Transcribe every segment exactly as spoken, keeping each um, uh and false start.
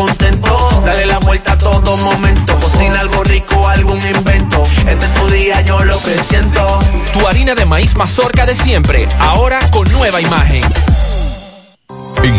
contento. Dale la vuelta a todo momento. Cocina algo rico, algún invento. Este es tu día, yo lo que siento. Tu harina de maíz mazorca de siempre, ahora con nueva imagen. En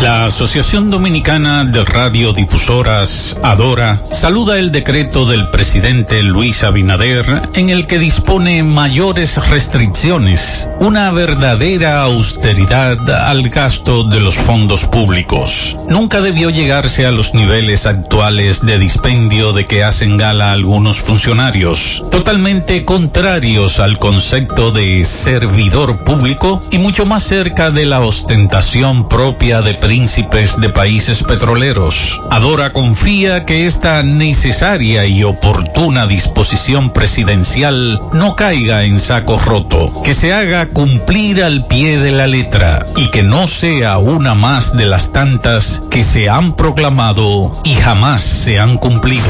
La Asociación Dominicana de Radiodifusoras Adora saluda el decreto del presidente Luis Abinader en el que dispone mayores restricciones, una verdadera austeridad al gasto de los fondos públicos. Nunca debió llegarse a los niveles actuales de dispendio de que hacen gala algunos funcionarios, totalmente contrarios al concepto de servidor público y mucho más cerca de la ostentación propia de príncipes de países petroleros. Adora confía que esta necesaria y oportuna disposición presidencial no caiga en saco roto, que se haga cumplir al pie de la letra y que no sea una más de las tantas que se han proclamado y jamás se han cumplido.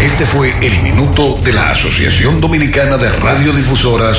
Este fue el minuto de la Asociación Dominicana de Radiodifusoras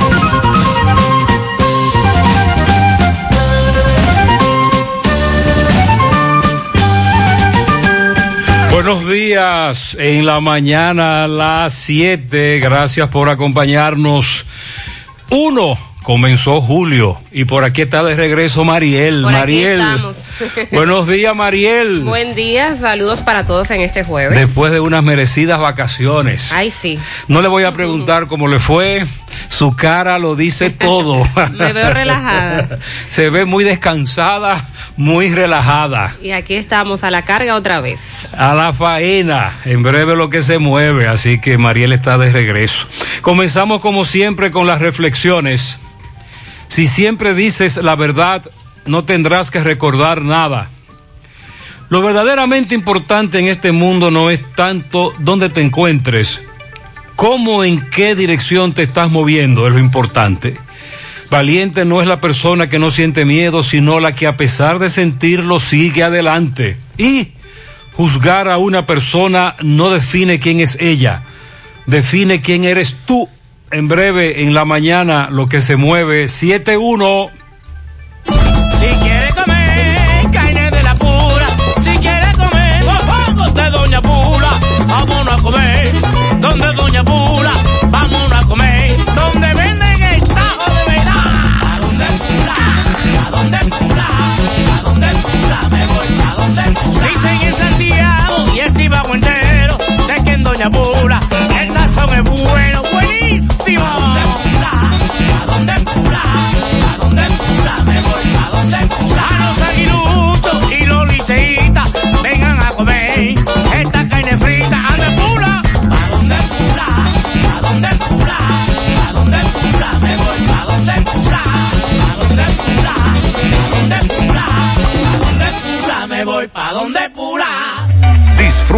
Buenos días, en la mañana a las siete, gracias por acompañarnos. Uno, comenzó julio y por aquí está de regreso Mariel. Por Mariel, buenos días Mariel. Buen día, saludos para todos en este jueves. Después de unas merecidas vacaciones. Ay, sí. No le voy a preguntar cómo le fue, su cara lo dice todo. Me veo relajada. Se ve muy descansada, muy relajada. Y aquí estamos a la carga otra vez. A la faena, en breve lo que se mueve, así que Mariel está de regreso. Comenzamos como siempre con las reflexiones. Si siempre dices la verdad, no tendrás que recordar nada. Lo verdaderamente importante en este mundo no es tanto dónde te encuentres, cómo, en qué dirección te estás moviendo es lo importante. Valiente no es la persona que no siente miedo, sino la que a pesar de sentirlo sigue adelante. Y juzgar a una persona no define quién es ella, define quién eres tú. En breve, en la mañana, lo que se mueve, siete uno. Si quiere comer carne de la pura, si quiere comer guapagos de Doña Pula, vámonos a comer donde Doña Pula, vámonos a comer donde venden el tajo de verdad. ¿A dónde Pula? ¿A dónde Pula? ¿A dónde Pula? Me voy, ¿a dónde Pula? Dicen en Santiago y el Cibao entero, de que en Doña Pula el sazón es bueno, buenísimo. ¿A dónde Pula? ¿A dónde Pula? Me voy, ¿a dónde Pula? A los aguiluchos y los liceitas, vengan a comer esta carne frita. ¿A dónde Pula? ¿A dónde Pula? ¿A dónde Pula? ¿A dónde Pula? Me voy, ¿a dónde Pula? ¿A dónde Pula? ¿A dónde Pula? ¿A dónde Pula? Me voy, ¿a dónde Pula?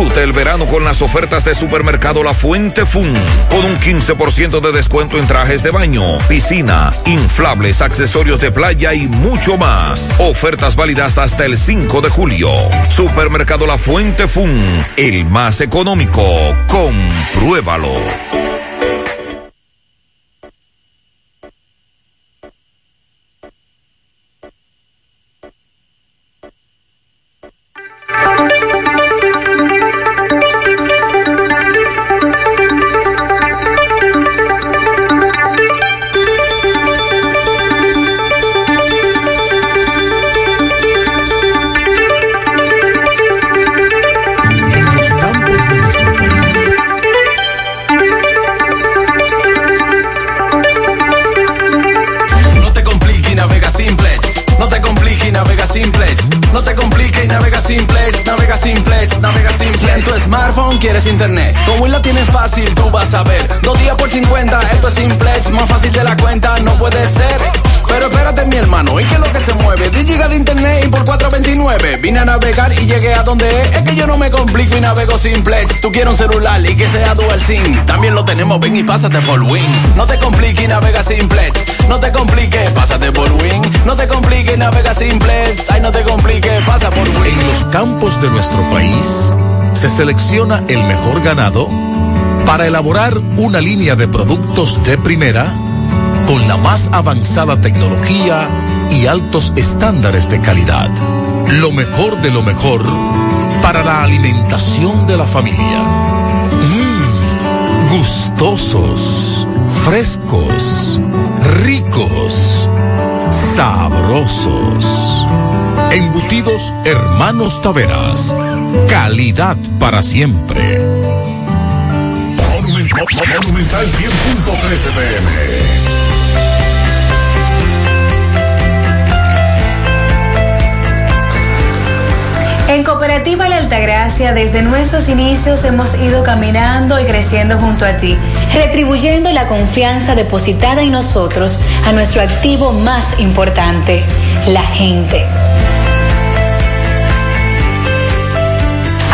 Disfruta el verano con las ofertas de Supermercado La Fuente Fun, con un quince por ciento de descuento en trajes de baño, piscina, inflables, accesorios de playa y mucho más. Ofertas válidas hasta el cinco de julio. Supermercado La Fuente Fun, el más económico. Compruébalo. Internet. Con Win la tienes fácil, tú vas a ver. Dos días por cincuenta, esto es Simplex, más fácil de la cuenta, no puede ser. Pero espérate, mi hermano, ¿y qué es lo que se mueve? diez gigas de internet y por cuatro veintinueve. Vine a navegar y llegué a donde es. Es que yo no me complico y navego Simplex. Tú quieres un celular y que sea dual SIM. También lo tenemos, ven y pásate por Win. No te compliques y navega Simplex. No te compliques, pásate por Win. No te compliques y navega Simplex. Ay, no te compliques, pasa por Win. En los campos de nuestro país se selecciona el mejor ganado para elaborar una línea de productos de primera con la más avanzada tecnología y altos estándares de calidad. Lo mejor de lo mejor para la alimentación de la familia. Mm, gustosos, frescos, ricos, sabrosos. Embutidos Hermanos Taveras. Calidad para siempre. Monumental diez punto trece pm. En Cooperativa La Altagracia, desde nuestros inicios hemos ido caminando y creciendo junto a ti, retribuyendo la confianza depositada en nosotros a nuestro activo más importante, la gente.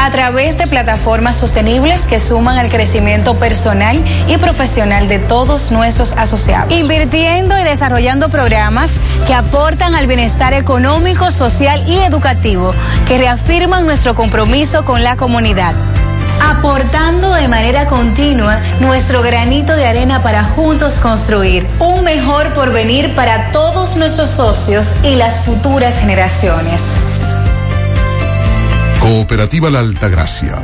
A través de plataformas sostenibles que suman al crecimiento personal y profesional de todos nuestros asociados. Invirtiendo y desarrollando programas que aportan al bienestar económico, social y educativo, que reafirman nuestro compromiso con la comunidad. Aportando de manera continua nuestro granito de arena para juntos construir un mejor porvenir para todos nuestros socios y las futuras generaciones. Cooperativa La Altagracia.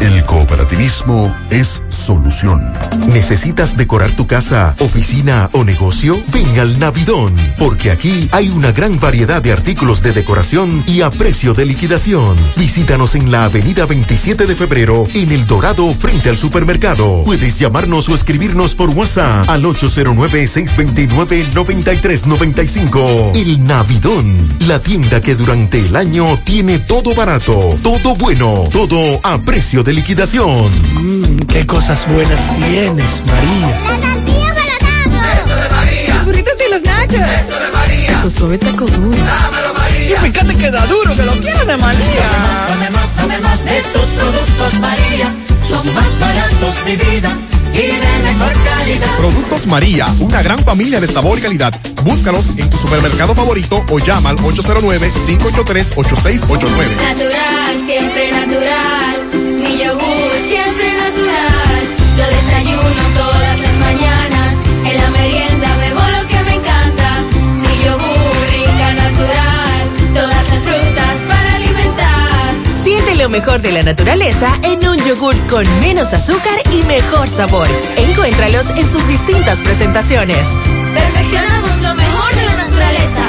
El cooperativismo es solución. ¿Necesitas decorar tu casa, oficina o negocio? Ven al Navidón, porque aquí hay una gran variedad de artículos de decoración y a precio de liquidación. Visítanos en la avenida veintisiete de febrero, en El Dorado, frente al supermercado. Puedes llamarnos o escribirnos por WhatsApp al ocho cero nueve, seis dos nueve, nueve tres nueve cinco. El Navidón, la tienda que durante el año tiene todo barato, todo bueno, todo a precio de de liquidación. Mmm, qué cosas buenas tienes, María. La tortilla para tacos. Eso de María. Los burritos y los nachos. Eso de María. Tu suave taco duro. Dámelo, María. Y fíjate que da duro, que lo quiero de María. Tome más, tome más de tus productos, María. Son más baratos, mi vida. Y de mejor calidad. Productos María, una gran familia de sabor y calidad. Búscalos en tu supermercado favorito o llama al ocho cero nueve, cinco ocho tres, ocho seis ocho nueve. Natural, siempre natural. Mi yogur siempre natural. Yo desayuno todas las mañanas. En la merienda bebo lo que me encanta. Mi yogur rica natural. Todas las frutas para alimentar. Siente lo mejor de la naturaleza en un yogur con menos azúcar y mejor sabor. Encuéntralos en sus distintas presentaciones. Perfeccionamos lo mejor de la naturaleza.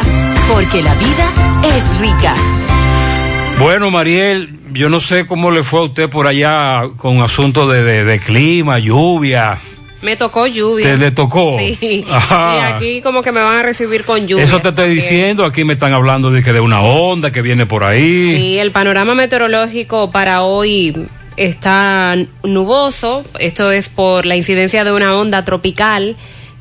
Porque la vida es rica. Bueno, Mariel, yo no sé cómo le fue a usted por allá con asuntos de, de, de clima, lluvia. Me tocó lluvia. ¿Te le tocó? Sí. Ajá. Y aquí como que me van a recibir con lluvia. Eso te estoy porque... diciendo, aquí me están hablando de que de una onda que viene por ahí. Sí, el panorama meteorológico para hoy está nuboso. Esto es por la incidencia de una onda tropical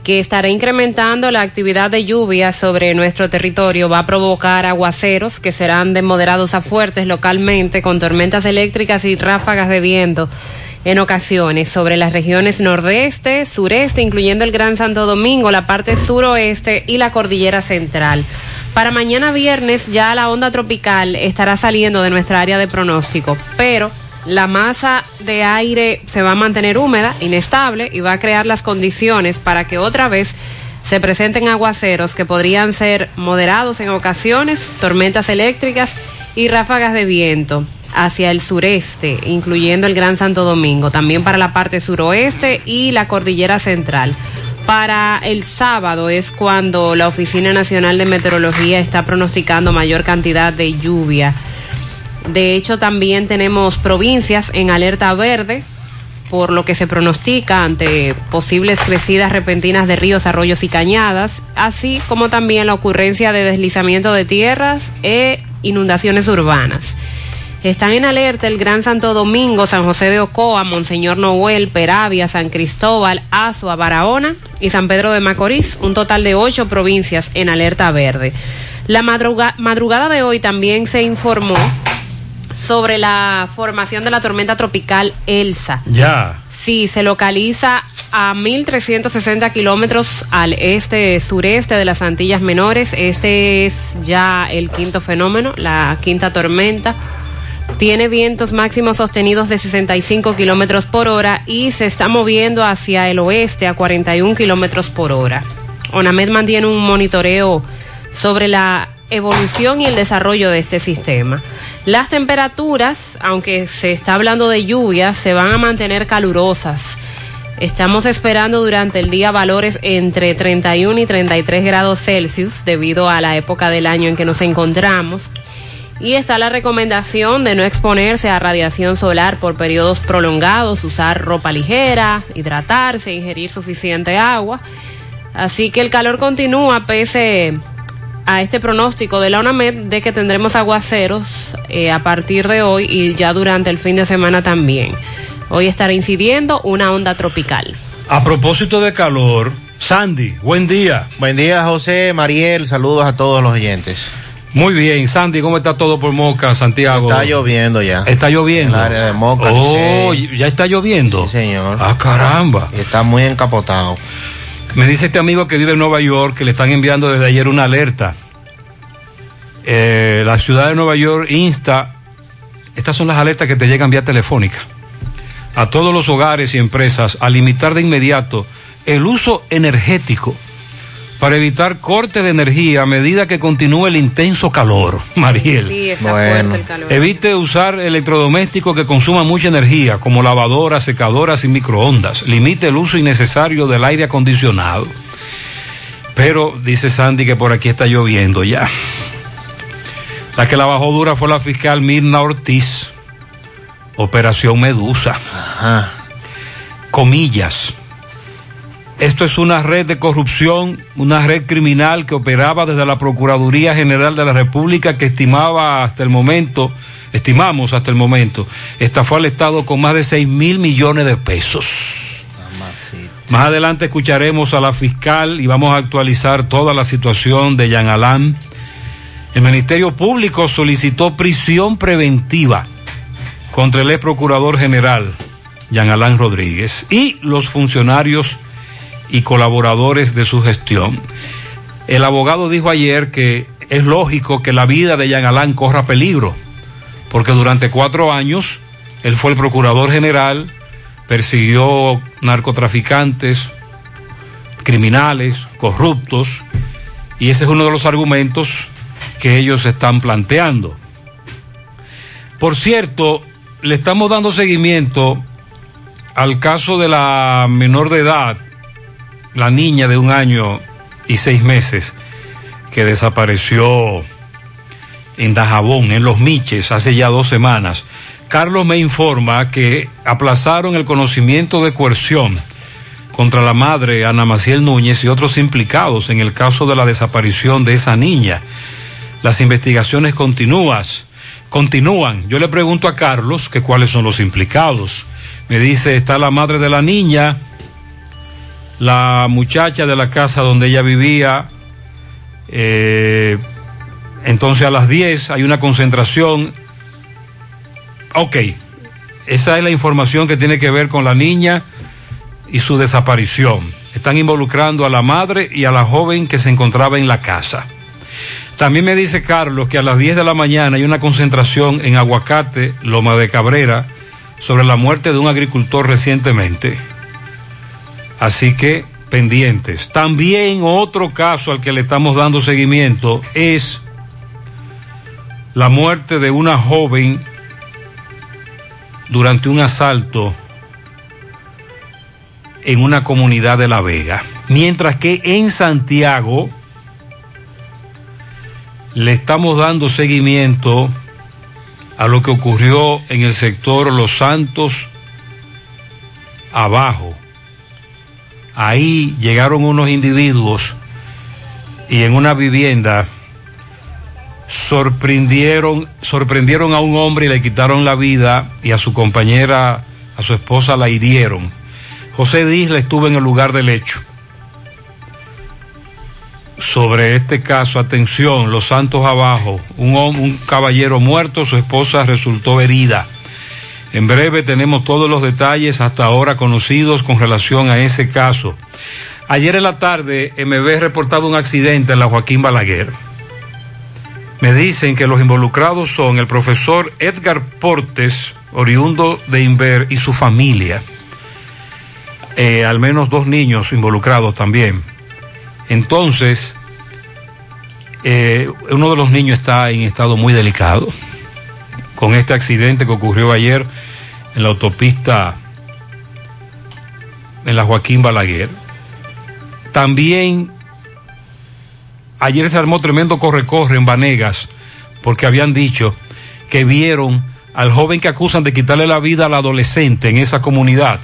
que estará incrementando la actividad de lluvia sobre nuestro territorio. Va a provocar aguaceros que serán de moderados a fuertes localmente, con tormentas eléctricas y ráfagas de viento en ocasiones sobre las regiones nordeste, sureste, incluyendo el Gran Santo Domingo, la parte suroeste y la cordillera central. Para mañana viernes ya la onda tropical estará saliendo de nuestra área de pronóstico, pero la masa de aire se va a mantener húmeda, inestable, y va a crear las condiciones para que otra vez se presenten aguaceros que podrían ser moderados en ocasiones, tormentas eléctricas y ráfagas de viento hacia el sureste, incluyendo el Gran Santo Domingo, también para la parte suroeste y la cordillera central. Para el sábado es cuando la Oficina Nacional de Meteorología está pronosticando mayor cantidad de lluvia. De hecho, también tenemos provincias en alerta verde, por lo que se pronostica ante posibles crecidas repentinas de ríos, arroyos y cañadas, así como también la ocurrencia de deslizamiento de tierras e inundaciones urbanas. Están en alerta el Gran Santo Domingo, San José de Ocoa, Monseñor Noel, Peravia, San Cristóbal, Azua, Barahona y San Pedro de Macorís, un total de ocho provincias en alerta verde. La madruga- madrugada de hoy también se informó sobre la formación de la tormenta tropical Elsa. Ya. Sí, se localiza a mil trescientos sesenta kilómetros al este sureste de las Antillas Menores. Este es ya el quinto fenómeno, la quinta tormenta. Tiene vientos máximos sostenidos de sesenta y cinco kilómetros por hora y se está moviendo hacia el oeste a cuarenta y uno kilómetros por hora. ONAMET mantiene un monitoreo sobre la evolución y el desarrollo de este sistema. Las temperaturas, aunque se está hablando de lluvias, se van a mantener calurosas. Estamos esperando durante el día valores entre treinta y uno y treinta y tres grados Celsius debido a la época del año en que nos encontramos. Y está la recomendación de no exponerse a radiación solar por periodos prolongados, usar ropa ligera, hidratarse, ingerir suficiente agua. Así que el calor continúa pese a este pronóstico de la ONAMET de que tendremos aguaceros eh, a partir de hoy y ya durante el fin de semana también. Hoy estará incidiendo una onda tropical. A propósito de calor, Sandy, buen día. Buen día, José, Mariel, saludos a todos los oyentes. Muy bien, Sandy, ¿cómo está todo por Moca, Santiago? Está lloviendo ya. ¿Está lloviendo? En el área de Moca. Oh, ¿ya está lloviendo? Sí, señor. Ah, caramba. Está muy encapotado. Me dice este amigo que vive en Nueva York que le están enviando desde ayer una alerta. Eh, la ciudad de Nueva York insta, estas son las alertas que te llegan vía telefónica, a todos los hogares y empresas a limitar de inmediato el uso energético para evitar cortes de energía a medida que continúe el intenso calor. Mariel. Sí, está bueno. Fuerte el calor. Evite usar electrodomésticos que consuman mucha energía, como lavadoras, secadoras y microondas. Limite el uso innecesario del aire acondicionado. Pero dice Sandy que por aquí está lloviendo ya. La que la bajó dura fue la fiscal Mirna Ortiz. Operación Medusa. Ajá. Comillas. Esto es una red de corrupción, una red criminal que operaba desde la Procuraduría General de la República, que estimaba hasta el momento, estimamos hasta el momento, estafó al Estado con más de seis mil millones de pesos. Más adelante escucharemos a la fiscal y vamos a actualizar toda la situación de Jean Alain. El Ministerio Público solicitó prisión preventiva contra el ex procurador general Jean Alain Rodríguez y los funcionarios y colaboradores de su gestión. El abogado dijo ayer que es lógico que la vida de Jean Alain corra peligro, porque durante cuatro años él fue el procurador general, persiguió narcotraficantes, criminales, corruptos, y ese es uno de los argumentos que ellos están planteando. Por cierto, le estamos dando seguimiento al caso de la menor de edad, la niña de un año y seis meses que desapareció en Dajabón, en Los Miches, hace ya dos semanas. Carlos me informa que aplazaron el conocimiento de coerción contra la madre, Ana Maciel Núñez, y otros implicados en el caso de la desaparición de esa niña. Las investigaciones continúas, continúan. Yo le pregunto a Carlos que cuáles son los implicados. Me dice, está la madre de la niña, la muchacha de la casa donde ella vivía. Eh, entonces a las diez hay una concentración. Ok, esa es la información que tiene que ver con la niña y su desaparición. Están involucrando a la madre y a la joven que se encontraba en la casa. También me dice Carlos que a las diez de la mañana hay una concentración en Aguacate, Loma de Cabrera, sobre la muerte de un agricultor recientemente. Así que pendientes. También otro caso al que le estamos dando seguimiento es la muerte de una joven durante un asalto en una comunidad de La Vega. Mientras que en Santiago le estamos dando seguimiento a lo que ocurrió en el sector Los Santos Abajo. Ahí llegaron unos individuos y en una vivienda sorprendieron, sorprendieron a un hombre y le quitaron la vida, y a su compañera, a su esposa, la hirieron. José Disla estuvo en el lugar del hecho. Sobre este caso, atención, Los Santos Abajo, un, un caballero muerto, su esposa resultó herida. En breve tenemos todos los detalles hasta ahora conocidos con relación a ese caso. Ayer en la tarde, M B reportaba un accidente en la Joaquín Balaguer. Me dicen que los involucrados son el profesor Edgar Portes, oriundo de Inver, y su familia. Eh, al menos dos niños involucrados también. Entonces, eh, uno de los niños está en estado muy delicado con este accidente que ocurrió ayer en la autopista, en la Joaquín Balaguer. También ayer se armó tremendo corre-corre en Banegas, porque habían dicho que vieron al joven que acusan de quitarle la vida al adolescente en esa comunidad.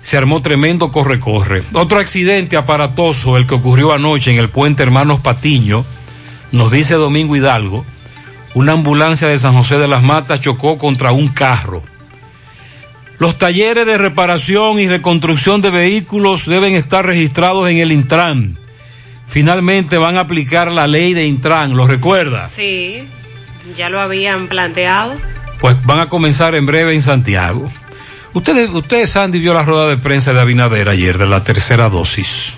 Se armó tremendo corre-corre. Otro accidente aparatoso, el que ocurrió anoche en el puente Hermanos Patiño, nos dice Domingo Hidalgo. Una ambulancia de San José de las Matas chocó contra un carro. Los talleres de reparación y reconstrucción de vehículos deben estar registrados en el Intran. Finalmente van a aplicar la ley de Intran, ¿lo recuerda? Sí, ya lo habían planteado. Pues van a comenzar en breve en Santiago. Ustedes, ustedes, Sandy, vio la rueda de prensa de Abinader ayer, de la tercera dosis.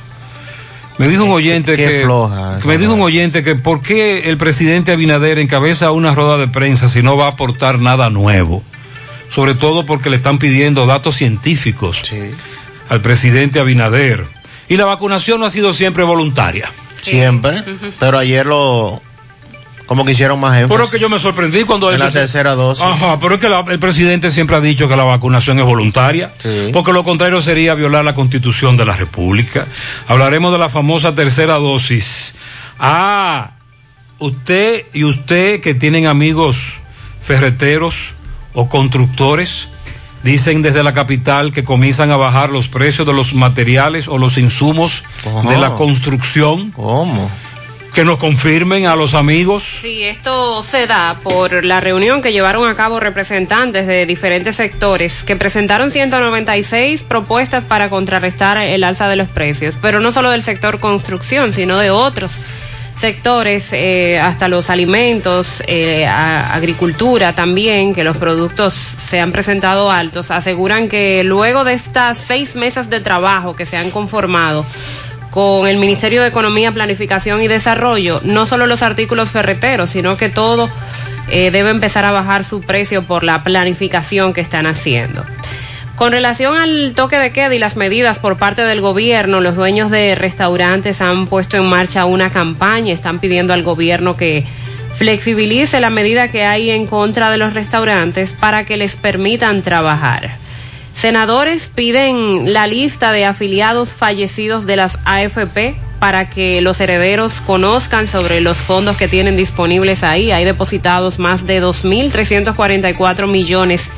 Me dijo un oyente qué, qué que floja, me dijo un oyente que por qué el presidente Abinader encabeza una rueda de prensa si no va a aportar nada nuevo, sobre todo porque le están pidiendo datos científicos sí. al presidente Abinader. Y la vacunación no ha sido siempre voluntaria. Sí. Siempre, pero ayer lo como que hicieron más énfasis. Pero que yo me sorprendí cuando... En él la dice, tercera dosis. Ajá, pero es que la, el presidente siempre ha dicho que la vacunación es voluntaria, sí. porque lo contrario sería violar la Constitución de la República. Hablaremos de la famosa tercera dosis. Ah, usted y usted que tienen amigos ferreteros o constructores, dicen desde la capital que comienzan a bajar los precios de los materiales o los insumos Ajá. de la construcción. ¿Cómo? Que nos confirmen a los amigos. Sí, esto se da por la reunión que llevaron a cabo representantes de diferentes sectores que presentaron ciento noventa y seis propuestas para contrarrestar el alza de los precios, pero no solo del sector construcción, sino de otros sectores, eh, hasta los alimentos, eh, agricultura también, que los productos se han presentado altos. Aseguran que luego de estas seis mesas de trabajo que se han conformado con el Ministerio de Economía, Planificación y Desarrollo, no solo los artículos ferreteros, sino que todo eh, debe empezar a bajar su precio por la planificación que están haciendo. Con relación al toque de queda y las medidas por parte del gobierno, los dueños de restaurantes han puesto en marcha una campaña, están pidiendo al gobierno que flexibilice la medida que hay en contra de los restaurantes para que les permitan trabajar. Senadores piden la lista de afiliados fallecidos de las A F P para que los herederos conozcan sobre los fondos que tienen disponibles ahí. Hay depositados más de dos mil trescientos cuarenta y cuatro millones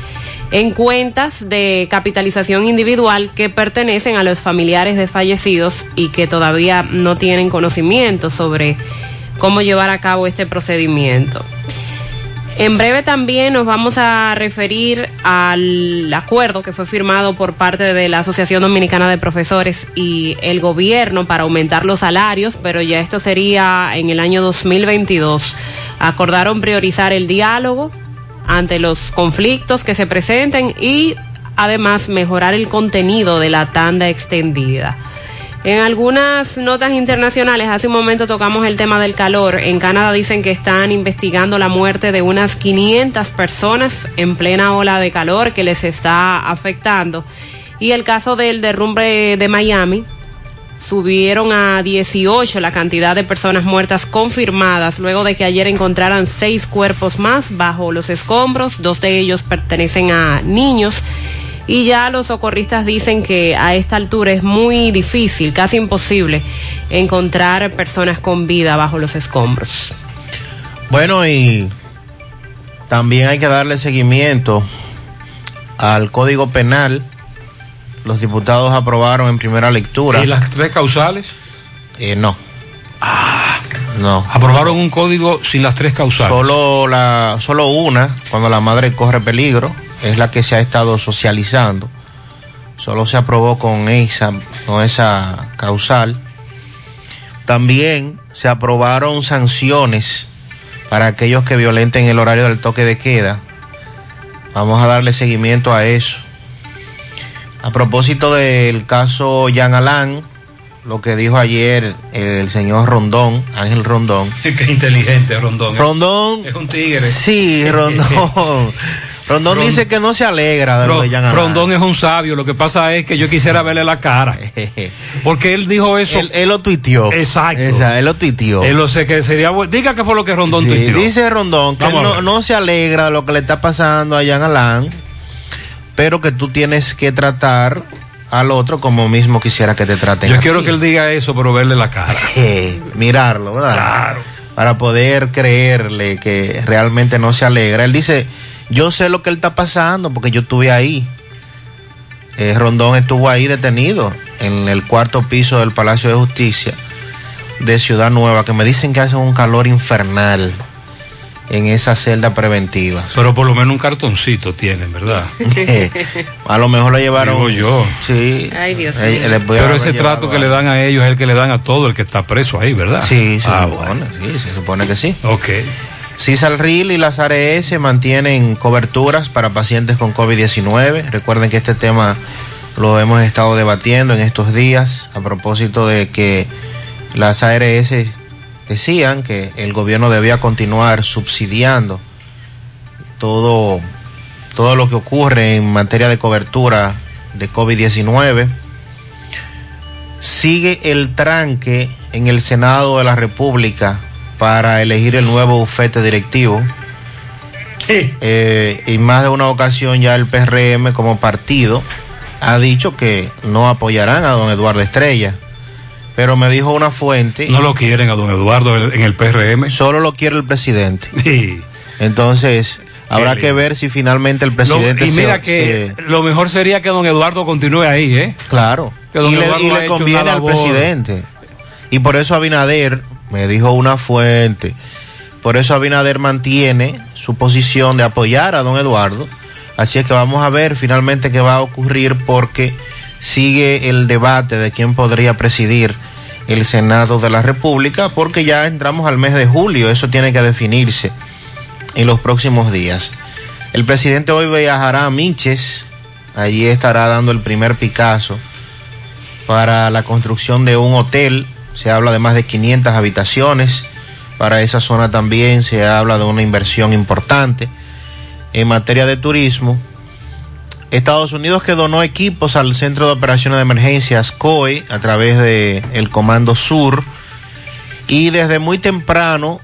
en cuentas de capitalización individual que pertenecen a los familiares de fallecidos y que todavía no tienen conocimiento sobre cómo llevar a cabo este procedimiento. En breve también nos vamos a referir al acuerdo que fue firmado por parte de la Asociación Dominicana de Profesores y el gobierno para aumentar los salarios, pero ya esto sería en el año dos mil veintidós. Acordaron priorizar el diálogo ante los conflictos que se presenten y además mejorar el contenido de la tanda extendida. En algunas notas internacionales, hace un momento tocamos el tema del calor. En Canadá dicen que están investigando la muerte de unas quinientas personas en plena ola de calor que les está afectando. Y el caso del derrumbe de Miami, subieron a dieciocho la cantidad de personas muertas confirmadas, luego de que ayer encontraran seis cuerpos más bajo los escombros, dos de ellos pertenecen a niños. Y ya los socorristas dicen que a esta altura es muy difícil, casi imposible, encontrar personas con vida bajo los escombros. Bueno, y también hay que darle seguimiento al Código Penal. Los diputados aprobaron en primera lectura. ¿Y las tres causales? Eh, no. Ah, no. Aprobaron un código sin las tres causales. Solo, la, solo una, cuando la madre corre peligro. Es la que se ha estado socializando. Solo se aprobó con esa, con esa causal. También se aprobaron sanciones para aquellos que violenten el horario del toque de queda. Vamos a darle seguimiento a eso. A propósito del caso Jean Alain, lo que dijo ayer el señor Rondón, Ángel Rondón. Qué inteligente Rondón. Rondón. Es un tigre. Sí, Rondón. Rondón Rond... dice que no se alegra de lo de Jean Alain. Rondón es un sabio, lo que pasa es que yo quisiera verle la cara. Porque él dijo eso. Él, él lo tuiteó. Exacto. Exacto. Él lo tuiteó. Él lo sé que sería bueno. Diga qué fue lo que Rondón sí, tuiteó. Dice Rondón que él no, no se alegra de lo que le está pasando a Jean Alain, pero que tú tienes que tratar al otro como mismo quisiera que te traten. Yo quiero ti. que él diga eso, pero verle la cara. Mirarlo, ¿verdad? Claro. Para poder creerle que realmente no se alegra. Él dice... Yo sé lo que él está pasando porque yo estuve ahí. Eh, Rondón estuvo ahí detenido en el cuarto piso del Palacio de Justicia de Ciudad Nueva, que me dicen que hace un calor infernal en esa celda preventiva. Pero por lo menos un cartoncito tienen, ¿verdad? A lo mejor lo llevaron... Digo yo. Sí. Ay, Dios mío. Eh, Pero ese trato a... que le dan a ellos es el que le dan a todo el que está preso ahí, ¿verdad? Sí, se, ah, se supone, bueno. sí, se supone que sí. Ok. CISALRIL y las A R S mantienen coberturas para pacientes con COVID diecinueve. Recuerden que este tema lo hemos estado debatiendo en estos días a propósito de que las A R S decían que el gobierno debía continuar subsidiando todo, todo lo que ocurre en materia de cobertura de COVID diecinueve. Sigue el tranque en el Senado de la República para elegir el nuevo bufete directivo. ¿Qué? Eh, en más de una ocasión ya el P R M como partido ha dicho que no apoyarán a don Eduardo Estrella, pero me dijo una fuente... No lo quieren a don Eduardo en el P R M. Solo lo quiere el presidente. Sí. Entonces... Habrá que ver si finalmente el presidente... Lo, y mira se, que se... lo mejor sería que don Eduardo continúe ahí, ¿eh? Claro. Que don y le, y le conviene al presidente. Y por eso Abinader... Me dijo una fuente. Por eso Abinader mantiene su posición de apoyar a don Eduardo. Así es que vamos a ver finalmente qué va a ocurrir, porque sigue el debate de quién podría presidir el Senado de la República, porque ya entramos al mes de julio. Eso tiene que definirse en los próximos días. El presidente hoy viajará a Miches. Allí estará dando el primer Picasso para la construcción de un hotel. Se habla de más de quinientas habitaciones. Para esa zona también se habla de una inversión importante. En materia de turismo, Estados Unidos, que donó equipos al Centro de Operaciones de Emergencias C O E a través del Comando Sur, y desde muy temprano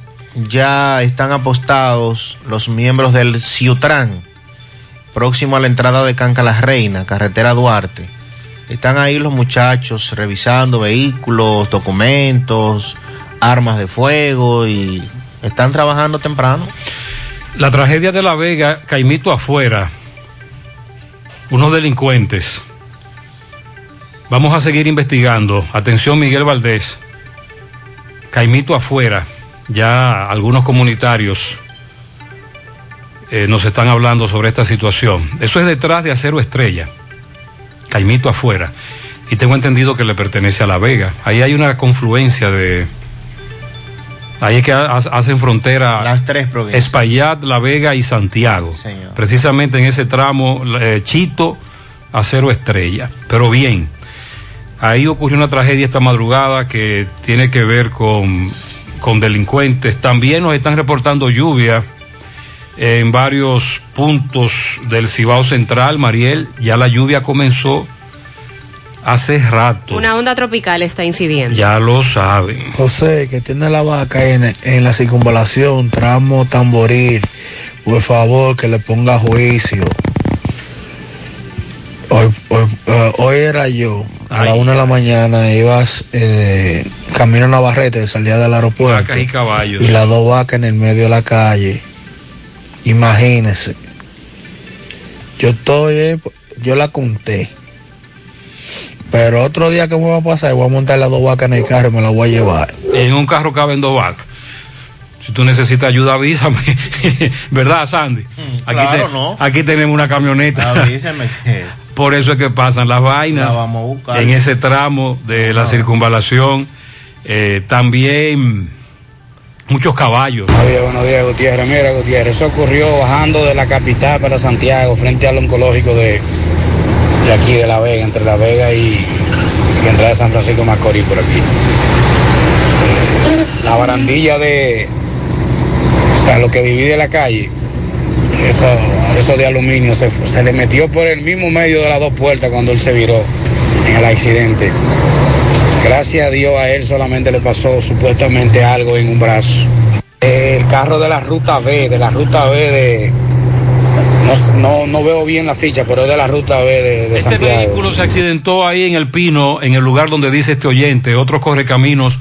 ya están apostados los miembros del Ciutran, próximo a la entrada de Canca la Reina, carretera Duarte. Están ahí los muchachos revisando vehículos, documentos, armas de fuego, y están trabajando temprano. La tragedia de La Vega, Caimito afuera, unos delincuentes. Vamos a seguir investigando. Atención, Miguel Valdés. Caimito afuera, ya algunos comunitarios eh, nos están hablando sobre esta situación. Eso es detrás de Acero Estrella, Caimito afuera, y tengo entendido que le pertenece a La Vega. Ahí hay una confluencia de... Ahí es que hacen frontera las tres provincias, Espaillat, La Vega y Santiago. Señor. Precisamente en ese tramo, eh, Chito, Acero Estrella. Pero bien, ahí ocurrió una tragedia esta madrugada que tiene que ver con, con delincuentes. También nos están reportando lluvia en varios puntos del Cibao Central, Mariel. Ya la lluvia comenzó hace rato. Una onda tropical está incidiendo. Ya lo saben. José, que tiene la vaca en, en la circunvalación, tramo Tamboril, por favor, que le ponga juicio. Hoy, hoy, uh, hoy era yo, a ay, la una ay. de la mañana, ibas eh, camino a Navarrete, salía del aeropuerto. Vacas y caballos. Y las dos vacas en el medio de la calle. Imagínense. Yo estoy, eh, yo la conté. Pero otro día que me va a pasar, voy a montar las dos vacas en el carro y me las voy a llevar. En un carro caben dos vacas. Si tú necesitas ayuda, avísame. ¿Verdad, Sandy? Aquí, claro, te, no. aquí tenemos una camioneta. Avísame. Que... Por eso es que pasan las vainas. La vamos a buscar. En ese tramo de la ah. circunvalación. Eh, también muchos caballos. Buenos días, buenos días, Gutiérrez. Mira, Gutiérrez, eso ocurrió bajando de la capital para Santiago, frente al oncológico de... de aquí de La Vega, entre La Vega y, y entrada de San Francisco Macorís por aquí. La barandilla de, o sea, lo que divide la calle, eso, eso de aluminio, se, se le metió por el mismo medio de las dos puertas cuando él se viró en el accidente. Gracias a Dios a él solamente le pasó supuestamente algo en un brazo. El carro de la ruta B, de la ruta B de... No, no, no veo bien la ficha, pero es de la ruta B de, de este Santiago. Este vehículo se accidentó ahí en El Pino, en el lugar donde dice este oyente. Otros correcaminos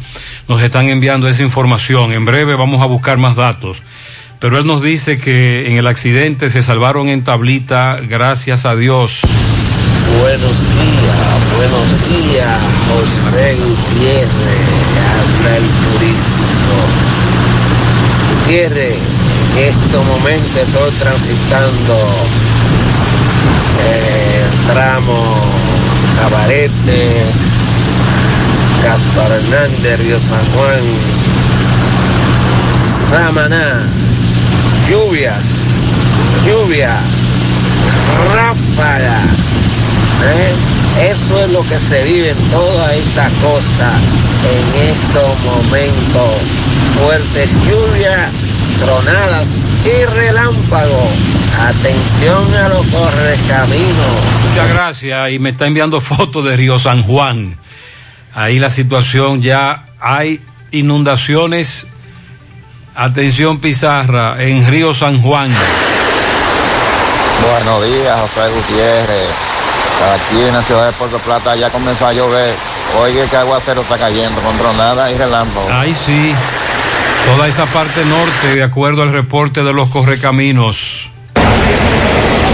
nos están enviando esa información. En breve vamos a buscar más datos. Pero él nos dice que en el accidente se salvaron en tablita, gracias a Dios. Buenos días, buenos días, José Gutiérrez, habla el turístico. Gutiérrez. En estos momentos estoy transitando el tramo Cabarete, Gaspar Hernández, Río San Juan, Samaná, lluvias, lluvias, ráfagas, ¿eh? Eso es lo que se vive en toda esta costa en estos momentos, fuertes lluvias, tronadas y relámpagos. Atención a los correcaminos. Muchas gracias. Y me está enviando fotos de Río San Juan. Ahí la situación, ya hay inundaciones. Atención, Pizarra, en Río San Juan. Buenos días, José Gutiérrez. Aquí en la ciudad de Puerto Plata ya comenzó a llover. Oye, que aguacero está cayendo con tronadas y relámpagos. Ay, sí. Toda esa parte norte, de acuerdo al reporte de los correcaminos.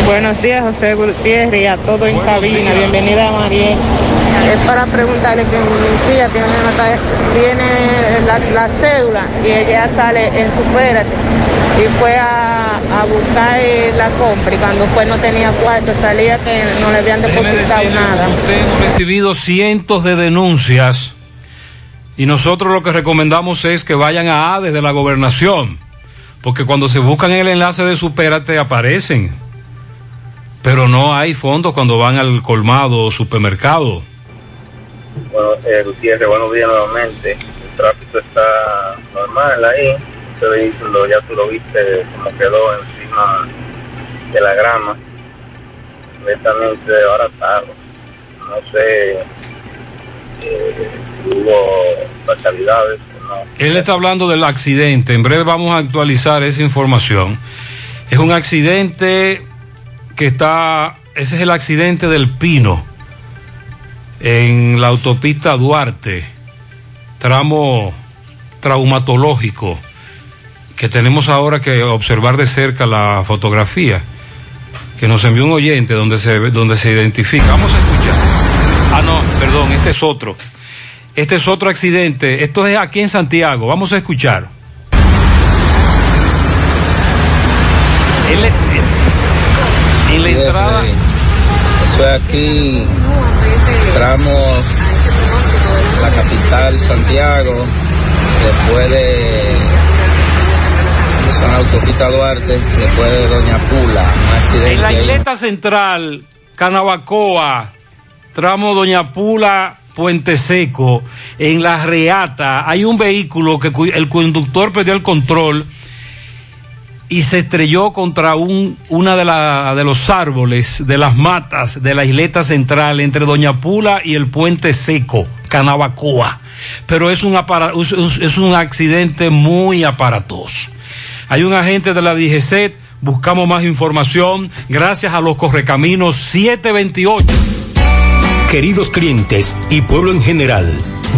Buenos días, José Gutiérrez, y a todo en cabina. Bienvenida a Mariel. Es para preguntarle que mi tía tiene, tiene la, la cédula y ella sale en Supérate y fue a, a buscar la compra y cuando fue no tenía cuarto, salía que no le habían depositado nada. Usted ha recibido cientos de denuncias. Y nosotros lo que recomendamos es que vayan a ADE de la gobernación, porque cuando se buscan el enlace de Supérate aparecen, pero no hay fondos cuando van al colmado o supermercado. Bueno, eh, Gutiérrez, buenos días nuevamente. El tráfico está normal ahí, estoy diciendo, ya tú lo viste como quedó encima de la grama, completamente abaratado, no sé... Eh, hubo fatalidades, ¿no? Él está hablando del accidente. En breve vamos a actualizar esa información. Es un accidente que está... Ese es el accidente del Pino, en la autopista Duarte, tramo traumatológico, que tenemos ahora que observar de cerca la fotografía que nos envió un oyente donde se, donde se identifica. Vamos a escuchar. Ah, no, perdón, este es otro. Este es otro accidente, esto es aquí en Santiago, vamos a escuchar. En la, en la entrada. Eso es aquí, tramos la capital Santiago, después de San Autopista Duarte, después de Doña Pula, un accidente. En la isleta central, Canabacoa, tramo Doña Pula, Puente Seco, en la Reata, hay un vehículo que el conductor perdió el control y se estrelló contra un una de, la, de los árboles, de las matas de la isleta central, entre Doña Pula y el Puente Seco, Canabacoa. Pero es un, apara, es un accidente muy aparatoso. Hay un agente de la D G C E T, buscamos más información, gracias a los correcaminos siete veintiocho. Queridos clientes y pueblo en general,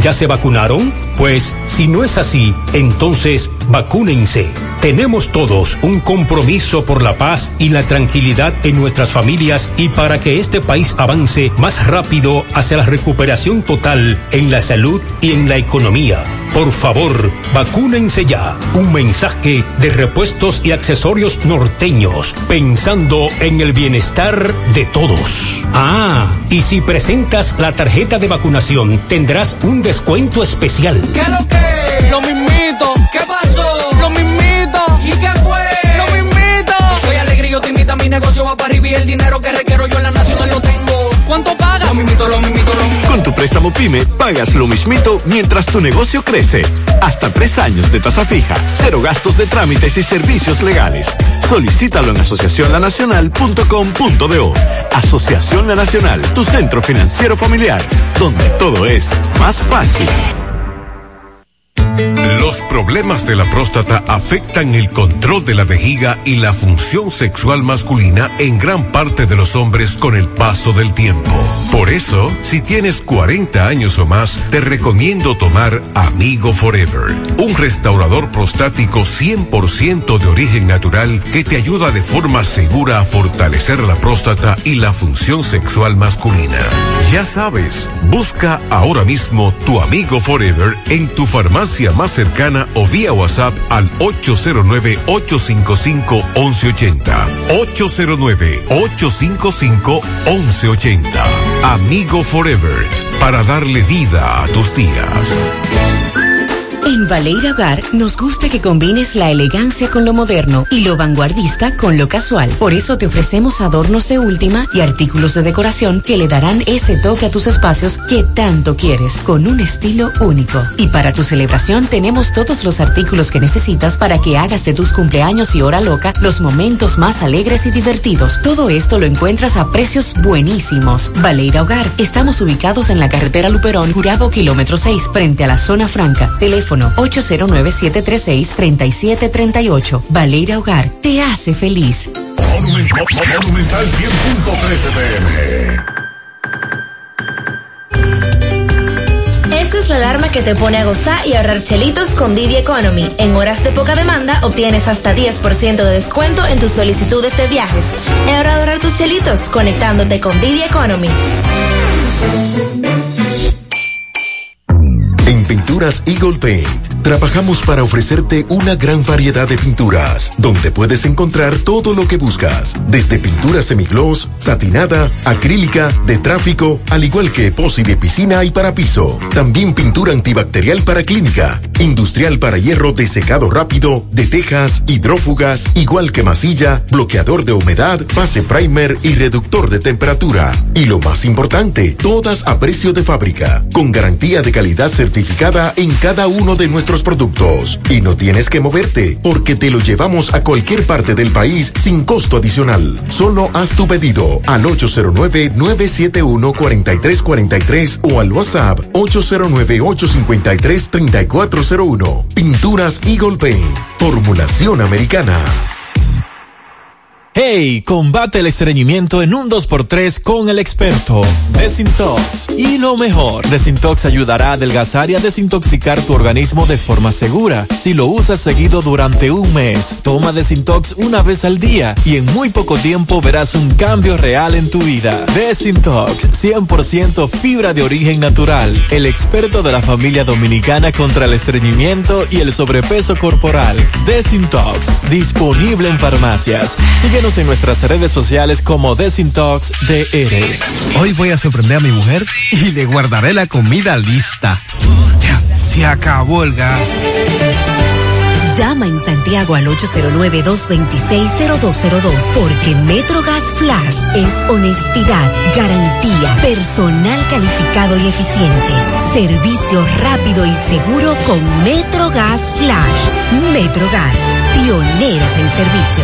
¿ya se vacunaron? Pues, si no es así, entonces vacúnense. Tenemos todos un compromiso por la paz y la tranquilidad en nuestras familias y para que este país avance más rápido hacia la recuperación total en la salud y en la economía. Por favor, vacúnense ya. Un mensaje de Repuestos y Accesorios Norteños, pensando en el bienestar de todos. Ah, y si presentas la tarjeta de vacunación, tendrás un descuento especial. ¿Qué es lo que? Lo mismito. ¿Qué pasó? Lo mismito. ¿Y qué fue? Lo mismito. Soy alegre y yo te invito, mi negocio va para arriba y el dinero que requiero yo en la nacional lo tengo. ¿Cuánto pagas? Lo mismito, lo mismito, lo mismito. Con tu préstamo PYME, pagas lo mismito mientras tu negocio crece. Hasta tres años de tasa fija, cero gastos de trámites y servicios legales. Solicítalo en asociación la nacional punto com punto do. Asociación La Nacional, tu centro financiero familiar, donde todo es más fácil. Los problemas de la próstata afectan el control de la vejiga y la función sexual masculina en gran parte de los hombres con el paso del tiempo. Por eso, si tienes cuarenta años o más, te recomiendo tomar Amigo Forever, un restaurador prostático cien por ciento de origen natural que te ayuda de forma segura a fortalecer la próstata y la función sexual masculina. Ya sabes, busca ahora mismo tu Amigo Forever en tu farmacia más cercana o vía WhatsApp al ocho cero nueve, ocho cinco cinco, uno uno ocho cero. ocho cero nueve, ocho cinco cinco, uno uno ocho cero. Amigo Forever, para darle vida a tus días. En Valeira Hogar nos gusta que combines la elegancia con lo moderno y lo vanguardista con lo casual. Por eso te ofrecemos adornos de última y artículos de decoración que le darán ese toque a tus espacios que tanto quieres, con un estilo único. Y para tu celebración tenemos todos los artículos que necesitas para que hagas de tus cumpleaños y hora loca los momentos más alegres y divertidos. Todo esto lo encuentras a precios buenísimos. Valeira Hogar, estamos ubicados en la carretera Luperón, Jurado, kilómetro seis, frente a la Zona Franca. Teléfono ocho cero nueve, siete tres seis, tres siete tres ocho. Valeira Hogar te hace feliz. Monumental cien punto trece. Esta es la alarma que te pone a gozar y ahorrar chelitos con Didi Economy. En horas de poca demanda obtienes hasta diez por ciento de descuento en tus solicitudes de viajes. Ahora ahorrar tus chelitos conectándote con Didi Economy. En Pinturas Eagle Paint trabajamos para ofrecerte una gran variedad de pinturas, donde puedes encontrar todo lo que buscas, desde pintura semigloss, satinada, acrílica, de tráfico, al igual que epoxi de piscina y para piso. También pintura antibacterial para clínica, industrial para hierro de secado rápido, de tejas, hidrófugas, igual que masilla, bloqueador de humedad, base primer y reductor de temperatura. Y lo más importante, todas a precio de fábrica, con garantía de calidad certificada certificada en cada uno de nuestros productos. Y no tienes que moverte, porque te lo llevamos a cualquier parte del país sin costo adicional. Solo haz tu pedido al ocho cero nueve, nueve siete uno, cuatro tres cuatro tres o al WhatsApp ocho cero nueve, ocho cinco tres, tres cuatro cero uno. Pinturas Eagle Paint, formulación americana. Hey, combate el estreñimiento en un dos por tres con el experto Desintox. Y lo mejor, Desintox ayudará a adelgazar y a desintoxicar tu organismo de forma segura. Si lo usas seguido durante un mes, toma Desintox una vez al día y en muy poco tiempo verás un cambio real en tu vida. Desintox, cien por ciento fibra de origen natural. El experto de la familia dominicana contra el estreñimiento y el sobrepeso corporal. Desintox, disponible en farmacias. Sigue en nuestras redes sociales como Desintox D R. Hoy voy a sorprender a mi mujer y le guardaré la comida lista. Ya, se acabó el gas. Llama en Santiago al ocho cero nueve, dos dos seis, cero dos cero dos porque MetroGas Flash es honestidad, garantía, personal calificado y eficiente, servicio rápido y seguro con MetroGas Flash. MetroGas, pioneros en servicio.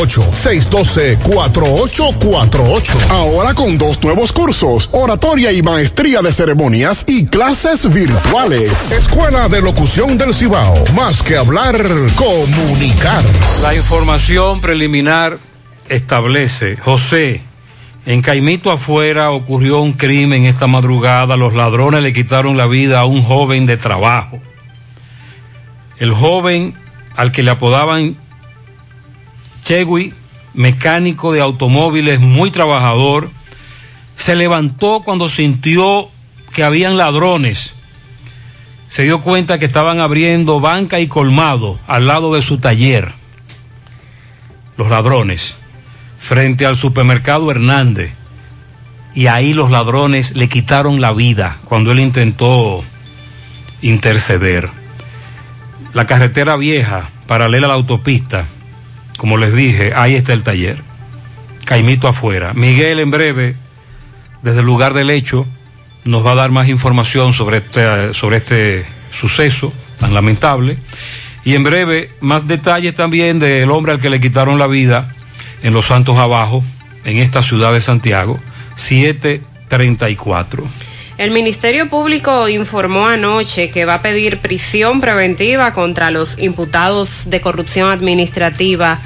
ocho seis uno dos, cuatro ocho cuatro ocho. Ahora con dos nuevos cursos, oratoria y maestría de ceremonias y clases virtuales. Escuela de Locución del Cibao, más que hablar, comunicar. La información preliminar establece, José, en Caimito Afuera ocurrió un crimen esta madrugada. Los ladrones le quitaron la vida a un joven de trabajo. El joven al que le apodaban Chewi, mecánico de automóviles, muy trabajador, se levantó cuando sintió que habían ladrones. Se dio cuenta que estaban abriendo banca y colmado al lado de su taller. Los ladrones, frente al supermercado Hernández. Y ahí los ladrones le quitaron la vida cuando él intentó interceder. La carretera vieja, paralela a la autopista. Como les dije, ahí está el taller. Caimito Afuera. Miguel, en breve, desde el lugar del hecho, nos va a dar más información sobre este, sobre este suceso tan lamentable. Y en breve, más detalles también del hombre al que le quitaron la vida en Los Santos Abajo, en esta ciudad de Santiago, siete treinta y cuatro. El Ministerio Público informó anoche que va a pedir prisión preventiva contra los imputados de corrupción administrativa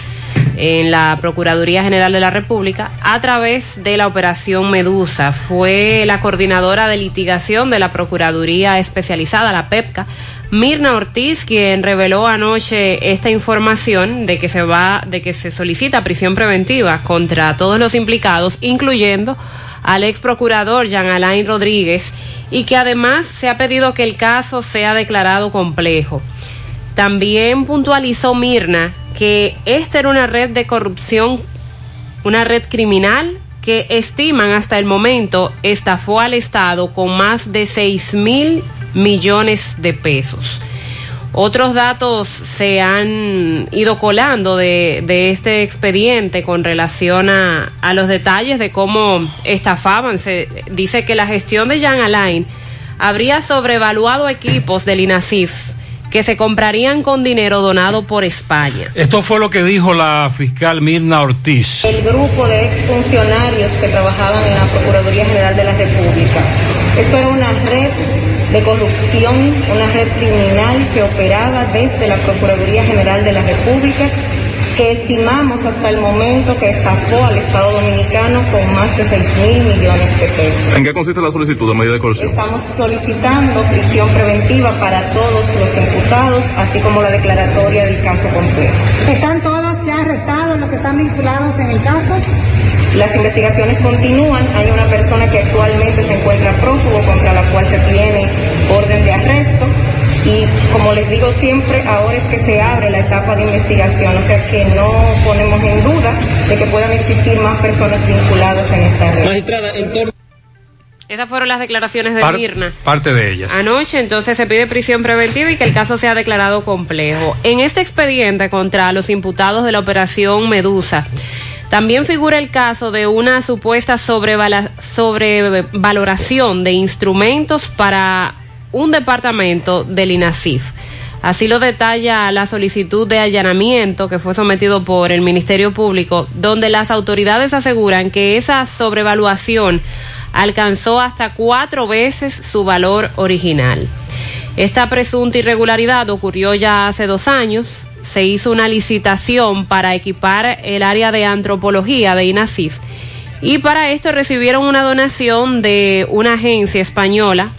en la Procuraduría General de la República a través de la Operación Medusa. Fue la coordinadora de litigación de la Procuraduría Especializada, la PEPCA, Mirna Ortiz, quien reveló anoche esta información de que se va, de que se solicita prisión preventiva contra todos los implicados, incluyendo al ex procurador Jean Alain Rodríguez, y que además se ha pedido que el caso sea declarado complejo. También puntualizó Mirna que esta era una red de corrupción, una red criminal que estiman hasta el momento estafó al Estado con más de seis mil millones de pesos. Otros datos se han ido colando de, de este expediente con relación a, a los detalles de cómo estafaban. Se dice que la gestión de Jean Alain habría sobrevaluado equipos del INACIF que se comprarían con dinero donado por España. Esto fue lo que dijo la fiscal Mirna Ortiz. El grupo de exfuncionarios que trabajaban en la Procuraduría General de la República. Esto era una red de corrupción, una red criminal que operaba desde la Procuraduría General de la República, que estimamos hasta el momento que estafó al Estado Dominicano con más de seis mil millones de pesos. ¿En qué consiste la solicitud de medida de coerción? Estamos solicitando prisión preventiva para todos los imputados, así como la declaratoria del caso completo. ¿Están todos ya arrestados los que están vinculados en el caso? Las investigaciones continúan. Hay una persona que actualmente se encuentra prófugo contra la cual se tiene orden de arresto y, como les digo siempre, ahora es que se abre la etapa de investigación, o sea que no ponemos en duda de que puedan existir más personas vinculadas en esta red. Magistrada, en torno Esas fueron las declaraciones de Par, Mirna. Parte de ellas. Anoche, entonces, se pide prisión preventiva y que el caso sea declarado complejo. En este expediente contra los imputados de la Operación Medusa, también figura el caso de una supuesta sobrevala, sobrevaloración de instrumentos para un departamento del INACIF. Así lo detalla la solicitud de allanamiento que fue sometido por el Ministerio Público, donde las autoridades aseguran que esa sobrevaluación alcanzó hasta cuatro veces su valor original. Esta presunta irregularidad ocurrió ya hace dos años. Se hizo una licitación para equipar el área de antropología de INACIF y para esto recibieron una donación de una agencia española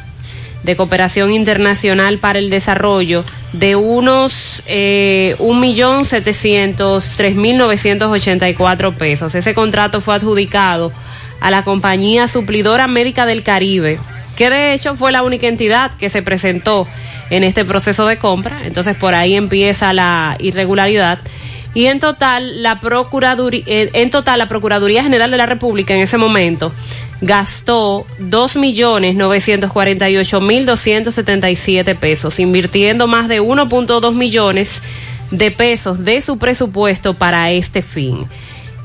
de cooperación internacional para el desarrollo de unos eh, un millón setecientos tres mil novecientos ochenta y cuatro pesos. Ese contrato fue adjudicado a la compañía suplidora médica del Caribe, que de hecho fue la única entidad que se presentó en este proceso de compra. Entonces por ahí empieza la irregularidad. Y en total la Procuraduría, en total la Procuraduría General de la República en ese momento gastó dos millones novecientos cuarenta y ocho mil doscientos setenta y siete pesos, invirtiendo más de uno punto dos millones de pesos de su presupuesto para este fin.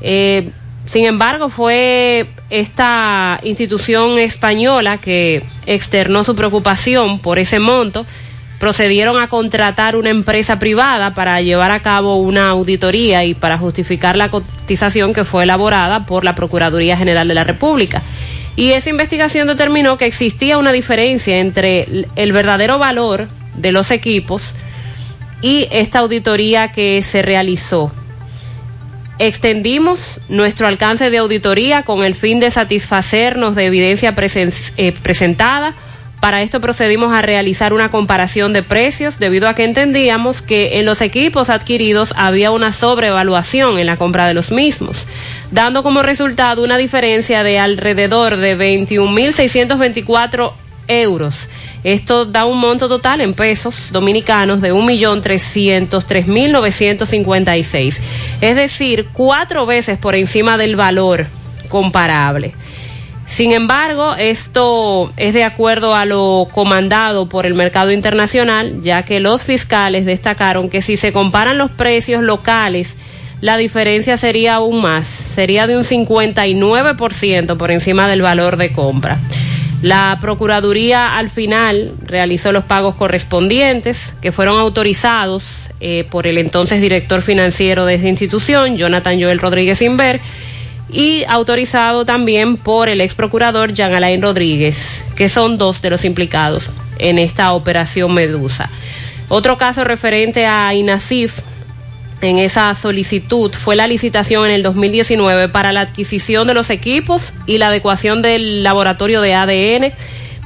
Eh, Sin embargo, fue esta institución española que externó su preocupación por ese monto. Procedieron a contratar una empresa privada para llevar a cabo una auditoría y para justificar la cotización que fue elaborada por la Procuraduría General de la República. Y esa investigación determinó que existía una diferencia entre el verdadero valor de los equipos y esta auditoría que se realizó. Extendimos nuestro alcance de auditoría con el fin de satisfacernos de evidencia presen- eh, presentada. Para esto procedimos a realizar una comparación de precios, debido a que entendíamos que en los equipos adquiridos había una sobrevaluación en la compra de los mismos, dando como resultado una diferencia de alrededor de veintiún mil seiscientos veinticuatro euros. Esto da un monto total en pesos dominicanos de un millón trescientos tres mil novecientos cincuenta y seis, es decir, cuatro veces por encima del valor comparable. Sin embargo, esto es de acuerdo a lo comandado por el mercado internacional, ya que los fiscales destacaron que si se comparan los precios locales, la diferencia sería aún más, sería de un cincuenta y nueve por ciento por encima del valor de compra. La Procuraduría al final realizó los pagos correspondientes que fueron autorizados eh, por el entonces director financiero de esta institución, Jonathan Joel Rodríguez Inver, y autorizado también por el ex procurador Jean Alain Rodríguez, que son dos de los implicados en esta Operación Medusa. Otro caso referente a INACIF en esa solicitud fue la licitación en el dos mil diecinueve para la adquisición de los equipos y la adecuación del laboratorio de A D N.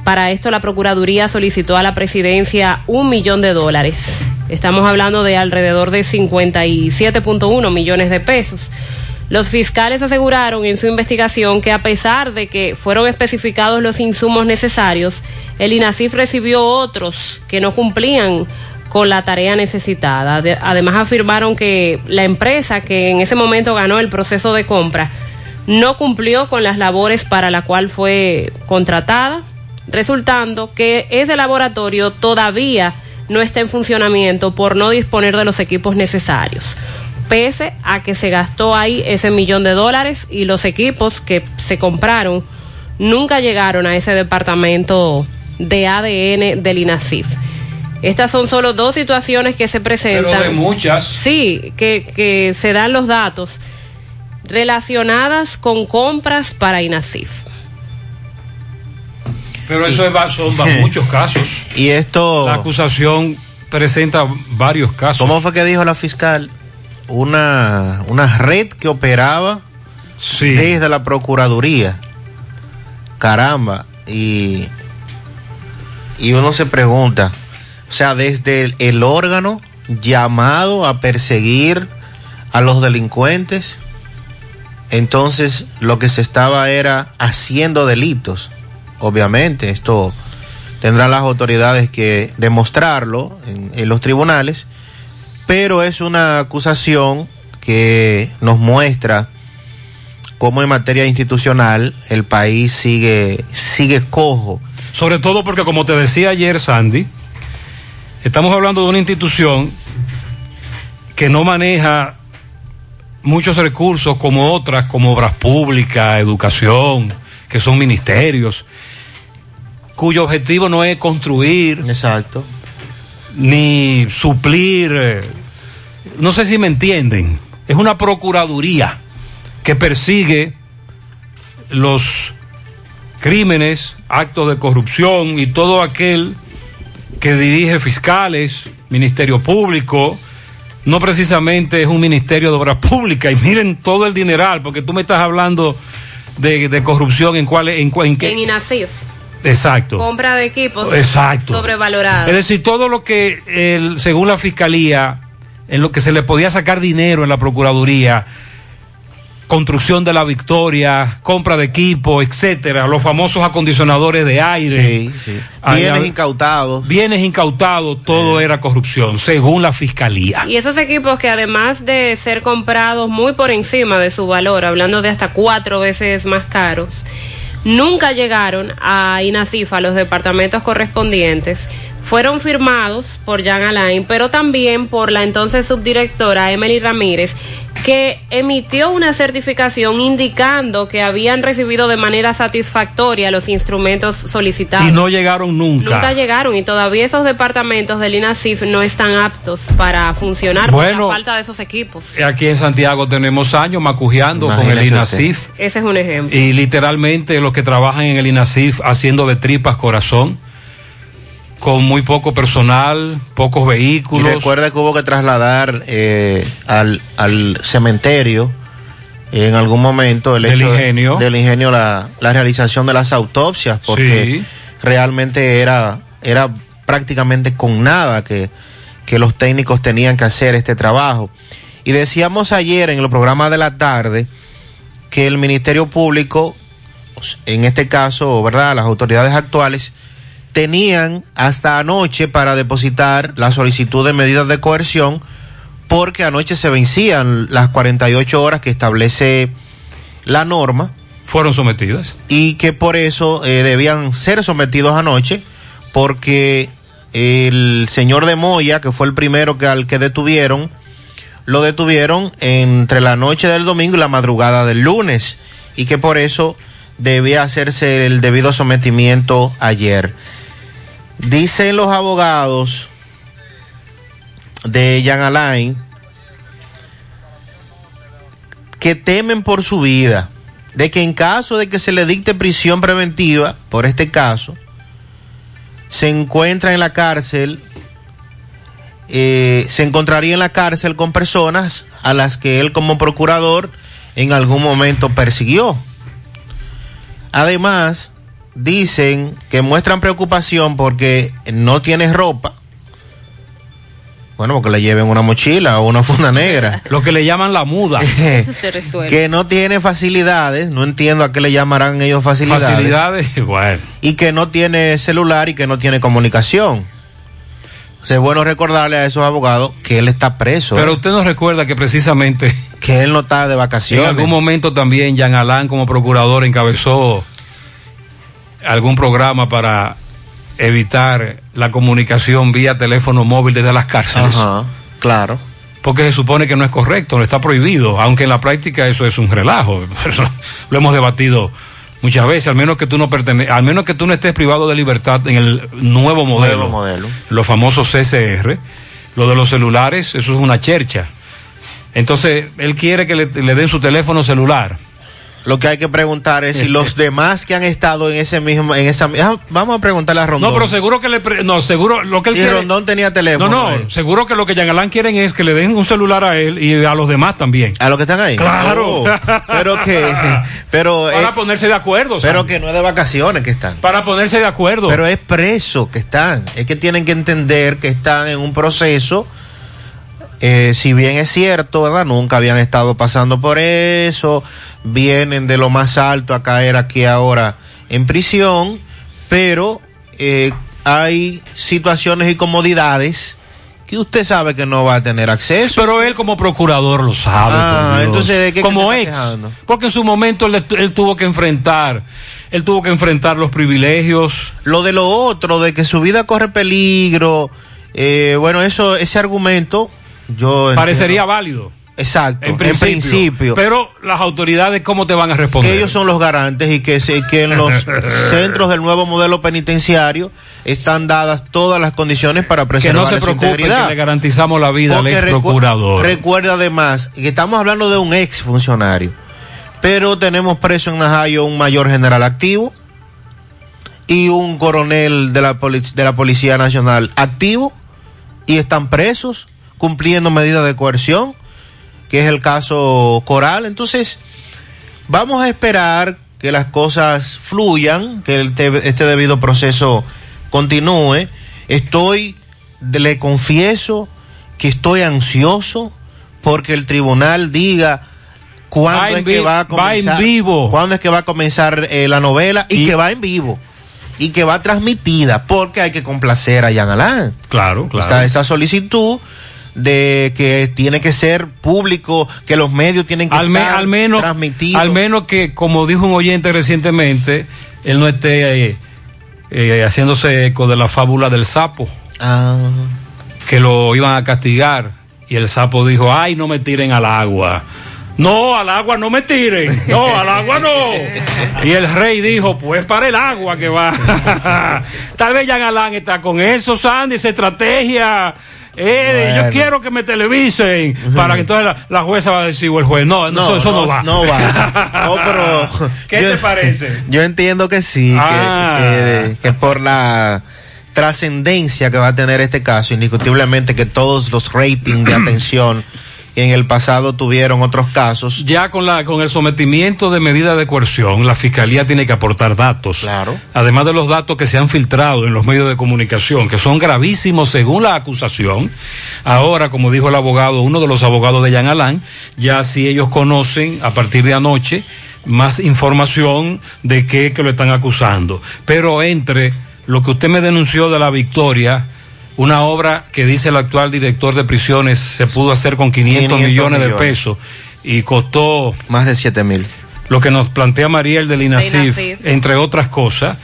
Para esto la Procuraduría solicitó a la presidencia un millón de dólares. Estamos hablando de alrededor de cincuenta y siete punto uno millones de pesos. Los fiscales aseguraron en su investigación que a pesar de que fueron especificados los insumos necesarios, el INACIF recibió otros que no cumplían con la tarea necesitada. Además afirmaron que la empresa que en ese momento ganó el proceso de compra no cumplió con las labores para la cual fue contratada, resultando que ese laboratorio todavía no está en funcionamiento por no disponer de los equipos necesarios, pese a que se gastó ahí ese millón de dólares y los equipos que se compraron nunca llegaron a ese departamento de A D N del INACIF. Estas son solo dos situaciones que se presentan. Pero de muchas. Sí, que, que se dan los datos relacionadas con compras para INACIF. Pero eso y, es, son muchos casos. Y esto... La acusación presenta varios casos. ¿Cómo fue que dijo la fiscal? Una, una red que operaba sí. desde la Procuraduría. Caramba. Y, y uno se pregunta... O sea, desde el, el órgano llamado a perseguir a los delincuentes, entonces lo que se estaba era haciendo delitos. Obviamente, esto tendrán las autoridades que demostrarlo en, en los tribunales, pero es una acusación que nos muestra cómo en materia institucional el país sigue, sigue cojo. Sobre todo porque, como te decía ayer, Sandy, estamos hablando de una institución que no maneja muchos recursos como otras, como obras públicas, educación, que son ministerios, cuyo objetivo no es construir, exacto, ni suplir, no sé si me entienden, es una procuraduría que persigue los crímenes, actos de corrupción y todo aquel que dirige fiscales, ministerio público. No precisamente es un ministerio de obras públicas, y miren todo el dineral, porque tú me estás hablando de, de corrupción en cuál, en, en qué. En INACIF. Exacto. Compra de equipos. Exacto. Sobrevalorada. Es decir, todo lo que, el, según la fiscalía, en lo que se le podía sacar dinero en la procuraduría, construcción de la Victoria, compra de equipo, etcétera, los famosos acondicionadores de aire, sí, sí. Bienes había, incautados. Bienes incautados, todo eh. era corrupción, según la fiscalía. Y esos equipos que además de ser comprados muy por encima de su valor, hablando de hasta cuatro veces más caros, nunca llegaron a INACIF, a los departamentos correspondientes. Fueron firmados por Jean Alain, pero también por la entonces subdirectora Emily Ramírez, que emitió una certificación indicando que habían recibido de manera satisfactoria los instrumentos solicitados. Y no llegaron nunca. Nunca llegaron, y todavía esos departamentos del INACIF no están aptos para funcionar, bueno, por la falta de esos equipos. Aquí en Santiago tenemos años macujeando con el INACIF. Ese es un ejemplo. Y literalmente los que trabajan en el INACIF haciendo de tripas corazón, con muy poco personal, pocos vehículos. Y recuerda que hubo que trasladar eh, al, al cementerio en algún momento el del hecho ingenio. De, del ingenio, la, la realización de las autopsias, porque sí, realmente era, era prácticamente con nada que, que los técnicos tenían que hacer este trabajo. Y decíamos ayer en el programa de la tarde que el Ministerio Público, en este caso, ¿verdad?, las autoridades actuales, tenían hasta anoche para depositar la solicitud de medidas de coerción, porque anoche se vencían las cuarenta y ocho horas que establece la norma. Fueron sometidas. Y que por eso eh, debían ser sometidos anoche, porque el señor de Moya, que fue el primero que, al que detuvieron, lo detuvieron entre la noche del domingo y la madrugada del lunes, y que por eso debía hacerse el debido sometimiento ayer. Dicen los abogados de Jean Alain que temen por su vida, de que en caso de que se le dicte prisión preventiva por este caso, se encuentra en la cárcel, eh, se encontraría en la cárcel con personas a las que él como procurador en algún momento persiguió. Además, dicen que muestran preocupación porque no tiene ropa. Bueno, porque le lleven una mochila o una funda negra. Lo que le llaman la muda. Eso se resuelve. Que no tiene facilidades, no entiendo a qué le llamarán ellos facilidades. Facilidades, bueno. Y que no tiene celular y que no tiene comunicación. O sea, es bueno recordarle a esos abogados que él está preso. Pero eh. usted nos recuerda que precisamente... que él no está de vacaciones. En algún momento también Jean Alain como procurador encabezó algún programa para evitar la comunicación vía teléfono móvil desde las cárceles. Ajá, claro. Porque se supone que no es correcto, no está prohibido, aunque en la práctica eso es un relajo. Lo hemos debatido muchas veces, al menos que tú no pertene- al menos que tú no estés privado de libertad en el nuevo modelo, nuevo modelo. Los famosos C C R, lo de los celulares, eso es una chercha. Entonces, él quiere que le, le den su teléfono celular. Lo que hay que preguntar es si los demás que han estado en ese mismo, en esa, ah, vamos a preguntarle a Rondón. No, pero seguro que le, pre, no, seguro lo que él y quiere. Y Rondón tenía teléfono. No, no, ahí. Seguro que lo que Jean Alain quieren es que le den un celular a él y a los demás también. A los que están ahí. Claro. Oh, pero que, pero. Para eh, ponerse de acuerdo. Pero Sandy, que no es de vacaciones que están. Para ponerse de acuerdo. Pero es preso que están. Es que tienen que entender que están en un proceso. Eh, si bien es cierto, ¿verdad?, nunca habían estado pasando por eso, vienen de lo más alto a caer aquí ahora en prisión, pero eh, hay situaciones y comodidades que usted sabe que no va a tener acceso. Pero él como procurador lo sabe. Ah, entonces, ¿de qué como ex, quejando? Porque en su momento él, él tuvo que enfrentar, él tuvo que enfrentar los privilegios. Lo de lo otro, de que su vida corre peligro, eh, bueno, eso, ese argumento, yo parecería entiendo válido. Exacto, en principio, en principio. Pero las autoridades, ¿cómo te van a responder? Que ellos son los garantes y que, se, que en los centros del nuevo modelo penitenciario están dadas todas las condiciones para preservar su integridad. Que no se preocupen, que le garantizamos la vida al ex procurador. Recu recuerda además que estamos hablando de un ex funcionario, pero tenemos preso en Najayo un mayor general activo y un coronel de la, de la Policía Nacional activo, y están presos cumpliendo medidas de coerción, que es el caso Coral. Entonces, vamos a esperar que las cosas fluyan, que el te, este debido proceso continúe. Estoy, le confieso que estoy ansioso porque el tribunal diga cuándo es que va a comenzar, va en vivo. Cuándo es que va a comenzar eh, la novela y, y que va en vivo. Y que va transmitida, porque hay que complacer a Jean Alain. Claro, claro. Está esa solicitud de que tiene que ser público, que los medios tienen que al me, estar al menos, transmitidos. Al menos que, como dijo un oyente recientemente, él no esté eh, eh, haciéndose eco de la fábula del sapo, ah. que lo iban a castigar, y el sapo dijo, ay, no me tiren al agua. No, al agua no me tiren, no, al agua no. Y el rey dijo, pues para el agua que va. Tal vez Jean Alain está con eso, Sandy, esa estrategia. Eh, bueno. Yo quiero que me televisen, uh-huh. para que entonces la, la jueza va a decir, o el juez, no, no, no eso no, no va. No va. No, pero ¿qué yo, te parece? Yo entiendo que sí, ah. que, que, que por la trascendencia que va a tener este caso, indiscutiblemente que todos los ratings de atención que en el pasado tuvieron otros casos. Ya con la con el sometimiento de medidas de coerción, la Fiscalía tiene que aportar datos. Claro. Además de los datos que se han filtrado en los medios de comunicación, que son gravísimos según la acusación. Ahora, como dijo el abogado, uno de los abogados de Jean Alain, ya si ellos conocen a partir de anoche más información de qué que lo están acusando. Pero entre lo que usted me denunció de la Victoria, una obra que dice el actual director de prisiones se pudo hacer con quinientos millones de pesos y costó más de siete mil. Lo que nos plantea Mariel del INACIF, entre otras cosas,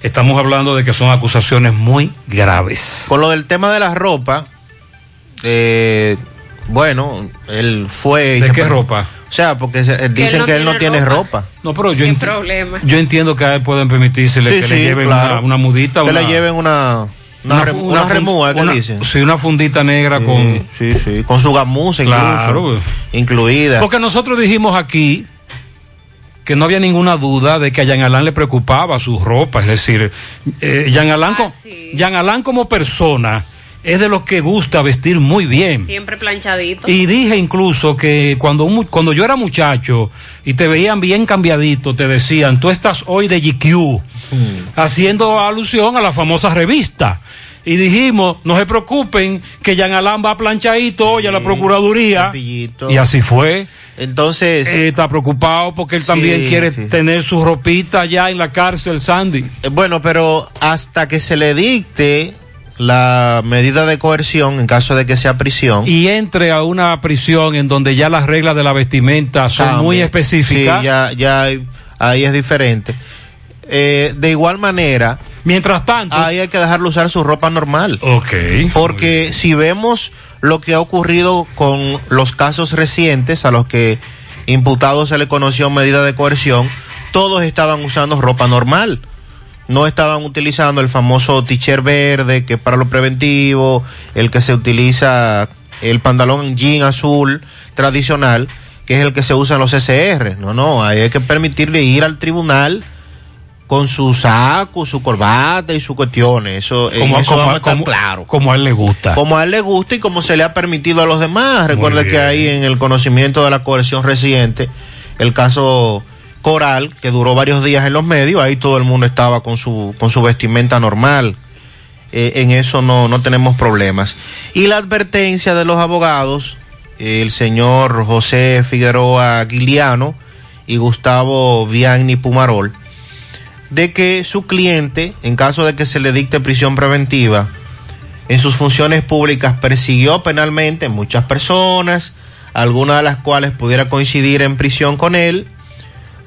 estamos hablando de que son acusaciones muy graves. Con lo del tema de la ropa, eh, bueno, él fue... ¿De qué ropa? O sea, porque dicen que él no, que él tiene, no tiene ropa. No, pero yo, enti problema. yo entiendo que a él pueden permitirse sí, que sí, le lleven claro. una, una mudita. Que una... le lleven una... Una, una, una remúa, ¿qué dicen? Sí, una fundita negra sí, con... Sí, sí, con su gamuza claro, incluida. Porque nosotros dijimos aquí que no había ninguna duda de que a Jean Alain le preocupaba su ropa. Es decir, eh, Jean Alain, ah, sí. Jean Alain como persona es de los que gusta vestir muy bien. Siempre planchadito. Y dije incluso que cuando, un, cuando yo era muchacho y te veían bien cambiadito, te decían, tú estás hoy de G Q. Haciendo alusión a la famosa revista. Y dijimos, no se preocupen, que Jean Alain va planchadito hoy sí, a la Procuraduría. Cepillito. Y así fue. Entonces... Eh, está preocupado porque él sí, también quiere sí. tener su ropita allá en la cárcel, Sandy. Eh, bueno, pero hasta que se le dicte la medida de coerción, en caso de que sea prisión, y entre a una prisión en donde ya las reglas de la vestimenta son cambia. muy específicas. Sí, ya, ya ahí es diferente. Eh, de igual manera, mientras tanto, ahí hay que dejarlo usar su ropa normal. Okay. Porque si vemos lo que ha ocurrido con los casos recientes a los que imputados se le conoció medida de coerción, todos estaban usando ropa normal. No estaban utilizando el famoso t-shirt verde, que es para lo preventivo, el que se utiliza, el pantalón jean azul tradicional, que es el que se usa en los C C R. No, no, ahí hay que permitirle ir al tribunal con su saco, su corbata y sus cuestiones. Eso, como, eso como, vamos a estar como, claro. Como a él le gusta. Como a él le gusta y como se le ha permitido a los demás. Recuerda que ahí en el conocimiento de la coerción reciente, el caso Coral, que duró varios días en los medios, ahí todo el mundo estaba con su, con su vestimenta normal. Eh, en eso no, no tenemos problemas. Y la advertencia de los abogados, eh, el señor José Figueroa Guiliano y Gustavo Vianni Pumarol, de que su cliente, en caso de que se le dicte prisión preventiva, en sus funciones públicas persiguió penalmente muchas personas, algunas de las cuales pudiera coincidir en prisión con él.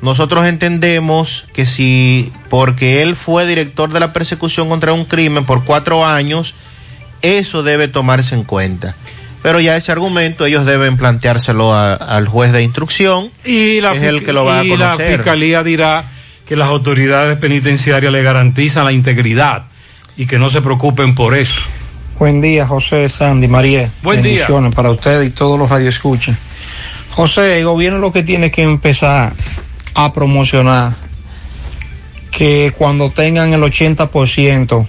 Nosotros entendemos que si, porque él fue director de la persecución contra un crimen por cuatro años, eso debe tomarse en cuenta. Pero ya ese argumento ellos deben planteárselo a, al juez de instrucción, y la, que es el que lo va a conocer. Y la fiscalía dirá que las autoridades penitenciarias le garantizan la integridad y que no se preocupen por eso. Buen día, José, Sandy, Mariel. Buen día. Bendiciones para ustedes y todos los radioescuchas. José, el gobierno lo que tiene que empezar a promocionar que cuando tengan el ochenta por ciento,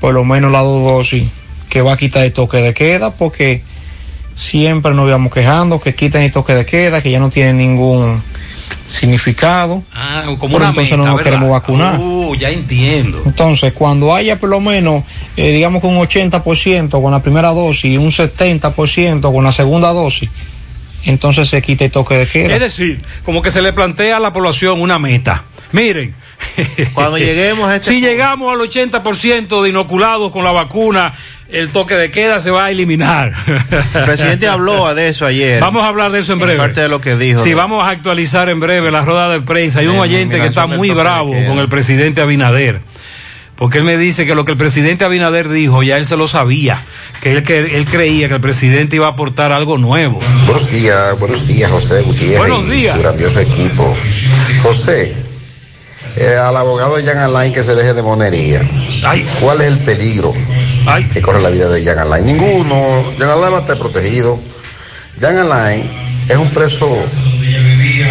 por lo menos la dos dosis, que va a quitar el toque de queda, porque siempre nos íbamos quejando que quitan el toque de queda, que ya no tiene ningún significado. Ah, como una meta, entonces no nos queremos vacunar. Uh, ya entiendo. Entonces, cuando haya por lo menos, eh, digamos que un ochenta por ciento con la primera dosis y un setenta por ciento con la segunda dosis, entonces se quita el toque de queda. Es decir, como que se le plantea a la población una meta. Miren, cuando lleguemos a este si punto, llegamos al ochenta por ciento de inoculados con la vacuna, el toque de queda se va a eliminar. El presidente habló de eso ayer. Vamos a hablar de eso en breve. Parte de lo que dijo. Sí, ¿no? Vamos a actualizar en breve la rueda de prensa. Hay un oyente que está muy bravo con el presidente Abinader, porque él me dice que lo que el presidente Abinader dijo, ya él se lo sabía, que él, que él creía que el presidente iba a aportar algo nuevo. Buenos días, buenos días, José Gutiérrez. Buenos días. Tu grandioso equipo. José. Eh, al abogado Jean Alain que se deje de monería. Ay. ¿Cuál es el peligro Ay. que corre la vida de Jean Alain? Ninguno. Jean Alain va a estar protegido. Jean Alain es un preso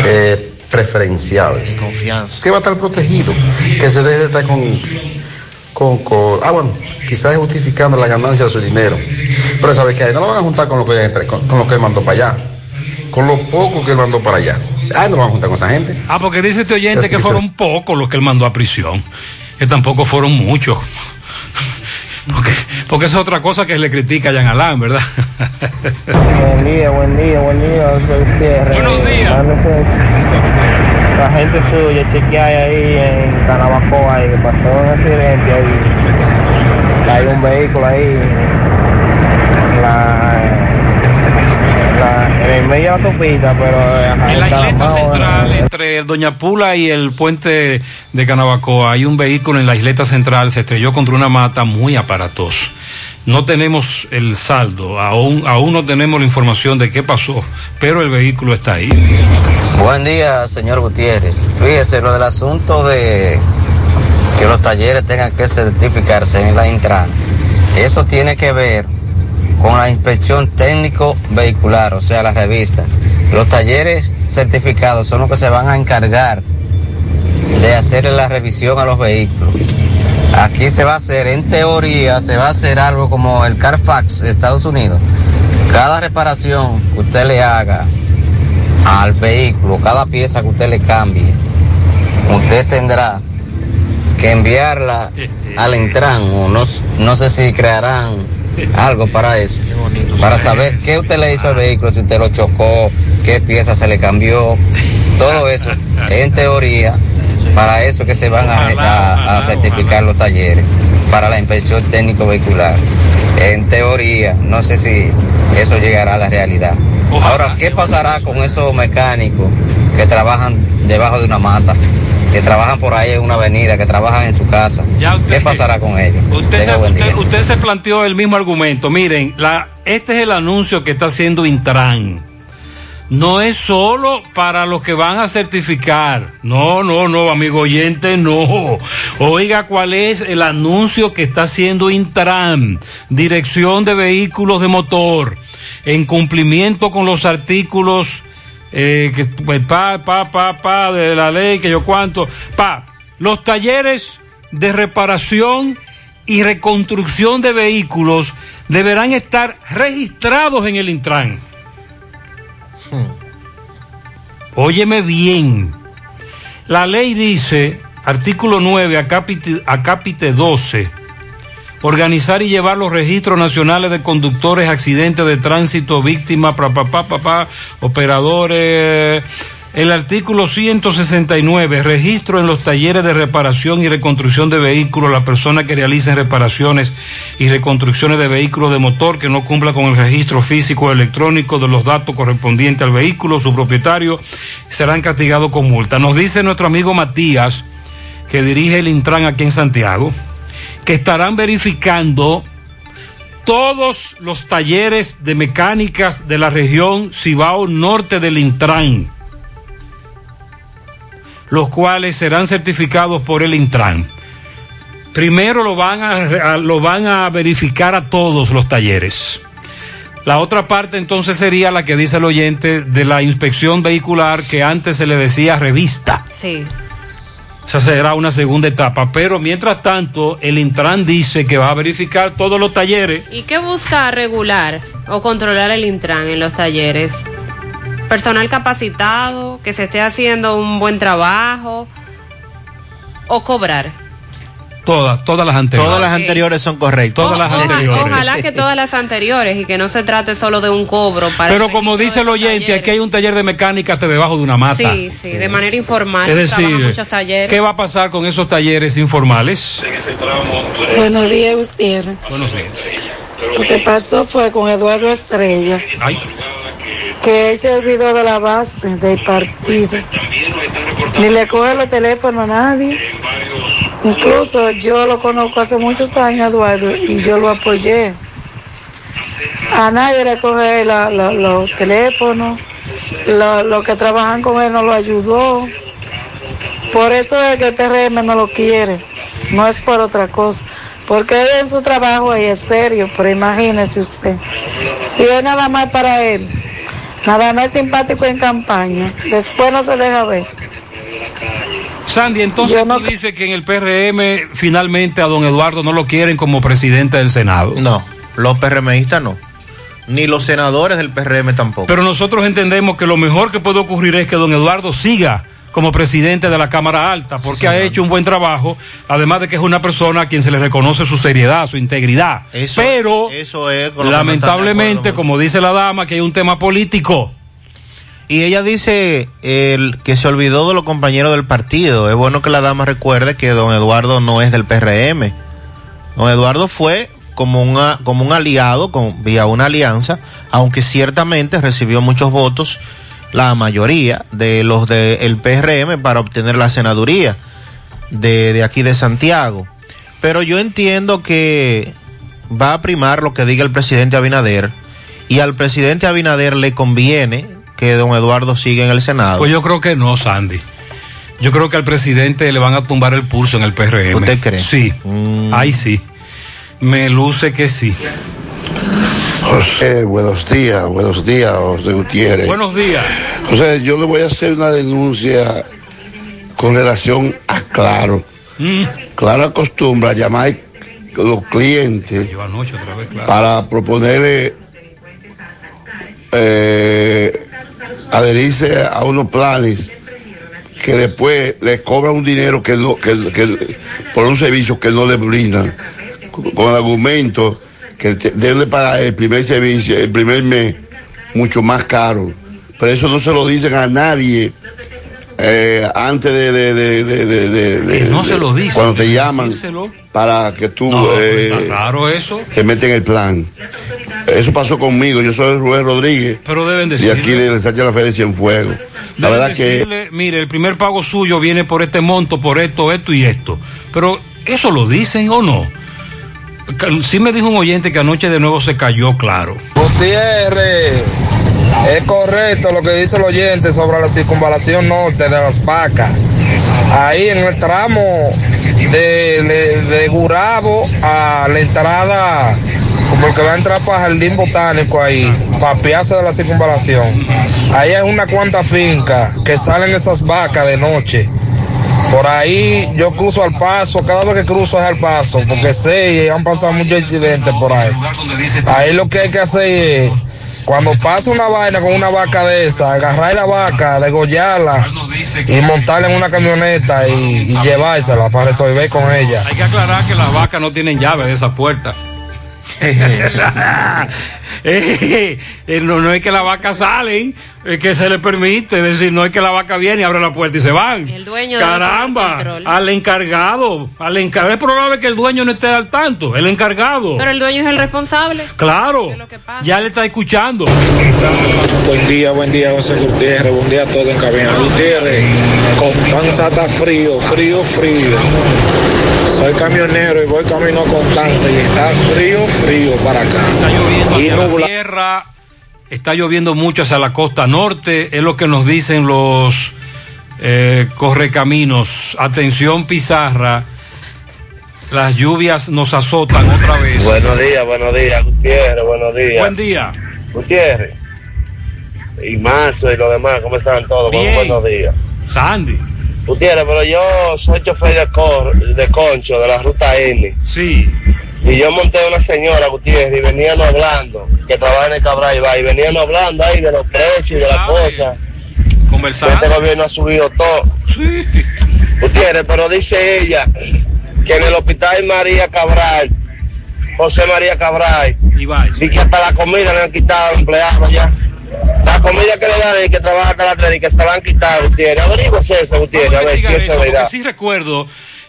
eh, preferencial de confianza, que va a estar protegido, que se deje de estar con, con, con ah bueno, quizás justificando la ganancia de su dinero, pero sabe que ahí no lo van a juntar con lo que, con, con lo que él mandó para allá, con lo poco que él mandó para allá. Ah, no vamos a juntar con esa gente. Ah, porque dice este oyente que, que, que fueron pocos los que él mandó a prisión, que tampoco fueron muchos. Porque, porque esa es otra cosa que le critica a Jean Alain, ¿verdad? Buen día, buen día, buen día. Buenos días. La gente suya, chequea ahí en Canabacoa, ahí, que pasó un accidente ahí. Hay un vehículo ahí. La... en medio de la autopista, pero en la isleta central, entre Doña Pula y el puente de Canabacoa, hay un vehículo en la isleta central, se estrelló contra una mata muy aparatosa. No tenemos el saldo, aún, aún no tenemos la información de qué pasó, pero el vehículo está ahí. Buen día, señor Gutiérrez. Fíjese, lo del asunto de que los talleres tengan que certificarse en la Intran, eso tiene que ver con la inspección técnico vehicular, o sea, la revista. Los talleres certificados son los que se van a encargar de hacer la revisión a los vehículos. Aquí se va a hacer, en teoría, se va a hacer algo como el Carfax de Estados Unidos. Cada reparación que usted le haga al vehículo, cada pieza que usted le cambie, usted tendrá que enviarla al Intran, o no, no sé si crearán algo para eso, para saber qué usted le hizo al vehículo, si usted lo chocó, qué pieza se le cambió, todo eso, en teoría, para eso que se van a, a, a certificar los talleres, para la inspección técnico vehicular, en teoría. No sé si eso llegará a la realidad. Ahora, ¿qué pasará con esos mecánicos que trabajan debajo de una mata, que trabajan por ahí en una avenida, que trabajan en su casa? Usted, ¿qué pasará con ellos? Usted se, usted, usted se planteó el mismo argumento. Miren, la, este es el anuncio que está haciendo Intran. No es solo para los que van a certificar. No, no, no, amigo oyente, no. Oiga, ¿cuál es el anuncio que está haciendo Intran? Dirección de Vehículos de Motor, en cumplimiento con los artículos... Eh, que, pa, pa, pa, pa, de la ley, que yo cuánto, pa, los talleres de reparación y reconstrucción de vehículos deberán estar registrados en el Intran. Hmm. Óyeme bien, la ley dice, artículo nueve, acápite, acápite doce, organizar y llevar los registros nacionales de conductores, accidentes de tránsito, víctimas, pa, pa, pa, pa, pa, operadores, El artículo ciento sesenta y nueve, registro en los talleres de reparación y reconstrucción de vehículos. Las personas que realicen reparaciones y reconstrucciones de vehículos de motor que no cumpla con el registro físico o electrónico de los datos correspondientes al vehículo, su propietario, serán castigados con multa. Nos dice nuestro amigo Matías, que dirige el Intran aquí en Santiago, que estarán verificando todos los talleres de mecánicas de la región Cibao Norte del Intran, los cuales serán certificados por el Intran. Primero lo van a, a, lo van a verificar a todos los talleres. La otra parte entonces sería la que dice el oyente de la inspección vehicular, que antes se le decía revista. Sí. Esa será una segunda etapa, pero mientras tanto el Intran dice que va a verificar todos los talleres. ¿Y qué busca regular o controlar el Intran en los talleres? Personal capacitado, que se esté haciendo un buen trabajo, o cobrar. Todas, todas las anteriores. Todas las anteriores son correctas. Todas las anteriores. Ojalá que todas las anteriores y que no se trate solo de un cobro. Para pero como dice el oyente, talleres. Aquí hay un taller de mecánica hasta debajo de una mata. Sí, sí, de manera informal. Es decir, ¿qué va a pasar con esos talleres informales? Buenos días, Gutiérrez. Buenos días. Lo que pasó fue con Eduardo Estrella. Ay. Que se olvidó de la base del partido. Ni le coge los teléfonos a nadie. Incluso yo lo conozco hace muchos años, Eduardo, y yo lo apoyé. A nadie le coge la, la, los teléfonos, los lo que trabajan con él no lo ayudó. Por eso es que el P R M no lo quiere, no es por otra cosa. Porque él en su trabajo ahí es serio, pero imagínese usted. Si es nada más para él, nada más simpático en campaña, después no se deja ver. Sandy, entonces no... tú dices que en el P R M finalmente a don Eduardo no lo quieren como presidente del Senado. No, los PRMistas no, ni los senadores del P R M tampoco. Pero nosotros entendemos que lo mejor que puede ocurrir es que don Eduardo siga como presidente de la Cámara Alta, porque sí, ha hecho un buen trabajo, además de que es una persona a quien se le reconoce su seriedad, su integridad. Eso, pero, eso es lamentablemente, acuerdo, como dice la dama, que hay un tema político. Y ella dice eh, que se olvidó de los compañeros del partido. Es bueno que la dama recuerde que don Eduardo no es del P R M. Don Eduardo fue como, una, como un aliado, con, vía una alianza, aunque ciertamente recibió muchos votos, la mayoría de los del P R M, para obtener la senaduría de, de aquí de Santiago. Pero yo entiendo que va a primar lo que diga el presidente Abinader, y al presidente Abinader le conviene que don Eduardo siga en el Senado. Pues yo creo que no, Sandy. Yo creo que al presidente le van a tumbar el pulso en el P R M. ¿Usted cree? Sí, mm. Ahí sí, me luce que sí. José, buenos días, buenos días, José Gutiérrez. Buenos días. José, yo le voy a hacer una denuncia con relación a Claro. Mm. Claro acostumbra llamar a los clientes anoche, otra vez, claro, para proponerle eh, adherirse a unos planes que después le cobran un dinero que no, que, que, por un servicio que no le brindan, con, con argumentos que debe pagar el primer servicio, el primer mes, mucho más caro. Pero eso no se lo dicen a nadie eh, antes de... de, de, de, de, de, de no se lo dicen. Cuando te llaman decírselo, para que tú... No, eh, está claro eso. Te meten el plan. Eso pasó conmigo. Yo soy Rubén Rodríguez. Pero deben decirle. Y aquí de Sánchez la Fe de Cienfuegos. La verdad decirle, que... Mire, el primer pago suyo viene por este monto, por esto, esto y esto. Pero ¿eso lo dicen o no? Sí me dijo un oyente que anoche de nuevo se cayó Claro. Gutiérrez, es correcto lo que dice el oyente sobre la circunvalación norte de Las Pacas. Ahí en el tramo de, de, de Gurabo a la entrada, como el que va a entrar para Jardín Botánico ahí, para Piazza de la Circunvalación. Ahí hay una cuanta finca que salen esas vacas de noche. Por ahí yo cruzo al paso, cada vez que cruzo es al paso, porque sé, han pasado muchos incidentes por ahí. Ahí lo que hay que hacer es, cuando pasa una vaina con una vaca de esa, agarrar la vaca, degollarla y montarla en una camioneta y, y llevársela para resolver con ella. Hay que aclarar que las vacas no tienen llave de esa puerta. eh, eh, no, no es que la vaca salen, es que se le permite, es decir, no es que la vaca viene y abre la puerta y se van. El dueño, caramba, del al encargado, al encargado, es probable que el dueño no esté al tanto, el encargado. Pero el dueño es el responsable. Claro, lo que pasa. Ya le está escuchando. Buen día, buen día, José Gutiérrez, buen día a todos en cabina. Gutiérrez, Constanza está frío, frío, frío. Soy camionero y voy camino a Constanza y está frío, frío para acá. Está lloviendo hacia la sierra, está lloviendo mucho hacia la costa norte, es lo que nos dicen los eh, correcaminos. Atención, Pizarra, las lluvias nos azotan otra vez. Buenos días, buenos días, Gutiérrez, buenos días. Buen día. Gutiérrez, y Marzo y los demás, ¿cómo están todos? Bien. Buenos días. Sandy. Gutiérrez, pero yo soy chofer de, cor, de concho, de la ruta N. Sí. Y yo monté una señora, Gutiérrez, y venían hablando, que trabaja en el Cabral y va, y venían hablando ahí de los precios y de las cosas. Conversando. Este gobierno ha subido todo. Sí. Gutiérrez, pero dice ella que en el hospital María Cabral, José María Cabral, y, va, y que hasta la comida le han quitado a los empleados ya. La comida que le dan y que trabaja hasta las tres y que se la han quitado, Gutiérrez. Averíguese eso, Gutiérrez. A ver, si eso, porque sí recuerdo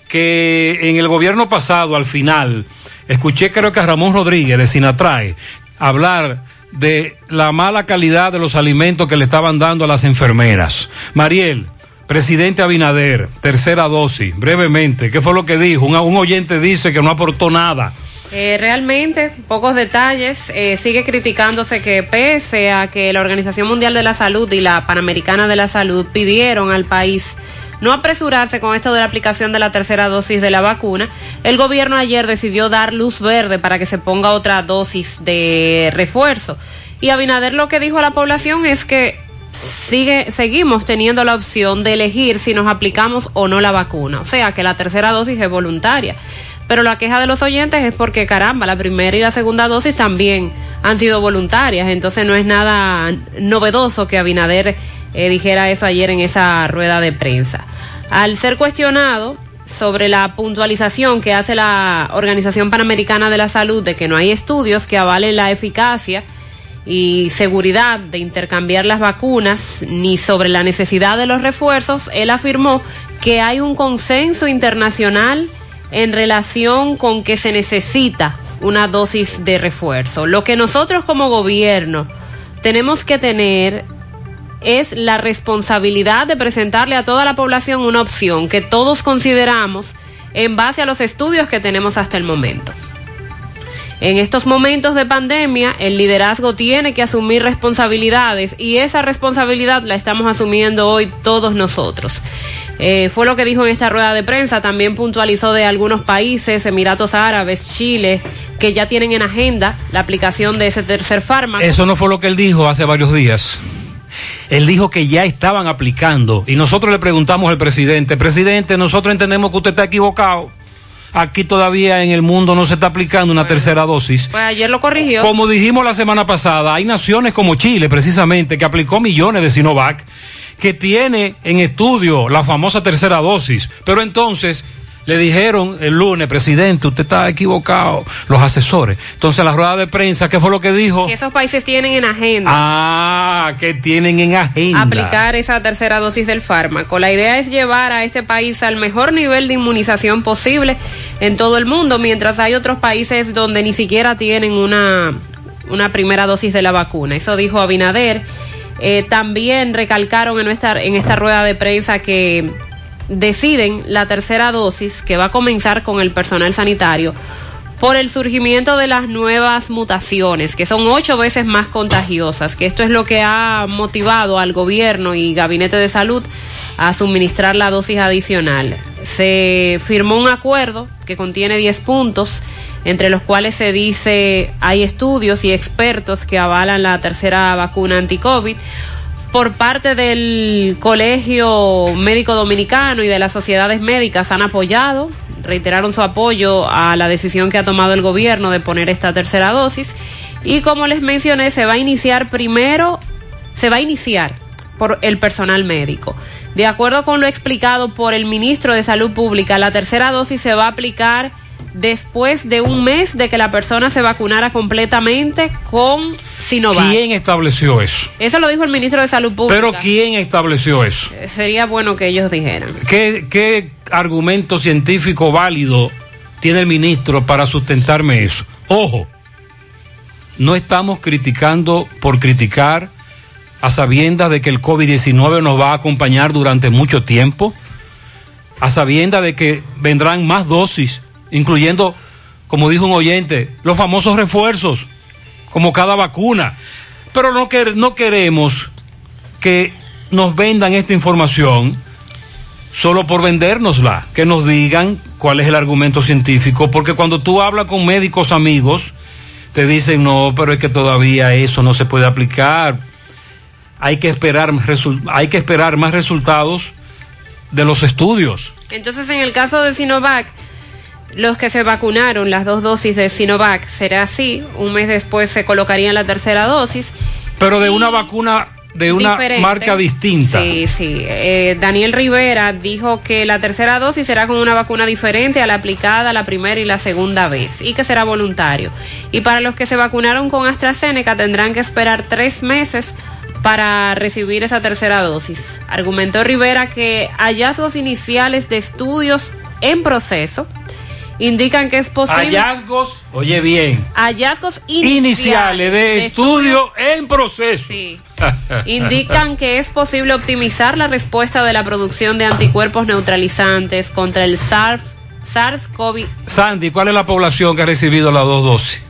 que en el gobierno pasado, al final, escuché creo que a Ramón Rodríguez de Sinatrae hablar de la mala calidad de los alimentos que le estaban dando a las enfermeras. Mariel, presidente Abinader, tercera dosis, brevemente, ¿qué fue lo que dijo? Un, un oyente dice que no aportó nada. Eh, realmente, pocos detalles, eh, sigue criticándose que pese a que la Organización Mundial de la Salud y la Panamericana de la Salud pidieron al país no apresurarse con esto de la aplicación de la tercera dosis de la vacuna, el gobierno ayer decidió dar luz verde para que se ponga otra dosis de refuerzo. Y Abinader lo que dijo a la población es que sigue, seguimos teniendo la opción de elegir si nos aplicamos o no la vacuna, o sea que la tercera dosis es voluntaria. Pero la queja de los oyentes es porque, caramba, la primera y la segunda dosis también han sido voluntarias. Entonces no es nada novedoso que Abinader eh, dijera eso ayer en esa rueda de prensa. Al ser cuestionado sobre la puntualización que hace la Organización Panamericana de la Salud de que no hay estudios que avalen la eficacia y seguridad de intercambiar las vacunas, ni sobre la necesidad de los refuerzos, él afirmó que hay un consenso internacional en relación con que se necesita una dosis de refuerzo. Lo que nosotros como gobierno tenemos que tener es la responsabilidad de presentarle a toda la población una opción que todos consideramos en base a los estudios que tenemos hasta el momento. En estos momentos de pandemia, el liderazgo tiene que asumir responsabilidades y esa responsabilidad la estamos asumiendo hoy todos nosotros. Eh, fue lo que dijo en esta rueda de prensa. También puntualizó de algunos países, Emiratos Árabes, Chile, que ya tienen en agenda la aplicación de ese tercer fármaco. Eso no fue lo que él dijo hace varios días. Él dijo que ya estaban aplicando. Y nosotros le preguntamos al presidente, presidente, nosotros entendemos que usted está equivocado. Aquí todavía en el mundo no se está aplicando una bueno, tercera dosis. Pues ayer lo corrigió. Como dijimos la semana pasada, hay naciones como Chile, precisamente, que aplicó millones de Sinovac, que tiene en estudio la famosa tercera dosis, pero entonces le dijeron el lunes, presidente, usted está equivocado, los asesores. Entonces la rueda de prensa, ¿qué fue lo que dijo? Que esos países tienen en agenda. Ah, que tienen en agenda. Aplicar esa tercera dosis del fármaco. La idea es llevar a este país al mejor nivel de inmunización posible en todo el mundo, mientras hay otros países donde ni siquiera tienen una, una primera dosis de la vacuna. Eso dijo Abinader. Eh, también recalcaron en, nuestra, en esta rueda de prensa que deciden la tercera dosis que va a comenzar con el personal sanitario por el surgimiento de las nuevas mutaciones, que son ocho veces más contagiosas, que esto es lo que ha motivado al gobierno y gabinete de salud a suministrar la dosis adicional. Se firmó un acuerdo que contiene diez puntos, entre los cuales se dice hay estudios y expertos que avalan la tercera vacuna anti-COVID. Por parte del Colegio Médico Dominicano y de las sociedades médicas han apoyado, reiteraron su apoyo a la decisión que ha tomado el gobierno de poner esta tercera dosis. Y como les mencioné, se va a iniciar primero, se va a iniciar por el personal médico. De acuerdo con lo explicado por el ministro de Salud Pública, la tercera dosis se va a aplicar después de un mes de que la persona se vacunara completamente con Sinovac. ¿Quién estableció eso? Eso lo dijo el ministro de Salud Pública. ¿Pero quién estableció eso? Sería bueno que ellos dijeran. ¿Qué, qué argumento científico válido tiene el ministro para sustentarme eso? Ojo, no estamos criticando por criticar, a sabiendas de que el COVID diecinueve nos va a acompañar durante mucho tiempo, a sabiendas de que vendrán más dosis, incluyendo, como dijo un oyente, los famosos refuerzos, como cada vacuna. Pero no, quer- no queremos que nos vendan esta información solo por vendérnosla, que nos digan cuál es el argumento científico, porque cuando tú hablas con médicos amigos, te dicen, no, pero es que todavía eso no se puede aplicar, hay que esperar, resu- hay que esperar más resultados de los estudios. Entonces, en el caso de Sinovac, los que se vacunaron las dos dosis de Sinovac, será así, un mes después se colocaría la tercera dosis. Pero de una vacuna de una diferente, marca distinta. Sí, sí. Eh, Daniel Rivera dijo que la tercera dosis será con una vacuna diferente a la aplicada la primera y la segunda vez, y que será voluntario. Y para los que se vacunaron con AstraZeneca tendrán que esperar tres meses para recibir esa tercera dosis. Argumentó Rivera que hallazgos iniciales de estudios en proceso indican que es posible. Hallazgos, oye bien. Hallazgos iniciales, iniciales de, de estudio, estudio en proceso. Sí. Indican que es posible optimizar la respuesta de la producción de anticuerpos neutralizantes contra el SARS-CoV. Sandy, ¿cuál es la población que ha recibido las dos dosis?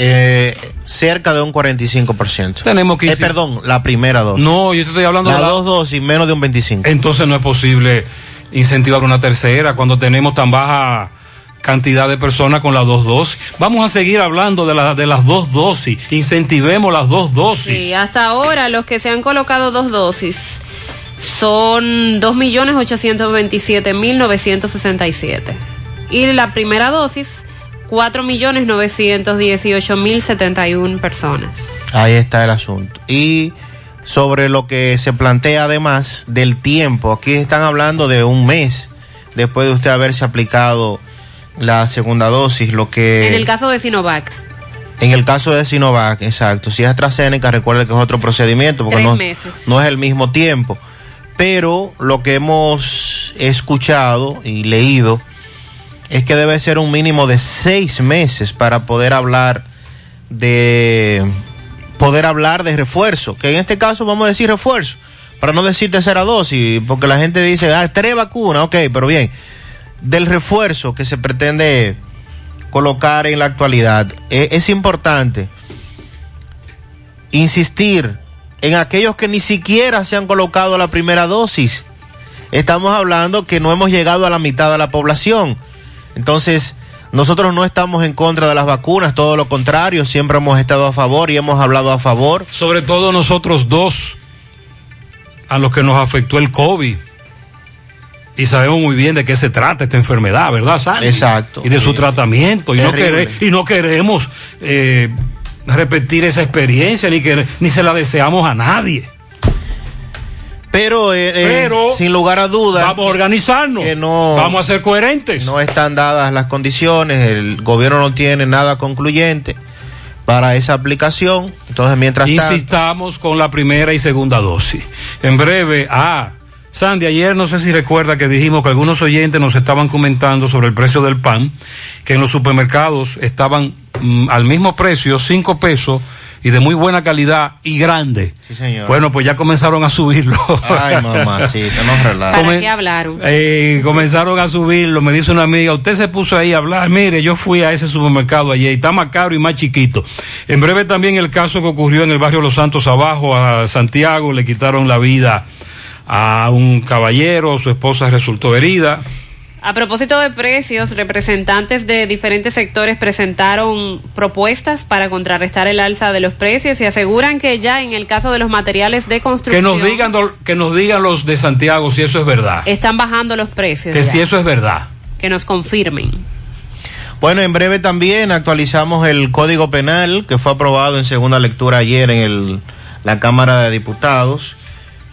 Eh, cerca de un cuarenta y cinco por ciento. Tenemos que eh, perdón, la primera dosis. No, yo te estoy hablando la de las dos dosis, menos de un veinticinco por ciento. Entonces no es posible incentivar una tercera cuando tenemos tan baja cantidad de personas con las dos dosis. Vamos a seguir hablando de, la, de las dos dosis. Incentivemos las dos dosis. Sí, hasta ahora los que se han colocado dos dosis son dos millones ochocientos veintisiete mil novecientos sesenta y siete. Y la primera dosis, cuatro millones novecientos dieciocho mil setenta y uno personas. Ahí está el asunto. Y sobre lo que se plantea además del tiempo, aquí están hablando de un mes después de usted haberse aplicado la segunda dosis, lo que... En el caso de Sinovac. En el caso de Sinovac, exacto. Si es AstraZeneca, recuerde que es otro procedimiento, porque no, no es el mismo tiempo. Pero lo que hemos escuchado y leído es que debe ser un mínimo de seis meses para poder hablar de... poder hablar de refuerzo, que en este caso vamos a decir refuerzo, para no decir tercera dosis, porque la gente dice, ah, tres vacunas, ok, pero bien, del refuerzo que se pretende colocar en la actualidad, eh, es importante insistir en aquellos que ni siquiera se han colocado la primera dosis. Estamos hablando que no hemos llegado a la mitad de la población, entonces... Nosotros no estamos en contra de las vacunas, todo lo contrario, siempre hemos estado a favor y hemos hablado a favor. Sobre todo nosotros dos, a los que nos afectó el COVID, y sabemos muy bien de qué se trata esta enfermedad, ¿verdad, Sandy? Exacto. Y de su tratamiento, y no, quere, y no queremos eh, repetir esa experiencia, ni, que, ni se la deseamos a nadie. Pero, eh, Pero eh, sin lugar a dudas, vamos a organizarnos, que no, vamos a ser coherentes. No están dadas las condiciones, el gobierno no tiene nada concluyente para esa aplicación. Entonces, mientras tanto, insistamos con la primera y segunda dosis. En breve, ah, Sandy, ayer no sé si recuerda que dijimos que algunos oyentes nos estaban comentando sobre el precio del pan, que en los supermercados estaban mmm, al mismo precio, cinco pesos. Y de muy buena calidad y grande. Sí, señor. Bueno, pues ya comenzaron a subirlo. Ay, mamá, sí, no nos relajes. ¿Para qué hablaron? Eh, comenzaron a subirlo. Me dice una amiga, usted se puso ahí a hablar. Mire, yo fui a ese supermercado ayer y está más caro y más chiquito. En breve también el caso que ocurrió en el barrio Los Santos Abajo, a Santiago, le quitaron la vida a un caballero, su esposa resultó herida. A propósito de precios, representantes de diferentes sectores presentaron propuestas para contrarrestar el alza de los precios y aseguran que ya en el caso de los materiales de construcción... Que nos digan, que nos digan los de Santiago si eso es verdad. Están bajando los precios. Que ya, si eso es verdad. Que nos confirmen. Bueno, en breve también actualizamos el Código Penal que fue aprobado en segunda lectura ayer en el, la Cámara de Diputados,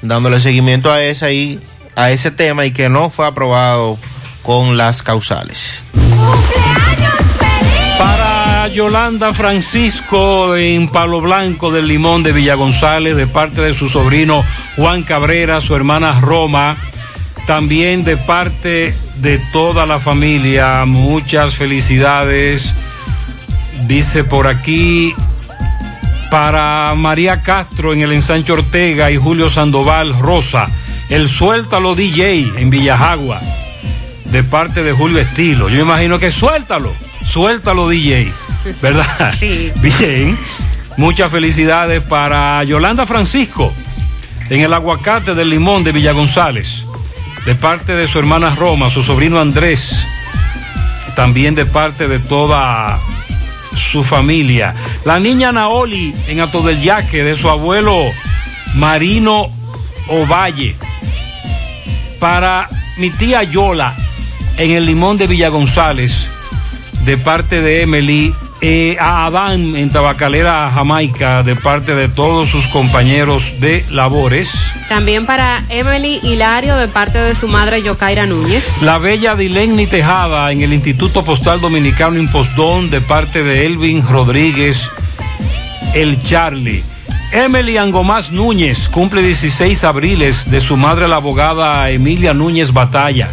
dándole seguimiento a, esa y, a ese tema y que no fue aprobado con las causales. ¡Cumpleaños feliz! Para Yolanda Francisco en Palo Blanco del Limón de Villa González, de parte de su sobrino Juan Cabrera, su hermana Roma, también de parte de toda la familia, muchas felicidades. Dice por aquí, para María Castro en el Ensanche Ortega y Julio Sandoval Rosa, el Suéltalo D J en Villajagua, de parte de Julio Estilo. Yo imagino que suéltalo, suéltalo D J, ¿verdad? Sí. Bien, muchas felicidades para Yolanda Francisco en el Aguacate del Limón de Villa González, de parte de su hermana Roma, su sobrino Andrés, también de parte de toda su familia. La niña Naoli en Ato del Yaque, de su abuelo Marino Ovalle. Para mi tía Yola en el Limón de Villa González, de parte de Emily. eh, a Adán en Tabacalera, Jamaica, de parte de todos sus compañeros de labores. También para Emily Hilario, de parte de su madre Yocaira Núñez. La bella Dileni Tejada en el Instituto Postal Dominicano Impostón, de parte de Elvin Rodríguez, el Charlie. Emily Angomás Núñez cumple dieciséis abriles, de su madre la abogada Emilia Núñez Batalla.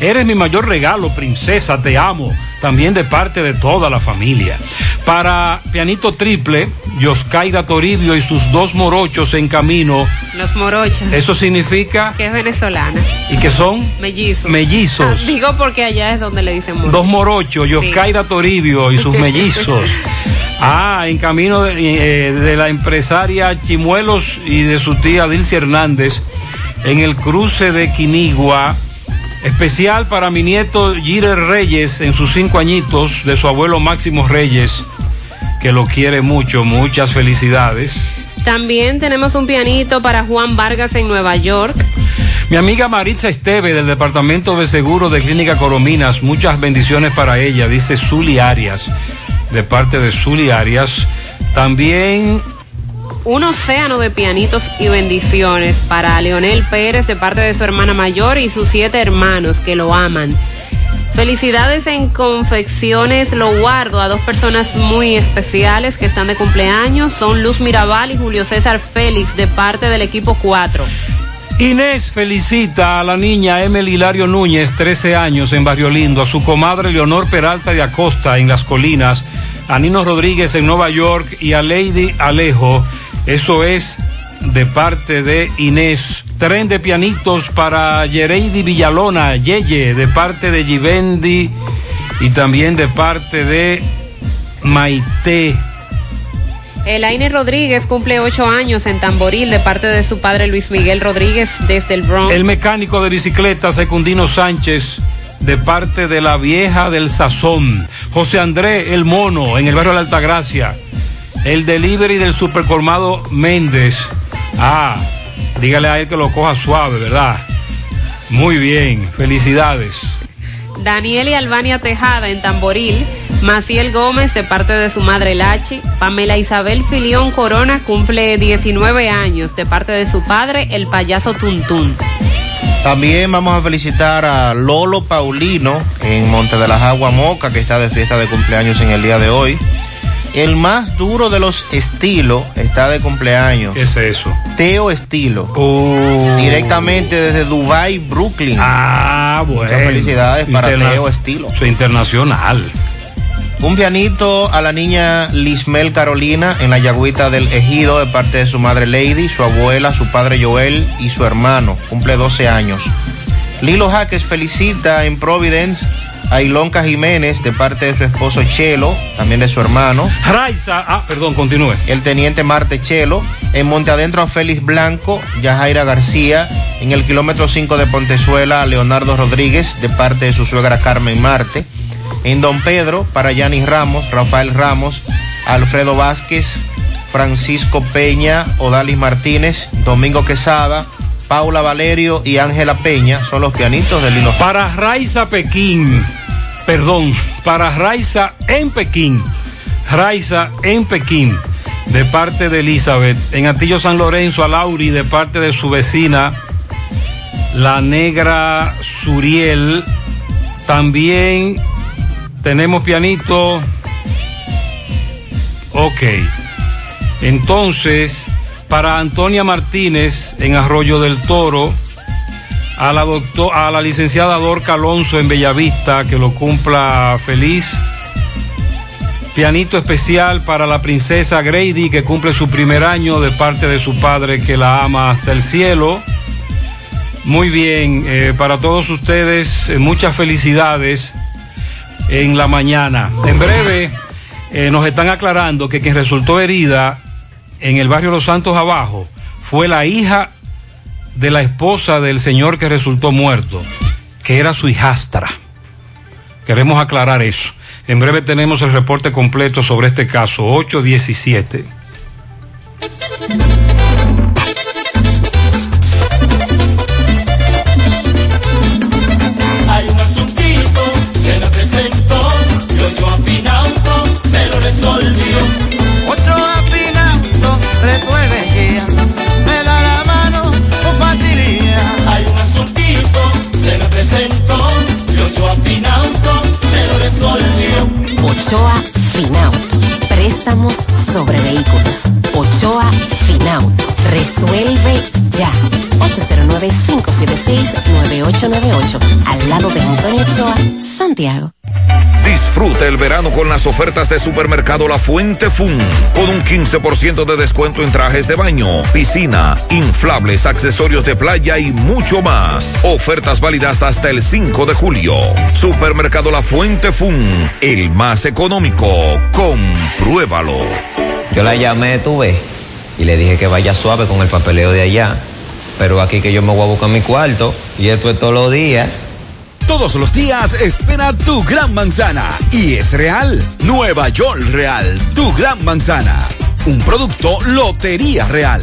Eres mi mayor regalo, princesa, te amo, también de parte de toda la familia. Para Pianito Triple, Yoscaira Toribio y sus dos morochos en camino. Los morochos. Eso significa que es venezolana. ¿Y que son? Mellizos. Mellizos. Ah, digo porque allá es donde le dicen morochos. Dos morochos, Yoscaira sí. Toribio y sus mellizos. Ah, en camino de, eh, de la empresaria Chimuelos y de su tía Dilcy Hernández en el cruce de Quinigua. Especial para mi nieto Gire Reyes en sus cinco añitos, de su abuelo Máximo Reyes, que lo quiere mucho, muchas felicidades. También tenemos un pianito para Juan Vargas en Nueva York. Mi amiga Maritza Esteve del Departamento de Seguros de Clínica Corominas, muchas bendiciones para ella, dice Zuli Arias, de parte de Zuli Arias. También un océano de pianitos y bendiciones para Leonel Pérez, de parte de su hermana mayor y sus siete hermanos que lo aman. Felicidades en Confecciones Lo Guardo a dos personas muy especiales que están de cumpleaños, son Luz Mirabal y Julio César Félix, de parte del equipo cuatro. Inés felicita a la niña Emily Hilario Núñez, trece años, en Barrio Lindo, a su comadre Leonor Peralta de Acosta en Las Colinas, a Nino Rodríguez en Nueva York y a Lady Alejo. Eso es de parte de Inés. Tren de pianitos para Yereidi Villalona, Yeye, de parte de Givendi y también de parte de Maite. Elaine Rodríguez cumple ocho años en Tamboril, de parte de su padre Luis Miguel Rodríguez desde el Bronx. El mecánico de bicicletas Secundino Sánchez, de parte de la vieja del Sazón. José André El Mono en el barrio La Altagracia. El delivery del supercolmado Méndez. Ah, dígale a él que lo coja suave, ¿verdad? Muy bien, felicidades. Daniel y Albania Tejada en Tamboril. Maciel Gómez, de parte de su madre Lachi. Pamela Isabel Filión Corona cumple diecinueve años, de parte de su padre, el payaso Tuntún. También vamos a felicitar a Lolo Paulino en Monte de las Aguas Moca, que está de fiesta de cumpleaños en el día de hoy. El más duro de los estilos está de cumpleaños. ¿Qué es eso? Teo Estilo. Oh. Directamente desde Dubai, Brooklyn. Ah, bueno. Muchas felicidades para Interna- Teo Estilo. Su internacional. Un pianito a la niña Lismel Carolina en la Yagüita del Ejido, de parte de su madre Lady, su abuela, su padre Joel y su hermano. Cumple doce años. Lilo Jaques felicita en Providence a Ilonka Jiménez, de parte de su esposo Chelo, también de su hermano Raiza. Ah, perdón, continúe. El teniente Marte Chelo. En Monte Adentro a Félix Blanco, Yajaira García. En el kilómetro cinco de Pontezuela a Leonardo Rodríguez, de parte de su suegra Carmen Marte. En Don Pedro, para Yanis Ramos, Rafael Ramos, Alfredo Vázquez, Francisco Peña, Odalis Martínez, Domingo Quesada, Paula Valerio y Ángela Peña, son los pianitos de Lino. Para Raiza Pekín, perdón, para Raiza en Pekín, Raiza en Pekín, de parte de Elizabeth. En Atillo San Lorenzo a Lauri, de parte de su vecina, la negra Suriel. También tenemos pianito. Ok. Entonces, para Antonia Martínez en Arroyo del Toro, a la, doctor, a la licenciada Dorca Alonso en Bellavista, que lo cumpla feliz. Pianito especial para la princesa Grady, que cumple su primer año, de parte de su padre que la ama hasta el cielo. Muy bien, eh, para todos ustedes, eh, muchas felicidades en la mañana. En breve, eh, nos están aclarando que quien resultó herida en el barrio Los Santos Abajo fue la hija de la esposa del señor que resultó muerto, que era su hijastra. Queremos aclarar eso. En breve tenemos el reporte completo sobre este caso, ocho diecisiete. Hay un asuntito, se me presentó, yo yo afinando, me lo resolvió. Otro afinando, resuelve ya, me da la mano con facilidad. Hay un asuntito, se me presentó, yo yo afinando, me lo resolvió. Ochoa Finauto, préstamos sobre vehículos. Ochoa Finauto, resuelve ya. ocho cero nueve, cinco siete seis, nueve ocho nueve ocho, al lado de Antonio Ochoa, Santiago. Disfruta el verano con las ofertas de Supermercado La Fuente Fun, con un quince por ciento de descuento en trajes de baño, piscina, inflables, accesorios de playa y mucho más. Ofertas válidas hasta el cinco de julio. Supermercado La Fuente Fun, el más económico. Compruébalo. Yo la llamé, tú ves, y le dije que vaya suave con el papeleo de allá, pero aquí que yo me voy a buscar mi cuarto, y esto es todos los días. Todos los días espera tu gran manzana. Y es real. Nueva York Real, tu gran manzana. Un producto Lotería Real.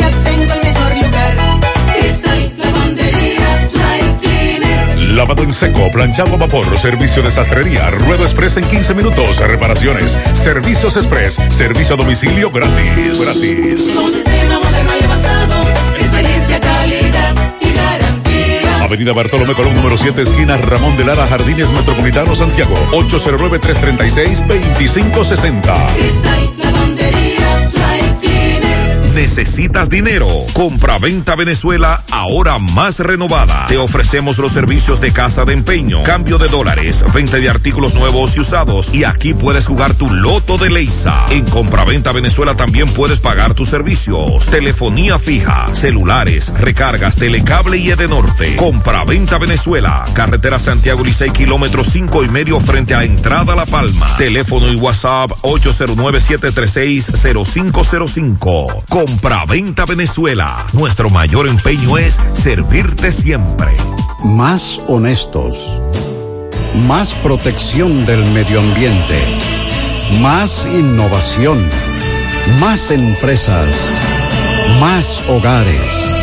ya tengo el mejor lugar. Cristal, lavandería, dry cleaner. Lavado en seco, planchado a vapor, servicio de sastrería, rueda express en quince minutos, reparaciones, servicios express, servicio a domicilio gratis. Gratis. Con sistema moderno y avanzado, experiencia, calidad y garantía. Avenida Bartolomé Colón, número siete, esquina Ramón de Lara, Jardines Metropolitano, Santiago, ocho cero nueve, tres tres seis, dos cinco seis cero. Cristal, lavandería, dry cleaner. necesitas dinero. Compraventa Venezuela, ahora más renovada. Te ofrecemos los servicios de casa de empeño, cambio de dólares, venta de artículos nuevos y usados. Y aquí puedes jugar tu loto de Leisa. En Compraventa Venezuela también puedes pagar tus servicios: telefonía fija, celulares, recargas, telecable y Edenorte. Compraventa Venezuela, carretera Santiago Licey, kilómetro cinco y medio frente a Entrada La Palma. Teléfono y WhatsApp ocho cero nueve, siete tres seis, cero cinco cero cinco. Compraventa Venezuela. Nuestro mayor empeño es servirte siempre. Más honestos, más protección del medio ambiente, más innovación, más empresas, más hogares,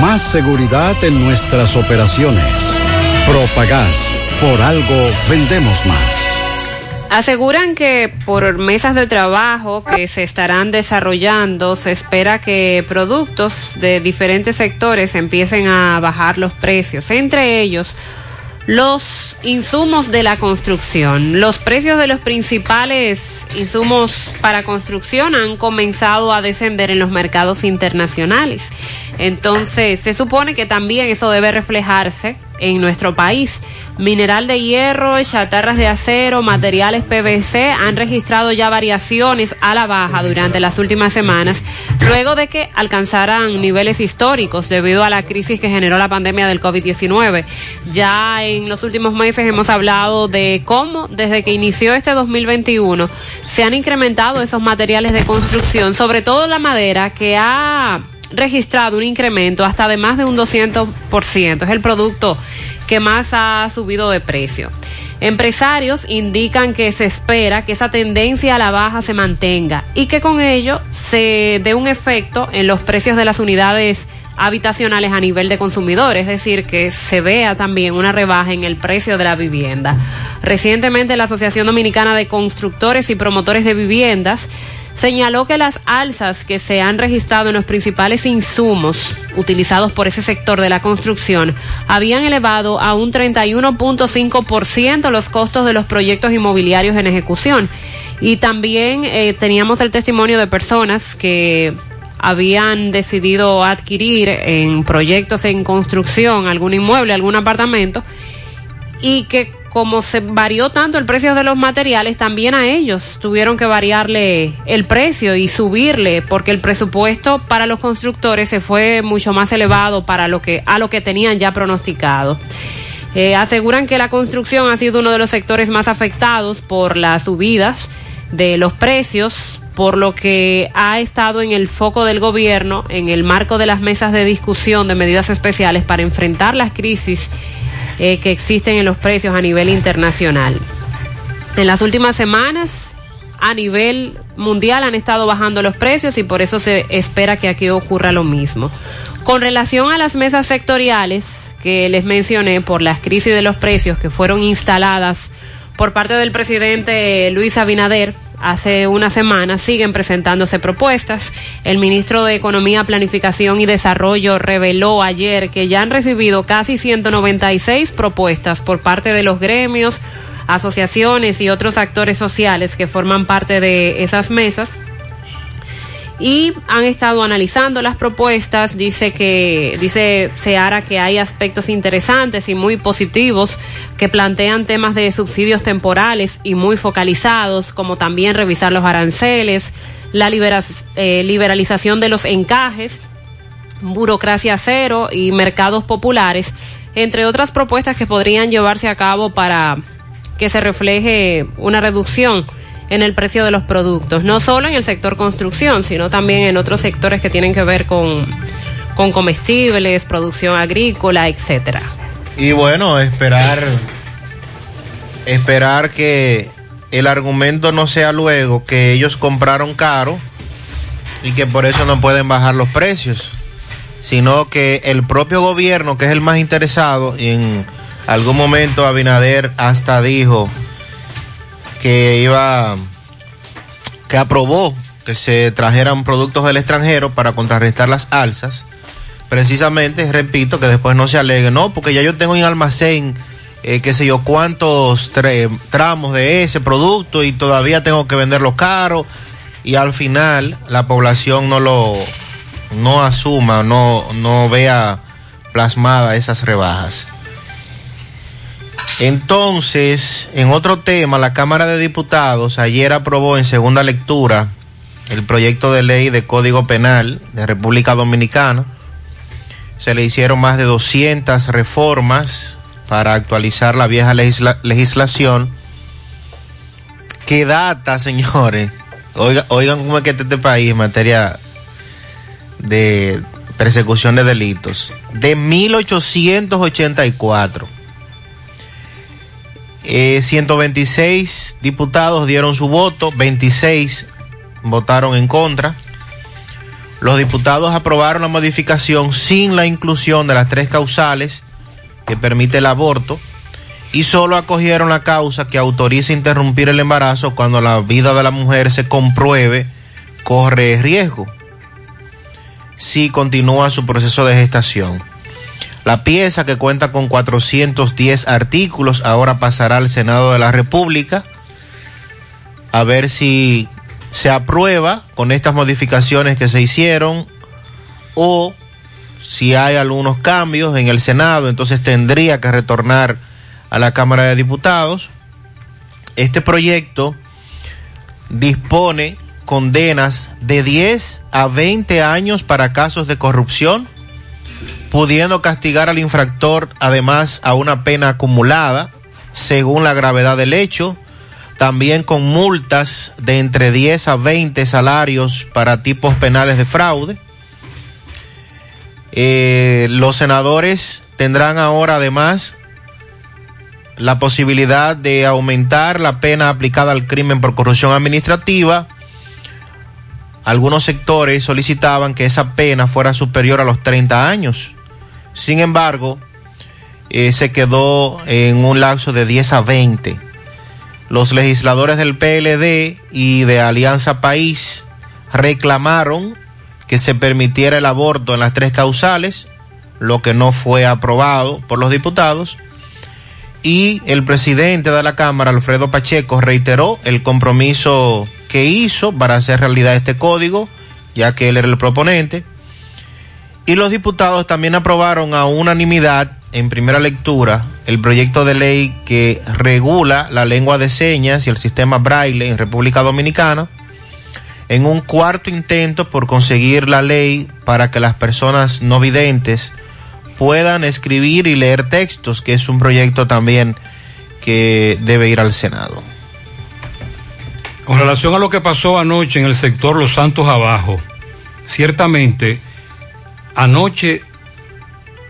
más seguridad en nuestras operaciones. Propagás, por algo vendemos más. Aseguran que por mesas de trabajo que se estarán desarrollando se espera que productos de diferentes sectores empiecen a bajar los precios, entre ellos los insumos de la construcción. Los precios de los principales insumos para construcción han comenzado a descender en los mercados internacionales. Entonces, se supone que también eso debe reflejarse en nuestro país. Mineral de hierro, chatarras de acero, materiales P V C han registrado ya variaciones a la baja durante las últimas semanas, luego de que alcanzaran niveles históricos debido a la crisis que generó la pandemia del COVID diecinueve. Ya en los últimos meses hemos hablado de cómo desde que inició este dos mil veintiuno se han incrementado esos materiales de construcción, sobre todo la madera, que ha registrado un incremento hasta de más de un doscientos por ciento. Es el producto que más ha subido de precio. Empresarios indican que se espera que esa tendencia a la baja se mantenga y que con ello se dé un efecto en los precios de las unidades habitacionales a nivel de consumidor, es decir, que se vea también una rebaja en el precio de la vivienda. Recientemente la Asociación Dominicana de Constructores y Promotores de Viviendas señaló que las alzas que se han registrado en los principales insumos utilizados por ese sector de la construcción habían elevado a un treinta y uno punto cinco por ciento los costos de los proyectos inmobiliarios en ejecución. Y también eh, teníamos el testimonio de personas que habían decidido adquirir en proyectos en construcción algún inmueble, algún apartamento, y que como se varió tanto el precio de los materiales, también a ellos tuvieron que variarle el precio y subirle, porque el presupuesto para los constructores se fue mucho más elevado para lo que a lo que tenían ya pronosticado. Eh, aseguran que la construcción ha sido uno de los sectores más afectados por las subidas de los precios, por lo que ha estado en el foco del gobierno en el marco de las mesas de discusión de medidas especiales para enfrentar las crisis Eh, que existen en los precios a nivel internacional. En las últimas semanas, a nivel mundial, han estado bajando los precios y por eso se espera que aquí ocurra lo mismo. Con relación a las mesas sectoriales que les mencioné por las crisis de los precios que fueron instaladas por parte del presidente Luis Abinader hace una semana, siguen presentándose propuestas. El ministro de Economía, Planificación y Desarrollo reveló ayer que ya han recibido casi ciento noventa y seis propuestas por parte de los gremios, asociaciones y otros actores sociales que forman parte de esas mesas, y han estado analizando las propuestas. Dice que dice Seara que hay aspectos interesantes y muy positivos que plantean temas de subsidios temporales y muy focalizados, como también revisar los aranceles, la liberaz, eh, liberalización de los encajes, burocracia cero y mercados populares, entre otras propuestas que podrían llevarse a cabo para que se refleje una reducción en el precio de los productos, no solo en el sector construcción, sino también en otros sectores que tienen que ver con, con comestibles, producción agrícola, etcétera. Y bueno, esperar esperar que el argumento no sea luego que ellos compraron caro y que por eso no pueden bajar los precios, sino que el propio gobierno, que es el más interesado, y en algún momento Abinader hasta dijo que iba, que aprobó que se trajeran productos del extranjero para contrarrestar las alzas, precisamente, repito, que después no se alegue, no, porque ya yo tengo en almacén, eh, qué sé yo, cuántos tre- tramos de ese producto y todavía tengo que venderlo caro, y al final la población no lo no asuma, no, no vea plasmada esas rebajas. Entonces, en otro tema, la Cámara de Diputados ayer aprobó en segunda lectura el proyecto de ley de Código Penal de República Dominicana. Se le hicieron más de doscientas reformas para actualizar la vieja legisla- legislación que data, señores, oigan, oigan cómo es que está este país en materia de persecución de delitos, de mil ochocientos ochenta y cuatro. Eh, ciento veintiséis diputados dieron su voto, veintiséis votaron en contra. Los diputados aprobaron la modificación sin la inclusión de las tres causales que permite el aborto y solo acogieron la causa que autoriza interrumpir el embarazo cuando la vida de la mujer se compruebe corre riesgo si continúa su proceso de gestación. La pieza, que cuenta con cuatrocientos diez artículos, ahora pasará al Senado de la República a ver si se aprueba con estas modificaciones que se hicieron, o si hay algunos cambios en el Senado, entonces tendría que retornar a la Cámara de Diputados. Este proyecto dispone condenas de diez a veinte años para casos de corrupción, pudiendo castigar al infractor además a una pena acumulada según la gravedad del hecho, también con multas de entre diez a veinte salarios para tipos penales de fraude. Eh, los senadores tendrán ahora además la posibilidad de aumentar la pena aplicada al crimen por corrupción administrativa. Algunos sectores solicitaban que esa pena fuera superior a los treinta años. Sin embargo, eh, se quedó en un lapso de diez a veinte. Los legisladores del P L D y de Alianza País reclamaron que se permitiera el aborto en las tres causales, lo que no fue aprobado por los diputados. Y el presidente de la Cámara, Alfredo Pacheco, reiteró el compromiso que hizo para hacer realidad este código, ya que él era el proponente. Y los diputados también aprobaron a unanimidad en primera lectura el proyecto de ley que regula la lengua de señas y el sistema Braille en República Dominicana, en un cuarto intento por conseguir la ley para que las personas no videntes puedan escribir y leer textos, que es un proyecto también que debe ir al Senado. Con relación a lo que pasó anoche en el sector Los Santos Abajo, ciertamente anoche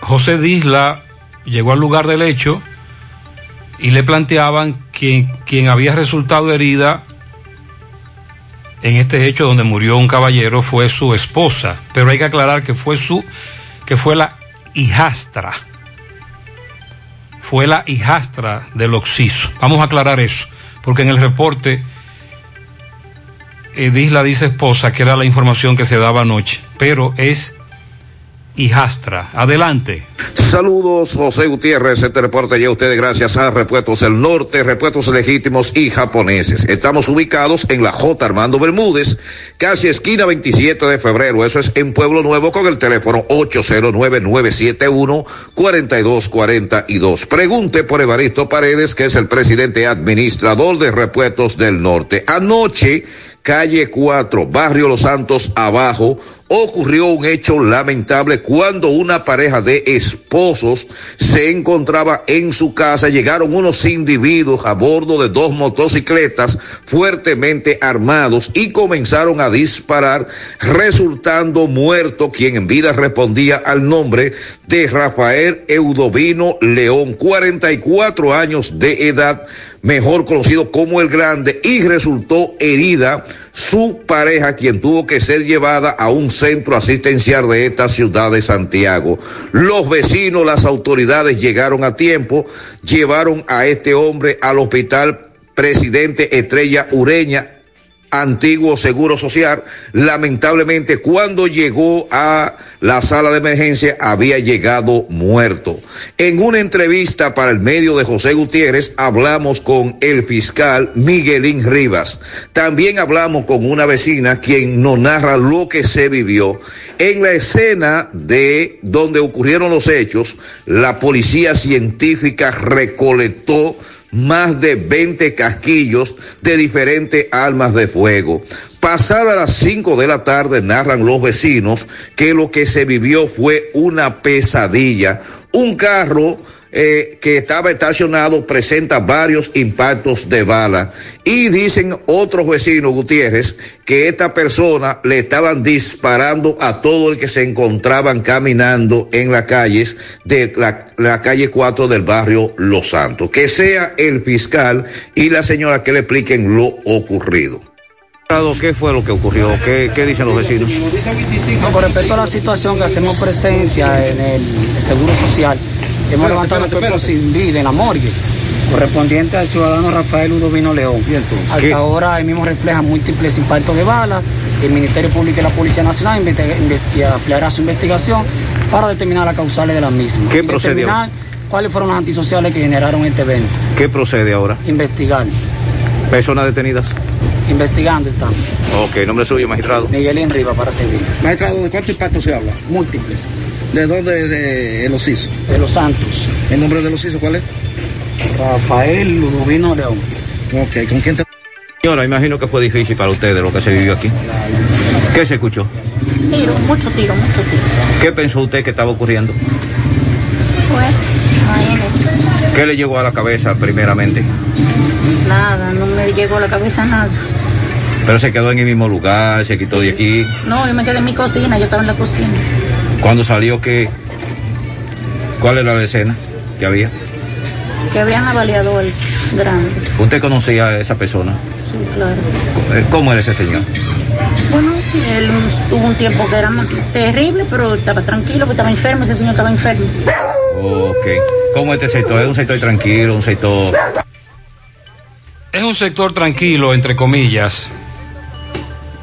José Disla llegó al lugar del hecho y le planteaban que quien había resultado herida en este hecho donde murió un caballero fue su esposa, pero hay que aclarar que fue su que fue la hijastra fue la hijastra del occiso. Vamos a aclarar eso, porque en el reporte eh, Disla dice esposa, que era la información que se daba anoche, pero es hijastra. Adelante. Saludos, José Gutiérrez. Este reporte llega a ustedes gracias a Repuestos del Norte, Repuestos Legítimos y Japoneses. Estamos ubicados en la J. Armando Bermúdez, casi esquina veintisiete de febrero. Eso es en Pueblo Nuevo, con el teléfono ocho cero nueve, nueve siete uno, cuatro dos cuatro dos. Pregunte por Evaristo Paredes, que es el presidente administrador de Repuestos del Norte. Anoche, calle cuatro, barrio Los Santos Abajo, ocurrió un hecho lamentable cuando una pareja de esposos se encontraba en su casa. Llegaron unos individuos a bordo de dos motocicletas fuertemente armados y comenzaron a disparar, resultando muerto quien en vida respondía al nombre de Rafael Eudovino León, cuarenta y cuatro años de edad, mejor conocido como El Grande, y resultó herida su pareja, quien tuvo que ser llevada a un centro asistencial de esta ciudad de Santiago. Los vecinos, las autoridades llegaron a tiempo, llevaron a este hombre al hospital Presidente Estrella Ureña, antiguo Seguro Social. Lamentablemente, cuando llegó a la sala de emergencia, había llegado muerto. En una entrevista para el medio de José Gutiérrez, hablamos con el fiscal Miguelín Rivas. También hablamos con una vecina, quien nos narra lo que se vivió. En la escena de donde ocurrieron los hechos, la policía científica recolectó más de veinte casquillos de diferentes armas de fuego. Pasadas las cinco de la tarde, narran los vecinos que lo que se vivió fue una pesadilla. Un carro eh, que estaba estacionado presenta varios impactos de bala. Y dicen otros vecinos, Gutiérrez, que esta persona le estaban disparando a todo el que se encontraban caminando en las calles de la, la calle cuatro del barrio Los Santos. Que sea el fiscal y la señora que le expliquen lo ocurrido. ¿Qué fue lo que ocurrió? ¿Qué, qué dicen los vecinos? No, con respecto a la situación que hacemos presencia en el Seguro Social, hemos levantado el cuerpo sin vida en la morgue, correspondiente al ciudadano Rafael Eudovino León. Hasta ¿Qué? ahora él mismo refleja múltiples impactos de bala. El Ministerio Público y la Policía Nacional ampliará su investigación para determinar las causales de las mismas. ¿Qué procedió? ¿Cuáles fueron las antisociales que generaron este evento? ¿Qué procede ahora? Investigar. ¿Personas detenidas? Investigando estamos. Ok, nombre suyo, magistrado. Miguelín Rivas, para servir. Magistrado, ¿de cuántos impactos se habla? Múltiples. ¿De dónde? ¿De los C I S? De Los Santos. ¿El nombre de los C I S cuál es? Rafael Eudovino León. Ok, ¿con quién te...? Señora, imagino que fue difícil para ustedes lo que se vivió aquí. ¿Qué se escuchó? Tiro, mucho tiro, mucho tiro. ¿Qué pensó usted que estaba ocurriendo? Pues, imagínese. ¿Qué le llegó a la cabeza primeramente? Nada, no me llegó a la cabeza nada. ¿Pero se quedó en el mismo lugar, se quitó sí. de aquí? No, yo me quedé en mi cocina, yo estaba en la cocina. ¿Cuándo salió qué? ¿Cuál era la escena que había? Que había un avaliador grande. ¿Usted conocía a esa persona? Sí, claro. ¿Cómo era ese señor? Bueno, él tuvo un tiempo que era terrible, pero estaba tranquilo, porque estaba enfermo, ese señor estaba enfermo. Ok. ¿Cómo este sector? ¿Es un sector tranquilo, un sector...? Es un sector tranquilo, entre comillas,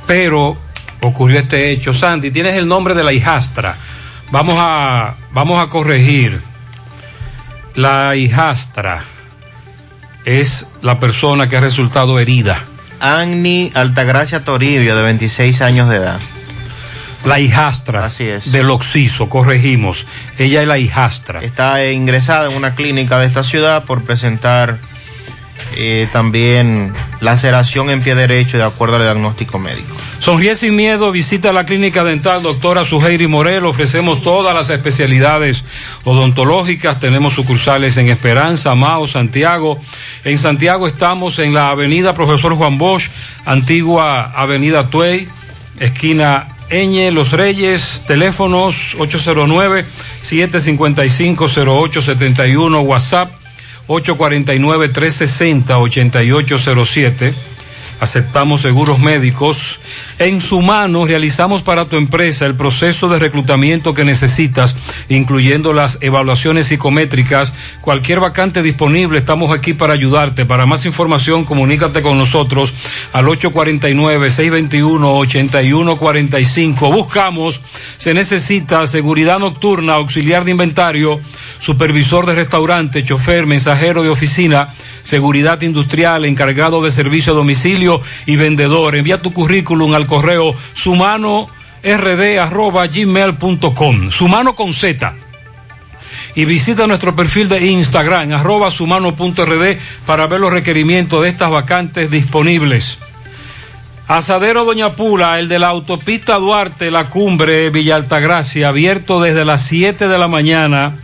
pero ocurrió este hecho. Sandy, tienes el nombre de la hijastra. Vamos a, vamos a corregir. La hijastra es la persona que ha resultado herida. Anny Altagracia Toribio, de veintiséis años de edad. La hijastra. Así es. Del occiso, corregimos. Ella es la hijastra. Está ingresada en una clínica de esta ciudad por presentar... Eh, también laceración en pie derecho de acuerdo al diagnóstico médico. Sonríe sin miedo, visita la clínica dental doctora Suheiri Morel. Ofrecemos todas las especialidades odontológicas. Tenemos sucursales en Esperanza, Mao, Santiago. En Santiago estamos en la avenida Profesor Juan Bosch, antigua avenida Tuey, esquina Eñe, Los Reyes. Teléfonos ocho cero nueve, siete cinco cinco, cero ocho siete uno, WhatsApp ocho cuarenta y nueve, trescientos sesenta, ochenta y ocho cero siete. Aceptamos seguros médicos. En su mano realizamos para tu empresa el proceso de reclutamiento que necesitas, incluyendo las evaluaciones psicométricas. Cualquier vacante disponible, estamos aquí para ayudarte. Para más información, comunícate con nosotros al ocho cuarenta y nueve, seiscientos veintiuno, ochenta y uno cuarenta y cinco. Buscamos, se necesita seguridad nocturna, auxiliar de inventario, supervisor de restaurante, chofer, mensajero de oficina, seguridad industrial, encargado de servicio a domicilio y vendedor. Envía tu currículum al correo sumano r d arroba gmail punto com, sumano con Z. Y visita nuestro perfil de Instagram, arroba sumano punto r d, para ver los requerimientos de estas vacantes disponibles. Asadero Doña Pula, el de la autopista Duarte, La Cumbre, Villa Altagracia, abierto desde las siete de la mañana.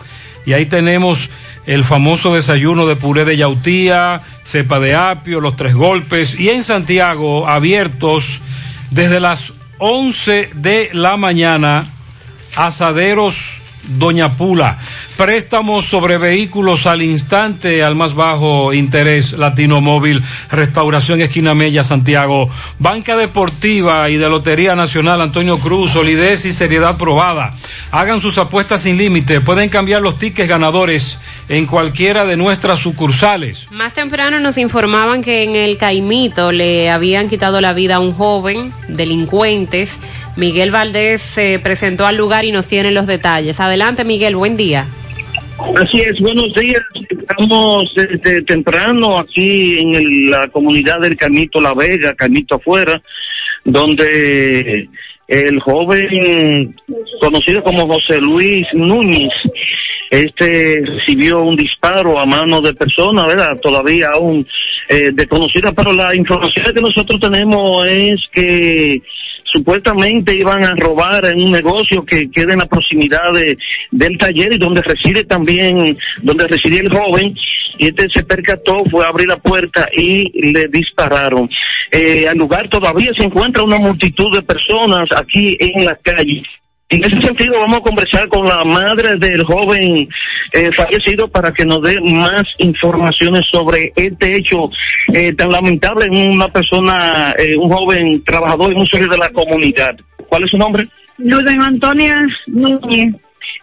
Y ahí tenemos el famoso desayuno de puré de yautía, cepa de apio, los tres golpes. Y en Santiago, abiertos desde las once de la mañana, Asaderos Doña Pula. Préstamos sobre vehículos al instante, al más bajo interés. Latino Móvil, Restauración Esquina Mella, Santiago. Banca Deportiva y de Lotería Nacional Antonio Cruz, solidez y seriedad probada. Hagan sus apuestas sin límite, pueden cambiar los tickets ganadores en cualquiera de nuestras sucursales. Más temprano nos informaban que en el Caimito le habían quitado la vida a un joven, delincuentes. Miguel Valdés se presentó al lugar y nos tiene los detalles. Adelante, Miguel, buen día. Así es, buenos días. Estamos desde temprano aquí en el, la comunidad del Caimito La Vega, Caimito Afuera, donde el joven conocido como José Luis Núñez, este recibió un disparo a mano de persona, ¿verdad? Todavía aún eh, desconocida, pero la información que nosotros tenemos es que supuestamente iban a robar en un negocio que queda en la proximidad de, del taller y donde reside también, donde residía el joven, y este se percató, fue a abrir la puerta y le dispararon. Eh, al lugar todavía se encuentra una multitud de personas aquí en la calle. En ese sentido vamos a conversar con la madre del joven eh, fallecido para que nos dé más informaciones sobre este hecho eh, tan lamentable en una persona, eh, un joven trabajador y un usuario de la comunidad. ¿Cuál es su nombre? Lourdes Antonia Núñez.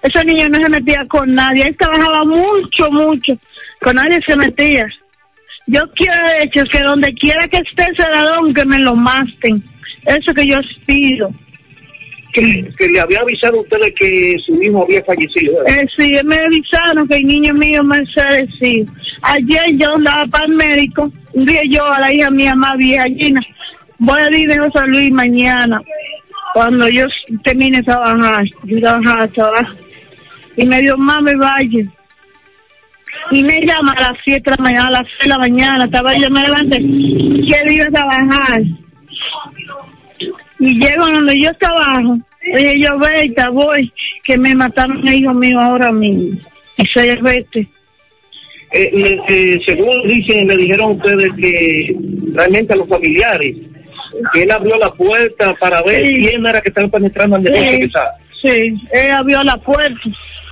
Esa niña no se metía con nadie, él trabajaba mucho, mucho, con nadie se metía. Yo quiero, de hecho, que donde quiera que esté ese ladrón, que me lo masten. Eso que yo pido. Que, que le había avisado a ustedes que su hijo había fallecido, ¿verdad? Eh, sí, me avisaron que el niño mío me fallecido. Ayer yo andaba para el médico, un día yo a la hija mía más vieja, Gina, voy a ir de José Luis mañana, cuando yo termine trabajar, yo trabajaba a trabajar, y me dio mami vaya. Y me llama a las siete de la mañana, a las seis de la mañana, estaba yo me levanté, quiero ir a trabajar. Y llego donde yo trabajo, oye, yo vete, voy, que me mataron a hijo mío ahora mismo. Y soy el vete. Eh, le, eh, según dicen, le dijeron a ustedes que realmente a los familiares, que él abrió la puerta para ver sí. quién era que estaba penetrando al negocio, quizás. Sí, él abrió la puerta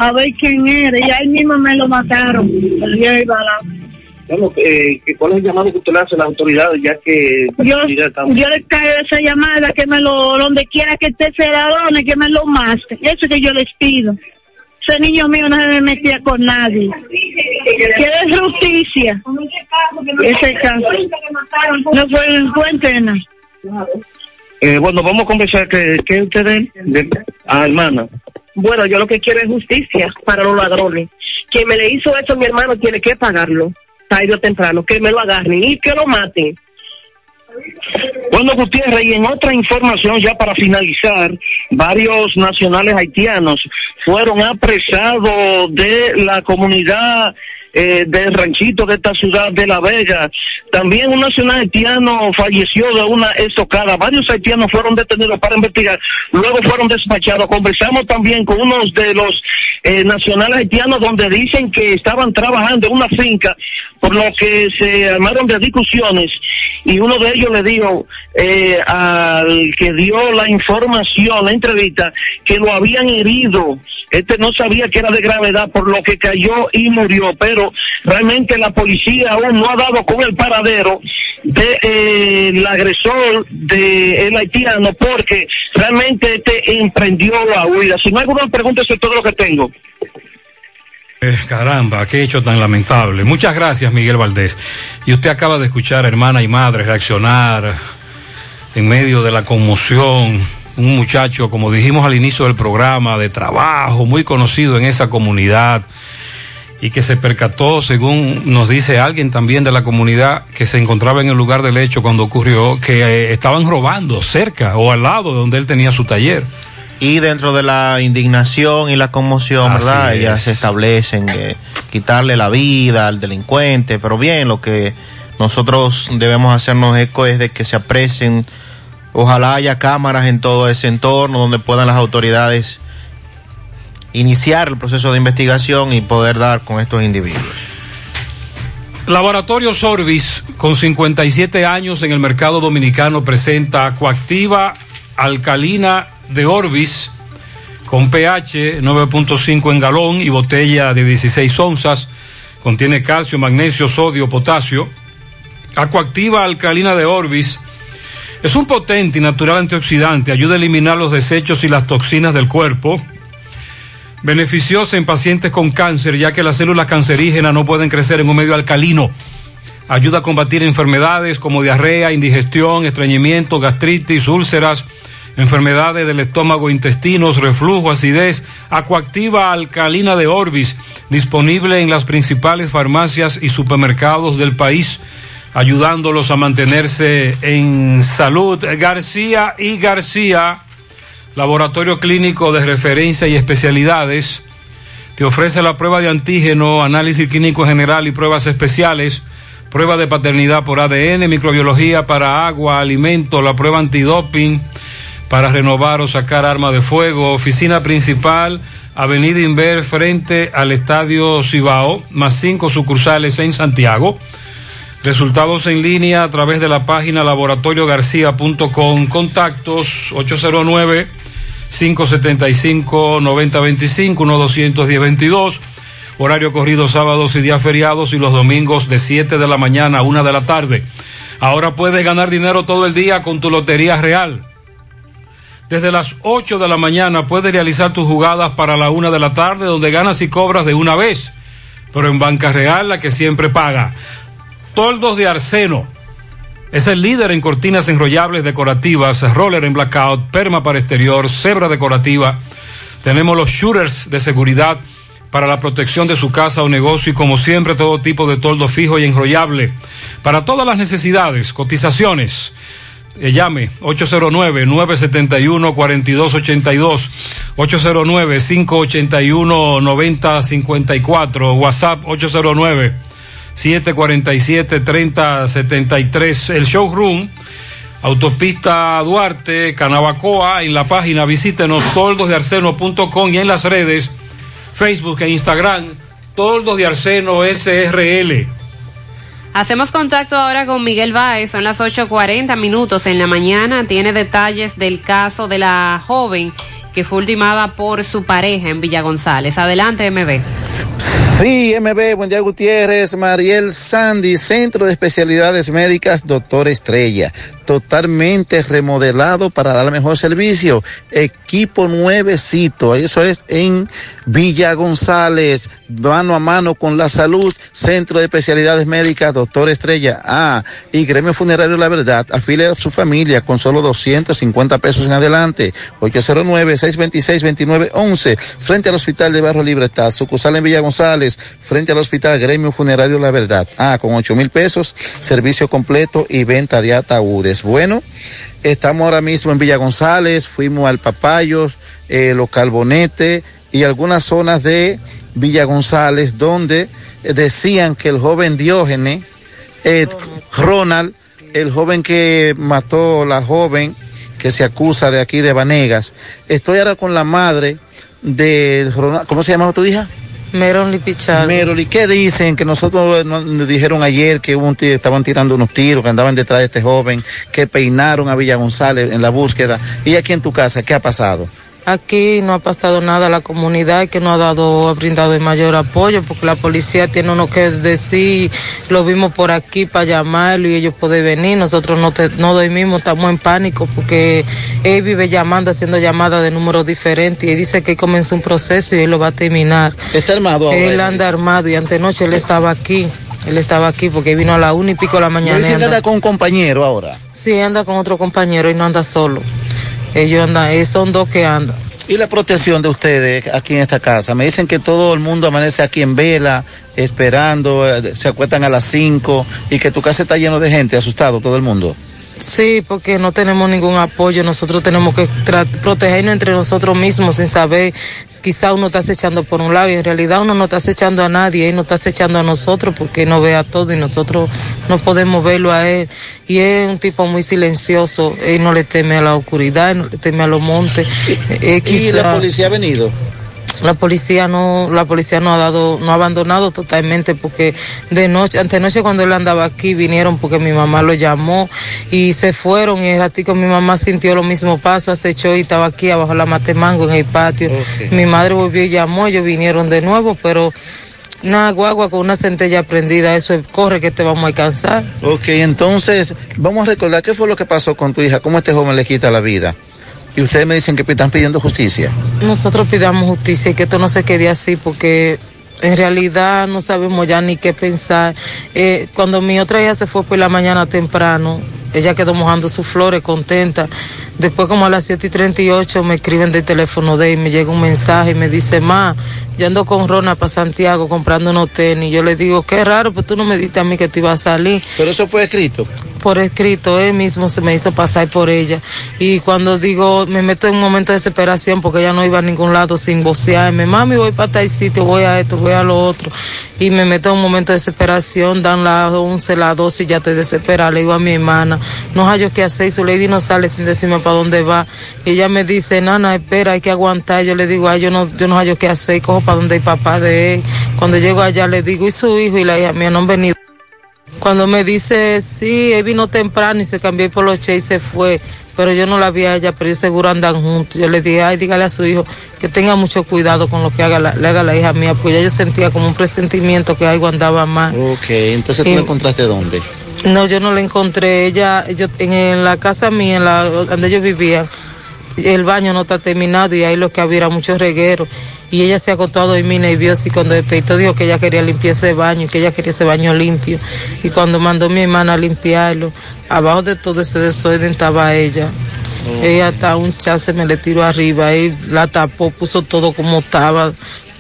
a ver quién era, y ahí mismo me lo mataron, el día del balazo. Bueno, eh, ¿cuál es el llamado que usted le hace a las autoridades, ya que yo, yo le caigo esa llamada, que me lo, donde quiera que esté ese ladrón, que me lo maste? Eso que yo les pido. Ese niño mío no se me metía con nadie. Que es justicia. Ese caso. No fue en cuarentena. Eh, bueno, vamos a conversar. ¿Qué, qué ustedes? Ah, hermana. Bueno, yo lo que quiero es justicia para los ladrones. Quien me le hizo eso a mi hermano tiene que pagarlo. Tarde o temprano, que me lo agarren y que lo maten. Bueno, Gutiérrez, y en otra información ya para finalizar, varios nacionales haitianos fueron apresados de la comunidad eh, del ranchito de esta ciudad de La Vega. También un nacional haitiano falleció de una estocada. Varios haitianos fueron detenidos para investigar, luego fueron despachados. Conversamos también con unos de los eh, nacionales haitianos donde dicen que estaban trabajando en una finca, por lo que se armaron de discusiones, y uno de ellos le dijo eh, al que dio la información, la entrevista, que lo habían herido. Este no sabía que era de gravedad, por lo que cayó y murió, pero realmente la policía aún no ha dado con el paradero de eh, el agresor de el haitiano, porque realmente este emprendió la huida. Si no hay alguna pregunta, eso es todo lo que tengo. Eh, caramba, qué hecho tan lamentable. Muchas gracias, Miguel Valdés. Y usted acaba de escuchar, hermana y madre, reaccionar en medio de la conmoción. Un muchacho, como dijimos al inicio del programa, de trabajo, muy conocido en esa comunidad, y que se percató, según nos dice alguien también de la comunidad que se encontraba en el lugar del hecho cuando ocurrió, que eh, estaban robando cerca o al lado de donde él tenía su taller. Y dentro de la indignación y la conmoción, así, ¿verdad? Es. Ellas se establecen eh, quitarle la vida al delincuente, pero bien, lo que nosotros debemos hacernos eco es de que se aprecien. Ojalá haya cámaras en todo ese entorno donde puedan las autoridades iniciar el proceso de investigación y poder dar con estos individuos. Laboratorio Sorbis, con cincuenta y siete años en el mercado dominicano, presenta Coactiva Alcalina de Orbis, con pH nueve punto cinco en galón y botella de dieciséis onzas. Contiene calcio, magnesio, sodio, potasio. Coactiva Alcalina de Orbis es un potente y natural antioxidante, ayuda a eliminar los desechos y las toxinas del cuerpo, Beneficiosa en pacientes con cáncer, ya que las células cancerígenas no pueden crecer en un medio alcalino. Ayuda a combatir enfermedades como diarrea, indigestión, estreñimiento, gastritis, úlceras, enfermedades del estómago, intestinos, reflujo, acidez. Acuactiva alcalina de Orbis, disponible en las principales farmacias y supermercados del país, ayudándolos a mantenerse en salud. García y García, laboratorio clínico de referencia y especialidades, te ofrece la prueba de antígeno, análisis clínico general y pruebas especiales, prueba de paternidad por A D N, microbiología para agua, alimento, la prueba antidoping para renovar o sacar arma de fuego. Oficina principal, Avenida Inver, frente al Estadio Cibao, más cinco sucursales en Santiago. Resultados en línea a través de la página laboratorio garcía punto com. Contactos ocho cero nueve, cinco siete cinco, nueve cero dos cinco, uno dos uno cero dos dos. Horario corrido sábados y días feriados y los domingos de siete de la mañana a una de la tarde. Ahora puedes ganar dinero todo el día con tu Lotería Real. Desde las ocho de la mañana puedes realizar tus jugadas para la una de la tarde, donde ganas y cobras de una vez, pero en Banca Real, la que siempre paga. Toldos de Arseno es el líder en cortinas enrollables decorativas, roller en blackout, perma para exterior, cebra decorativa. Tenemos los shooters de seguridad para la protección de su casa o negocio, y como siempre todo tipo de toldo fijo y enrollable para todas las necesidades. Cotizaciones, eh, llame ocho cero nueve, nueve siete uno, cuatro dos ocho dos, ocho cero nueve, cinco ocho uno, nueve cero cinco cuatro, WhatsApp ocho cero nueve, siete cuatro siete, tres cero siete tres. El showroom, Autopista Duarte, Canabacoa. En la página visítenos, toldos de arseno punto com, y en las redes Facebook e Instagram, Toldos de Arseno S R L. Hacemos contacto ahora con Miguel Báez. Son las ocho cuarenta minutos en la mañana. Tiene detalles del caso de la joven que fue ultimada por su pareja en Villa González. Adelante, M B. Sí, M B, buen día, Gutiérrez. Mariel Sandy, Centro de Especialidades Médicas Doctor Estrella, totalmente remodelado para dar el mejor servicio, equipo nuevecito, eso es en Villa González, mano a mano con la salud. Centro de Especialidades Médicas Doctor Estrella. Ah, y Gremio Funerario La Verdad, afilia a su familia con solo doscientos cincuenta pesos en adelante. Ocho cero nueve, seis dos seis, dos nueve uno uno, frente al Hospital de Barrio Libertad, sucursal en Villa González, frente al Hospital Gremio Funerario La Verdad. Ah, con ocho mil pesos, servicio completo y venta de ataúdes. Bueno, estamos ahora mismo en Villa González, fuimos al Papayos, eh, Los Carbonetes y algunas zonas de Villa González, donde decían que el joven Diógenes, eh, Ronald, el joven que mató a la joven que se acusa de aquí de Banegas. Estoy ahora con la madre de Ronald. ¿Cómo se llama tu hija? Meroli Pichardo. Meroli, ¿qué dicen? Que nosotros nos, nos dijeron ayer que un tío, estaban tirando unos tiros, que andaban detrás de este joven, que peinaron a Villa González en la búsqueda. Y aquí en tu casa, ¿qué ha pasado? Aquí no ha pasado nada, la comunidad que no ha dado, ha brindado el mayor apoyo, porque la policía tiene uno que decir, lo vimos por aquí para llamarlo y ellos pueden venir. Nosotros no te, no dormimos, estamos en pánico porque él vive llamando, haciendo llamadas de números diferentes, y dice que comenzó un proceso y él lo va a terminar. ¿Está armado ahora? Él anda armado, y antenoche él estaba aquí. Él estaba aquí porque vino a la una y pico de la mañana. ¿Él anda con un compañero ahora? Sí, anda con otro compañero y no anda solo. Ellos andan, son dos que andan. ¿Y la protección de ustedes aquí en esta casa? Me dicen que todo el mundo amanece aquí en vela, esperando, se acuestan a las cinco, y que tu casa está lleno de gente, asustado todo el mundo. Sí, porque no tenemos ningún apoyo. Nosotros tenemos que tra- protegernos entre nosotros mismos, sin saber, quizá uno está acechando por un lado, y en realidad uno no está acechando a nadie, él no está acechando a nosotros, porque no ve a todo y nosotros no podemos verlo a él, y es un tipo muy silencioso, él no le teme a la oscuridad, él no le teme a los montes. Eh, quizá... ¿Y la policía ha venido? La policía no, la policía no ha dado, no ha abandonado totalmente, porque de noche, antenoche cuando él andaba aquí vinieron porque mi mamá lo llamó y se fueron, y el ratico mi mamá sintió los mismos pasos, acechó y estaba aquí abajo de la matemango en el patio. Okay. Mi madre volvió y llamó, ellos vinieron de nuevo, pero una guagua con una centella prendida, eso es, corre que te vamos a alcanzar. Ok, entonces vamos a recordar qué fue lo que pasó con tu hija, cómo este joven le quita la vida. y ustedes me dicen que están pidiendo justicia. Nosotros pidamos justicia y que esto no se quede así, porque en realidad no sabemos ya ni qué pensar. Eh, cuando mi otra hija se fue por la mañana temprano, ella quedó mojando sus flores, contenta. Después, como a las siete y treinta y ocho, me escriben del teléfono de él, me llega un mensaje y me dice: ma, yo ando con Rona para Santiago comprando unos tenis. Yo le digo: qué raro, pues tú no me diste a mí que te iba a salir. ¿Pero eso fue escrito? Por escrito, él mismo se me hizo pasar por ella. Y cuando digo, me meto en un momento de desesperación porque ella no iba a ningún lado sin vocearme: mami, voy para tal sitio, voy a esto, voy a lo otro. Y me meto en un momento de desesperación, dan las once, las doce y ya te desesperas. Le digo a mi hermana: no hallo qué hacer, su lady no sale sin decirme para dónde va. Y ella me dice: nana, espera, hay que aguantar. Yo le digo: ay, yo no, yo no hallo qué hacer, cojo para donde el papá de él. Cuando llego allá le digo: y su hijo y la hija mía no han venido. Cuando me dice: sí, él vino temprano y se cambió por los che y se fue, pero yo no la vi a ella, pero yo seguro andan juntos. Yo le dije: ay, dígale a su hijo que tenga mucho cuidado con lo que haga la, le haga la hija mía, porque ya yo sentía como un presentimiento que algo andaba mal. Ok, entonces tú y, ¿lo encontraste dónde? No, yo no la encontré. Ella, yo, en, en la casa mía, en la, donde yo vivía, el baño no está terminado y ahí lo que había era muchos regueros. Y ella se acostó a dormir nerviosa y cuando despertó dijo que ella quería limpiar ese baño, que ella quería ese baño limpio. Y cuando mandó a mi hermana a limpiarlo, abajo de todo ese desorden estaba ella. Oh. Ella hasta un chase me le tiró arriba, él la tapó, puso todo como estaba.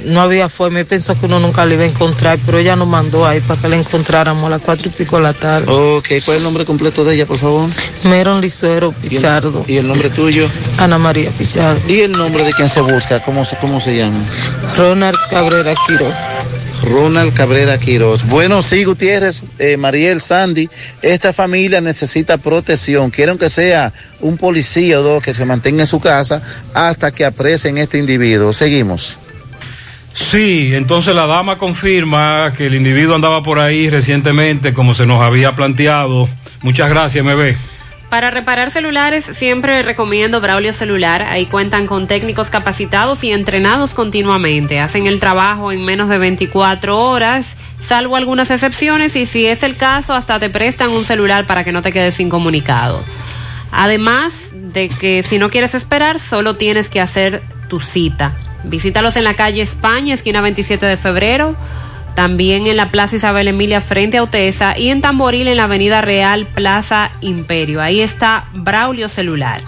No había forma, él pensó que uno nunca la iba a encontrar, pero ella nos mandó ahí para que la encontráramos a las cuatro y pico de la tarde. Ok, ¿cuál es el nombre completo de ella, por favor? Meron Lizuero Pichardo. ¿Y el, ¿Y el nombre tuyo? Ana María Pichardo. ¿Y el nombre de quien se busca? ¿Cómo se, cómo se llama? Ronald Cabrera Quiroz. Ronald Cabrera Quiroz. Bueno, sí, Gutiérrez, eh, Mariel, Sandy, esta familia necesita protección. Quieren que sea un policía o dos que se mantenga en su casa hasta que apresen este individuo. Seguimos. Sí, entonces la dama confirma que el individuo andaba por ahí recientemente, como se nos había planteado. Muchas gracias, M B. Para reparar celulares, siempre recomiendo Braulio Celular. Ahí cuentan con técnicos capacitados y entrenados continuamente. Hacen el trabajo en menos de veinticuatro horas, salvo algunas excepciones, y si es el caso, hasta te prestan un celular para que no te quedes incomunicado. Además de que si no quieres esperar, solo tienes que hacer tu cita. Visítalos en la calle España, esquina veintisiete de febrero, también en la Plaza Isabel Emilia frente a Utesa y en Tamboril en la Avenida Real Plaza Imperio. Ahí está Braulio Celular.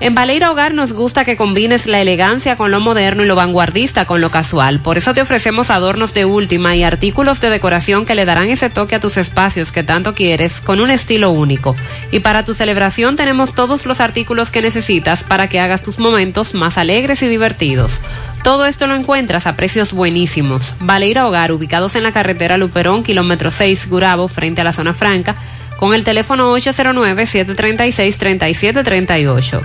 En Valeira Hogar nos gusta que combines la elegancia con lo moderno y lo vanguardista con lo casual. Por eso te ofrecemos adornos de última y artículos de decoración que le darán ese toque a tus espacios que tanto quieres con un estilo único. Y para tu celebración tenemos todos los artículos que necesitas para que hagas tus momentos más alegres y divertidos. Todo esto lo encuentras a precios buenísimos. Valeira Hogar, ubicados en la carretera Luperón, kilómetro seis, Gurabo, frente a la Zona Franca, con el teléfono ocho cero nueve, siete tres seis, tres siete tres ocho.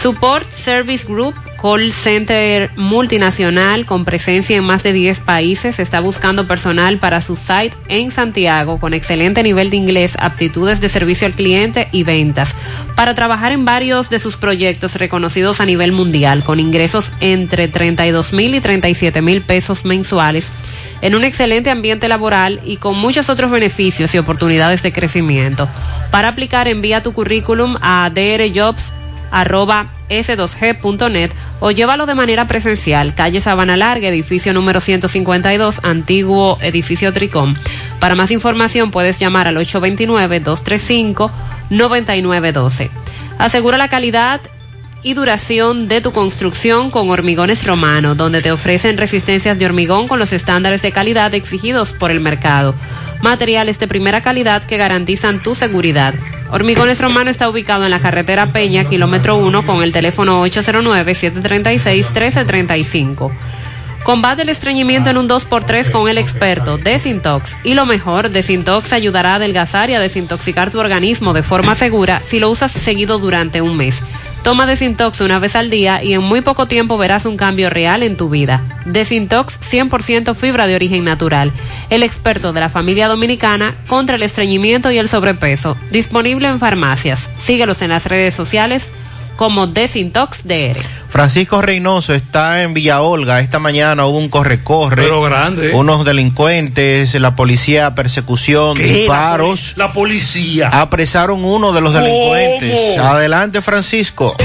Support Service Group, call center multinacional con presencia en más de diez países, está buscando personal para su site en Santiago con excelente nivel de inglés, aptitudes de servicio al cliente y ventas, para trabajar en varios de sus proyectos reconocidos a nivel mundial, con ingresos entre treinta y dos mil y treinta y siete mil pesos mensuales, en un excelente ambiente laboral y con muchos otros beneficios y oportunidades de crecimiento. Para aplicar, envía tu currículum a drjobs arroba s dos g punto net o llévalo de manera presencial, calle Sabana Larga, edificio número ciento cincuenta y dos, antiguo edificio Tricom. Para más información puedes llamar al ocho dos nueve, dos tres cinco, nueve nueve uno dos. Asegura la calidad y duración de tu construcción con Hormigones Romano, donde te ofrecen resistencias de hormigón con los estándares de calidad exigidos por el mercado. Materiales de primera calidad que garantizan tu seguridad. Hormigones Romano está ubicado en la carretera Peña, kilómetro uno, con el teléfono ocho cero nueve, siete tres seis, uno tres tres cinco. Combate el estreñimiento en un dos por tres con el experto Desintox. Y lo mejor, Desintox ayudará a adelgazar y a desintoxicar tu organismo de forma segura si lo usas seguido durante un mes. Toma Desintox una vez al día y en muy poco tiempo verás un cambio real en tu vida. Desintox cien por ciento fibra de origen natural. El experto de la familia dominicana contra el estreñimiento y el sobrepeso. Disponible en farmacias. Síguelos en las redes sociales como Desintox D R. Francisco Reynoso está en Villa Olga. Esta mañana hubo un corre-corre. Pero grande. Unos delincuentes, la policía, persecución, disparos. La policía. Apresaron uno de los delincuentes. ¿Cómo? Adelante, Francisco.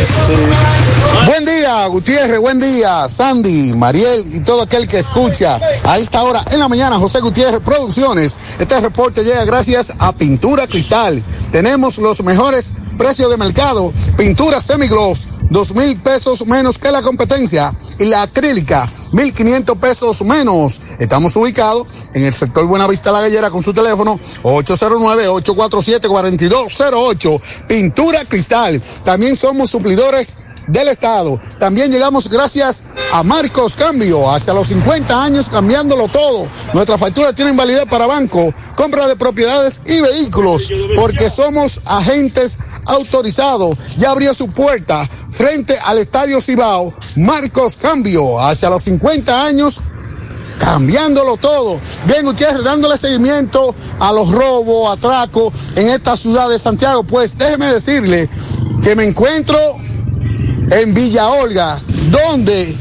Buen día, Gutiérrez. Buen día, Sandy, Mariel y todo aquel que escucha a esta hora en la mañana. José Gutiérrez Producciones. Este reporte llega gracias a Pintura Cristal. Tenemos los mejores precios de mercado. Pintura semigloss, dos mil pesos menos que la competencia, y la acrílica, mil quinientos pesos menos. Estamos ubicados en el sector Buenavista La Gallera con su teléfono ocho cero nueve, ocho cuatro siete, cuatro dos cero ocho. Pintura Cristal. También somos suplidores del Estado. También llegamos gracias a Marcos Cambio, hacia los cincuenta años cambiándolo todo. Nuestras facturas tienen validez para banco, compra de propiedades y vehículos, porque somos agentes autorizados. Ya abrió su puerta frente al Estadio Cibao. Marcos Cambio, hacia los cincuenta años cambiándolo todo. Bien, ustedes dándole seguimiento a los robos, atracos en esta ciudad de Santiago. Pues déjeme decirle que me encuentro en Villa Olga, donde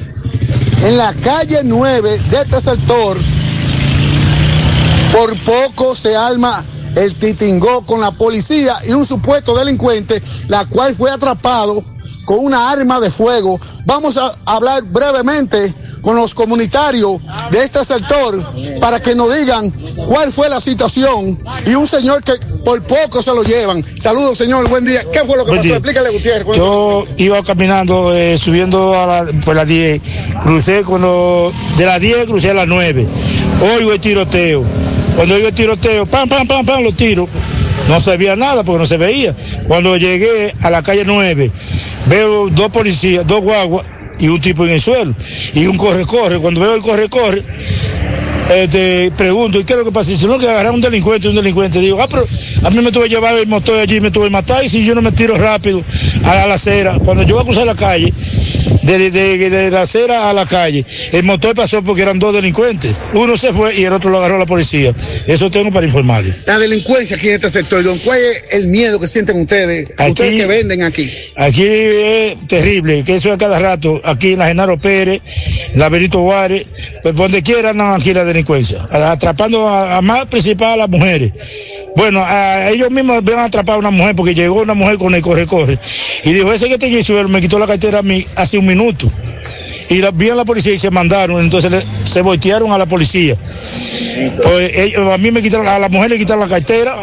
en la calle nueve de este sector por poco se arma el titingó con la policía y un supuesto delincuente, la cual fue atrapado con una arma de fuego. Vamos a hablar brevemente con los comunitarios de este sector para que nos digan cuál fue la situación y un señor que por poco se lo llevan. Saludos, señor, buen día. ¿Qué fue lo que buen pasó? Día. Explícale, Gutiérrez. Yo iba caminando, eh, subiendo a la, por las diez, crucé con los, de las diez crucé a las nueve, oigo el tiroteo. Cuando oigo el tiroteo, pam, pam, pam, pam, los tiros. No se veía nada porque no se veía. Cuando llegué a la calle nueve, veo dos policías, dos guaguas y un tipo en el suelo. Y un corre-corre. Cuando veo el corre-corre, este, pregunto, ¿y qué es lo que pasa? Y si no, que agarraron un delincuente, un delincuente. Digo, ah, pero a mí me tuve que llevar el motor allí, me tuve que matar. Y si yo no me tiro rápido a la acera, cuando yo voy a cruzar la calle, de, de, de la acera a la calle, el motor pasó porque eran dos delincuentes. Uno se fue y el otro lo agarró la policía. Eso tengo para informarle. La delincuencia aquí en este sector, don, ¿cuál es el miedo que sienten ustedes? Aquí, ustedes que venden aquí. Aquí es terrible, que eso es cada rato. Aquí en la Genaro Pérez, la Benito Juárez, pues donde quiera andan aquí la delincuencia, atrapando a, a más principal a las mujeres. Bueno, a ellos mismos van a atrapar a una mujer porque llegó una mujer con el corre-corre y dijo, ese que te hizo me quitó la cartera a mí hace un minuto. Y la, vi a la policía y se mandaron, entonces le, se voltearon a la policía. Pues, ellos, a mí me quitaron, a la mujer le quitaron la cartera,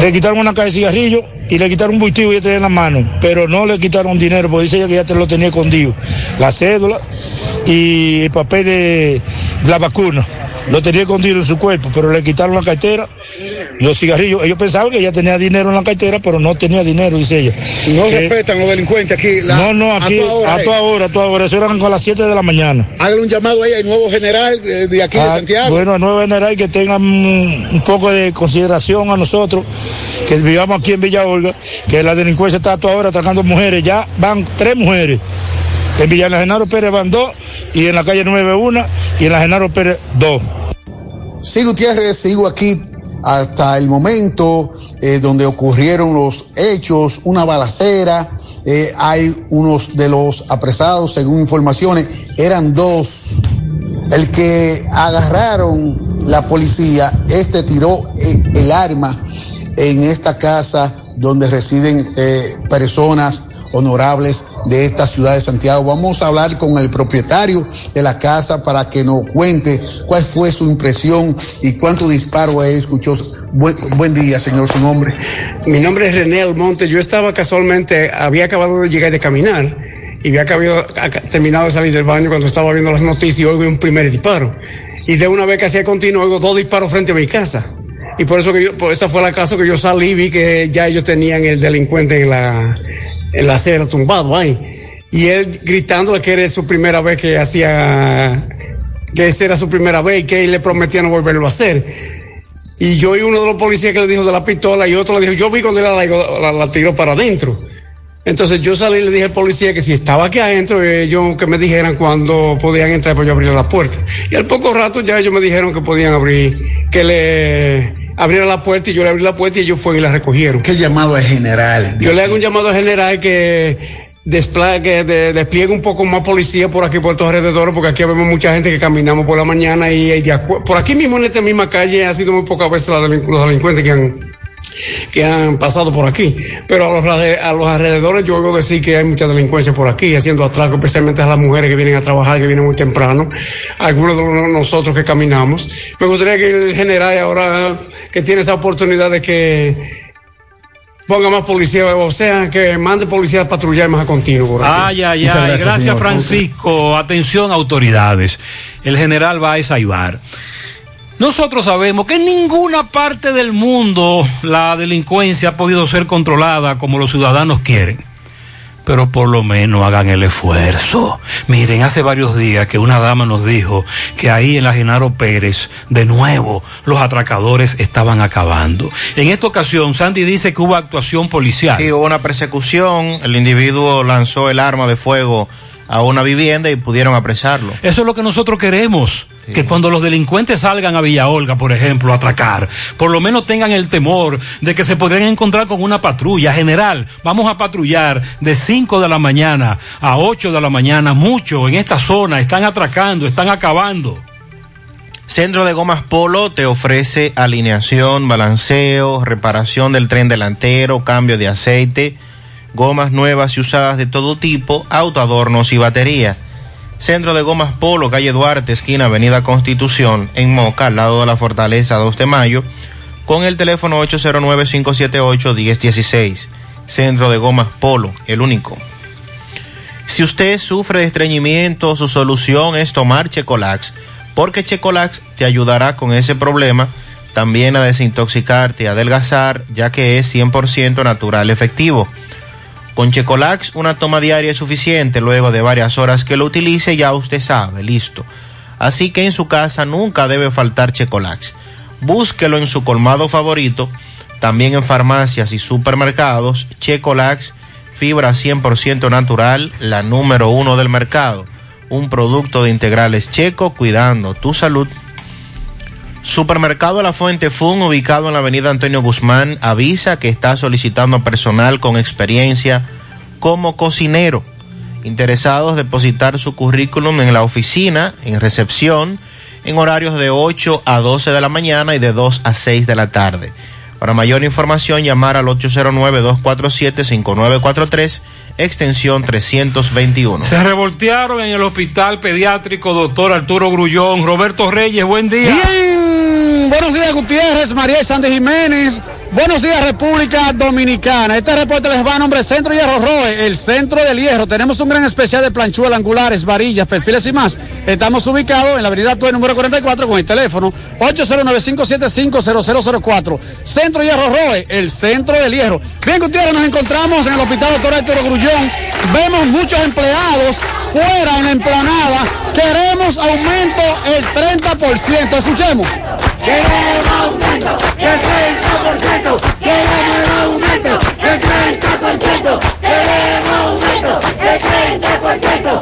le quitaron una caja de cigarrillos y le quitaron un bultivo y ya tenía en la mano, pero no le quitaron dinero, porque dice ella que ya te lo tenía escondido, la cédula y el papel de, de la vacuna. Lo tenía escondido en su cuerpo, pero le quitaron la cartera, los cigarrillos. Ellos pensaban que ella tenía dinero en la cartera, pero no tenía dinero, dice ella. ¿No que... respetan los delincuentes aquí? La... No, no, aquí, a toda hora, a toda hora. Eso eran con las siete de la mañana. Háganle un llamado ahí al nuevo general de aquí ah, de Santiago. Bueno, al nuevo general que tengan un poco de consideración a nosotros, que vivamos aquí en Villa Olga, que la delincuencia está a toda hora atacando mujeres. Ya van tres mujeres. En Villana Genaro Pérez van dos, y en la calle nueve una, y en la Genaro Pérez dos. Sí, Gutiérrez, sigo aquí hasta el momento eh, donde ocurrieron los hechos, una balacera, eh, hay unos de los apresados, según informaciones, eran dos. El que agarraron la policía, este tiró eh, el arma en esta casa donde residen eh, personas honorables de esta ciudad de Santiago. Vamos a hablar con el propietario de la casa para que nos cuente cuál fue su impresión y cuánto disparo él escuchó. Buen, buen día, señor, su nombre. Mi nombre es René Almonte. Yo estaba casualmente, había acabado de llegar de caminar y había acabado, terminado de salir del baño cuando estaba viendo las noticias y oigo un primer disparo. Y de una vez que hacía continuo, oigo dos disparos frente a mi casa. Y por eso que yo, por esa fue la casa que yo salí y vi que ya ellos tenían el delincuente en la... en la acera tumbado ahí, y él gritándole que era su primera vez que hacía, que esa era su primera vez y que él le prometía no volverlo a hacer. Y yo y uno de los policías que le dijo de la pistola y otro le dijo, yo vi cuando él la, la, la tiró para adentro. Entonces yo salí y le dije al policía que si estaba aquí adentro, ellos que me dijeran cuándo podían entrar para yo abrir la puerta. Y al poco rato ya ellos me dijeron que podían abrir, que le abrieran la puerta, y yo le abrí la puerta y ellos fueron y la recogieron. ¿Qué llamado es general? Yo le hago un llamado al general que... Despla- que de, despliegue un poco más policía por aquí, por estos alrededores, porque aquí vemos mucha gente que caminamos por la mañana y, y acu- por aquí mismo en esta misma calle ha sido muy pocas veces la delincu- los delincuentes que han, que han pasado por aquí, pero a los, a los alrededores yo oigo decir que hay mucha delincuencia por aquí, haciendo atracos, especialmente a las mujeres que vienen a trabajar, que vienen muy temprano, algunos de nosotros que caminamos. Me gustaría que el general ahora que tiene esa oportunidad de que ponga más policía, o sea, que mande policía a patrullar más a continuo por aquí. Ay, ay, ay, gracias, gracias Francisco. Okay. Atención, autoridades. El general va a Saibar. Nosotros sabemos que en ninguna parte del mundo la delincuencia ha podido ser controlada como los ciudadanos quieren. Pero por lo menos hagan el esfuerzo. Miren, hace varios días que una dama nos dijo que ahí en la Genaro Pérez, de nuevo, los atracadores estaban acabando. En esta ocasión, Sandy dice que hubo actuación policial. Sí, hubo una persecución, el individuo lanzó el arma de fuego a una vivienda y pudieron apresarlo. Eso es lo que nosotros queremos. Sí. Que cuando los delincuentes salgan a Villa Olga, por ejemplo, a atracar, por lo menos tengan el temor de que se podrían encontrar con una patrulla. General, vamos a patrullar de cinco de la mañana a ocho de la mañana. Mucho en esta zona están atracando, están acabando. Centro de Gomas Polo te ofrece alineación, balanceo, reparación del tren delantero, cambio de aceite, gomas nuevas y usadas de todo tipo, autoadornos y batería. Centro de Gomas Polo, calle Duarte, esquina Avenida Constitución, en Moca, al lado de la Fortaleza dos de mayo, con el teléfono ocho cero nueve, cinco siete ocho, uno cero uno seis. Centro de Gomas Polo, el único. Si usted sufre de estreñimiento, su solución es tomar Checolax, porque Checolax te ayudará con ese problema, también a desintoxicarte, a adelgazar, ya que es cien por ciento natural efectivo. Con Checolax, una toma diaria es suficiente. Luego de varias horas que lo utilice, ya usted sabe, listo. Así que en su casa nunca debe faltar Checolax. Búsquelo en su colmado favorito, también en farmacias y supermercados. Checolax, fibra cien por ciento natural, la número uno del mercado. Un producto de Integrales Checo, cuidando tu salud. Supermercado La Fuente Fun, ubicado en la avenida Antonio Guzmán, avisa que está solicitando personal con experiencia como cocinero. Interesados, depositar su currículum en la oficina, en recepción, en horarios de ocho a doce de la mañana y de dos a seis de la tarde. Para mayor información, llamar al ocho cero nueve, dos cuatro siete, cinco nueve cuatro tres, extensión trescientos veintiuno. Se revoltearon en el hospital pediátrico doctor Arturo Grullón. Roberto Reyes, buen día. ¡Bien! Buenos días, Gutiérrez, Mariel, Sandy Jiménez. Buenos días, República Dominicana. Este reporte les va a nombre Centro Hierro Roe, el centro del hierro. Tenemos un gran especial de planchuelas, angulares, varillas, perfiles y más. Estamos ubicados en la avenida Tue, número cuarenta y cuatro, con el teléfono ocho cero nueve, cinco siete cinco, cero cero cero cuatro. Centro Hierro Roe, el centro del hierro. Bien, Gutiérrez, nos encontramos en el hospital doctor Arturo Grullón. Vemos muchos empleados fuera en la emplanada. Queremos aumento el treinta por ciento. Escuchemos. Queremos aumento del treinta por ciento, queremos aumento del treinta por ciento, queremos aumento del treinta por ciento.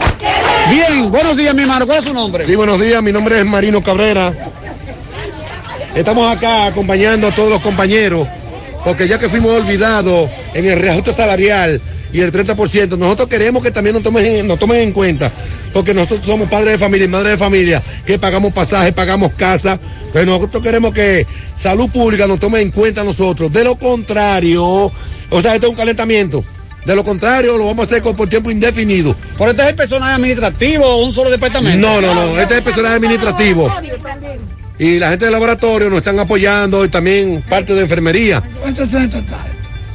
Bien, buenos días, mi hermano, ¿cuál es su nombre? Sí, buenos días, mi nombre es Marino Cabrera. Estamos acá acompañando a todos los compañeros, porque ya que fuimos olvidados en el reajuste salarial y el treinta por ciento, nosotros queremos que también nos tomen, nos tomen en cuenta, porque nosotros somos padres de familia y madres de familia, que pagamos pasajes, pagamos casa, pero nosotros queremos que Salud Pública nos tome en cuenta a nosotros. De lo contrario, o sea, este es un calentamiento. De lo contrario, lo vamos a hacer por tiempo indefinido. ¿Por este es el personal administrativo o un solo departamento? No, no, no, este es el personal administrativo. Y la gente del laboratorio nos están apoyando y también parte de enfermería. ¿Cuántos son en total?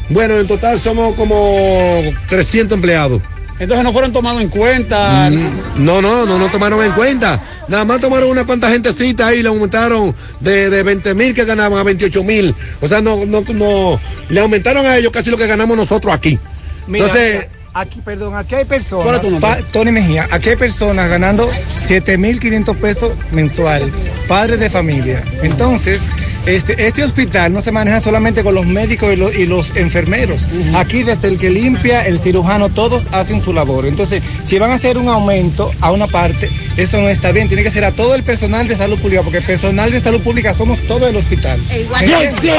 Bueno, en total somos como trescientos empleados. Entonces no fueron tomados en cuenta. No, no, no, no tomaron en cuenta. Nada más tomaron una cuanta gentecita ahí y le aumentaron de, de veinte mil que ganaban a veintiocho mil. O sea, no, no, no, le aumentaron a ellos casi lo que ganamos nosotros aquí. Mira, entonces, aquí, perdón, aquí hay personas, pa, Tony Mejía, aquí hay personas ganando siete mil quinientos pesos mensual, padres de familia. Entonces, Este, este hospital no se maneja solamente con los médicos y los, y los enfermeros. Uh-huh. Aquí desde el que limpia, el cirujano, todos hacen su labor. Entonces, si van a hacer un aumento a una parte, eso no está bien. Tiene que ser a todo el personal de salud pública, porque el personal de salud pública somos todo el hospital. E igual. Bien, bien.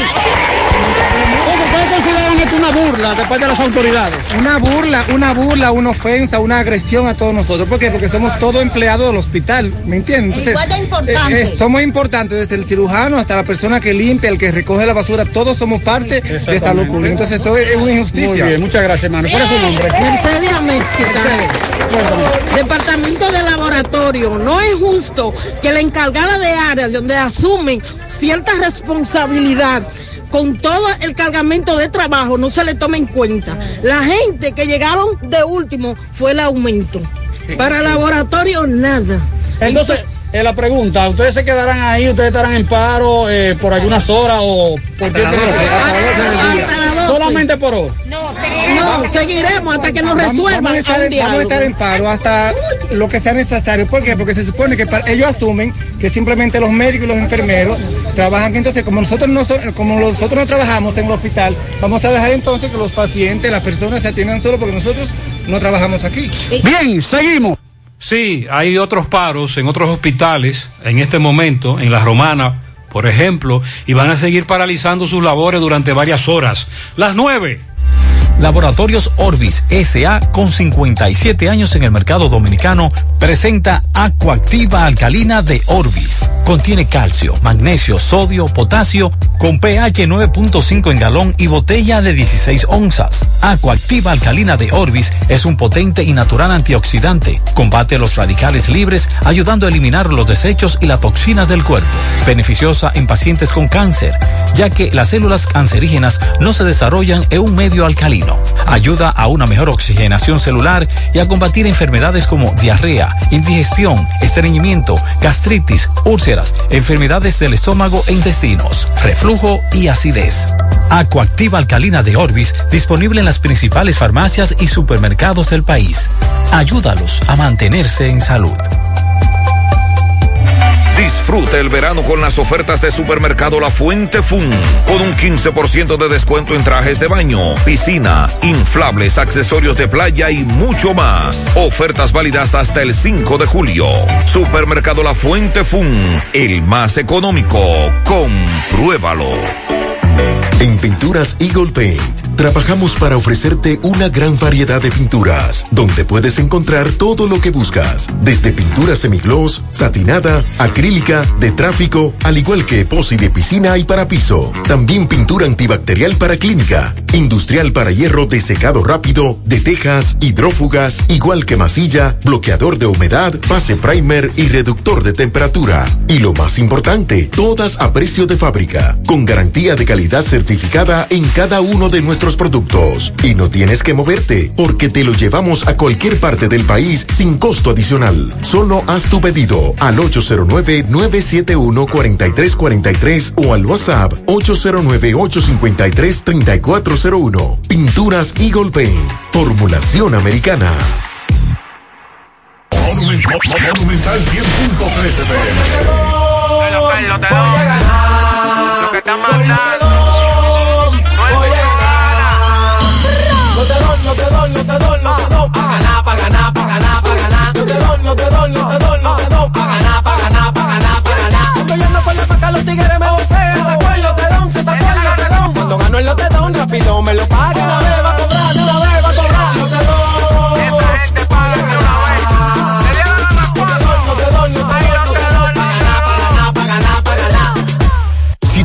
¿Puede considerar esto una burla de parte de las autoridades? Una burla, una burla, una ofensa, una agresión a todos nosotros. ¿Por qué? Porque somos todos empleados del hospital, ¿me entiendes? Entonces, igual de importante. Eh, eh, somos importantes, desde el cirujano hasta la persona que limpia, el que recoge la basura, todos somos parte de salud pública. Entonces eso es una injusticia. Muy bien, muchas gracias, hermano. ¿Cuál es su nombre? Mercedes Mezquita. Departamento de Laboratorio. No es justo que la encargada de área donde asumen cierta responsabilidad con todo el cargamento de trabajo no se le toma en cuenta. La gente que llegaron de último fue el aumento. Para laboratorio, nada. Entonces, eh, la pregunta, ¿ustedes se quedarán ahí? ¿Ustedes estarán en paro eh, por algunas horas o por qué? ¿Solamente por hoy? No, seguiremos, no, seguiremos hasta que nos resuelvan. Vamos a estar, en, vamos a estar en paro hasta lo que sea necesario. ¿Por qué? Porque se supone que para, ellos asumen que simplemente los médicos y los enfermeros trabajan. Entonces, como nosotros no so, como nosotros no trabajamos en el hospital, vamos a dejar entonces que los pacientes, las personas se atiendan solo porque nosotros no trabajamos aquí. Bien, seguimos. Sí, hay otros paros en otros hospitales en este momento, en La Romana, por ejemplo, y van a seguir paralizando sus labores durante varias horas. Las nueve. Laboratorios Orbis S A, con cincuenta y siete años en el mercado dominicano, presenta Acuactiva Alcalina de Orbis. Contiene calcio, magnesio, sodio, potasio, con pH nueve punto cinco en galón y botella de dieciséis onzas. Acuactiva Alcalina de Orbis es un potente y natural antioxidante. Combate los radicales libres, ayudando a eliminar los desechos y las toxinas del cuerpo. Beneficiosa en pacientes con cáncer, ya que las células cancerígenas no se desarrollan en un medio alcalino. Ayuda a una mejor oxigenación celular y a combatir enfermedades como diarrea, indigestión, estreñimiento, gastritis, úlceras, enfermedades del estómago e intestinos, reflujo y acidez. Acuactiva Alcalina de Orbis, disponible en las principales farmacias y supermercados del país. Ayúdalos a mantenerse en salud. Disfrute el verano con las ofertas de Supermercado La Fuente Fun, con un quince por ciento de descuento en trajes de baño, piscina, inflables, accesorios de playa y mucho más. Ofertas válidas hasta el cinco de julio. Supermercado La Fuente Fun, el más económico. Compruébalo. En Pinturas Eagle Paint, trabajamos para ofrecerte una gran variedad de pinturas, donde puedes encontrar todo lo que buscas, desde pintura semigloss, satinada, acrílica, de tráfico, al igual que epoxi de piscina y para piso. También pintura antibacterial para clínica, industrial para hierro de secado rápido, de tejas, hidrófugas, igual que masilla, bloqueador de humedad, base primer y reductor de temperatura. Y lo más importante, todas a precio de fábrica, con garantía de calidad certificada en cada uno de nuestros productos. Y no tienes que moverte, porque te lo llevamos a cualquier parte del país sin costo adicional. Solo haz tu pedido al ocho cero nueve, nueve siete uno, cuatro tres cuatro tres o al WhatsApp ocho cero nueve, ocho cinco tres, tres cuatro cero uno. Pinturas Eagle Paint, formulación americana. Monumental diez punto trece. Me lo paga, una vez va a cobrar, una vez va a cobrar. No te doy. Esta gente paga de una vez. Me dio la más cuatro. No te doy, no te doy, no te doy. Paga nada, paga nada, paga nada, paga nada. Si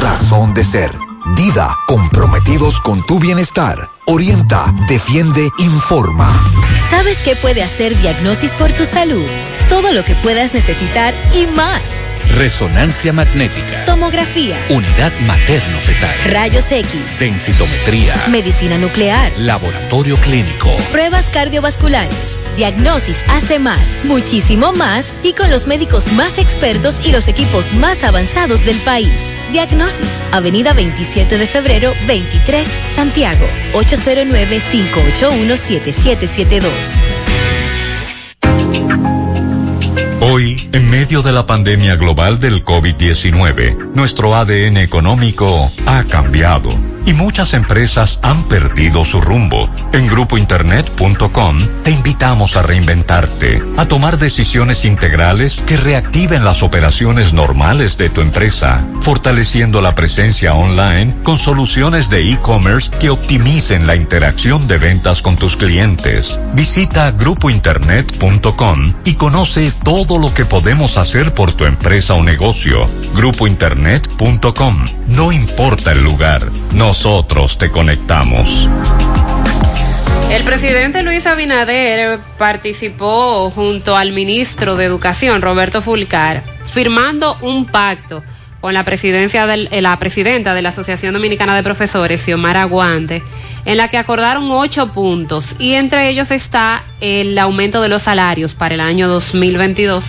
razón de ser. DIDA, comprometidos con tu bienestar. Orienta, defiende, informa. ¿Sabes qué puede hacer Diagnosis por tu salud? Todo lo que puedas necesitar y más. resonancia magnética, tomografía, unidad materno-fetal, rayos X, densitometría, medicina nuclear, laboratorio clínico, pruebas cardiovasculares, Diagnosis hace más, muchísimo más, y con los médicos más expertos y los equipos más avanzados del país. Diagnosis, Avenida veintisiete de febrero, veintitrés, Santiago, ocho cero nueve, cinco ocho uno, siete siete siete dos. Hoy, en medio de la pandemia global del COVID diecinueve, nuestro A D N económico ha cambiado y muchas empresas han perdido su rumbo. En grupo internet punto com te invitamos a reinventarte, a tomar decisiones integrales que reactiven las operaciones normales de tu empresa, fortaleciendo la presencia online con soluciones de e-commerce que optimicen la interacción de ventas con tus clientes. Visita grupo internet punto com y conoce todo lo que podemos hacer por tu empresa o negocio. grupo internet punto com. No importa el lugar, nosotros te conectamos. El presidente Luis Abinader participó junto al ministro de Educación, Roberto Fulcar, firmando un pacto con la presidencia del, la presidenta de la Asociación Dominicana de Profesores, Xiomara Guante, en la que acordaron ocho puntos, y entre ellos está el aumento de los salarios para el año dos mil veintidós,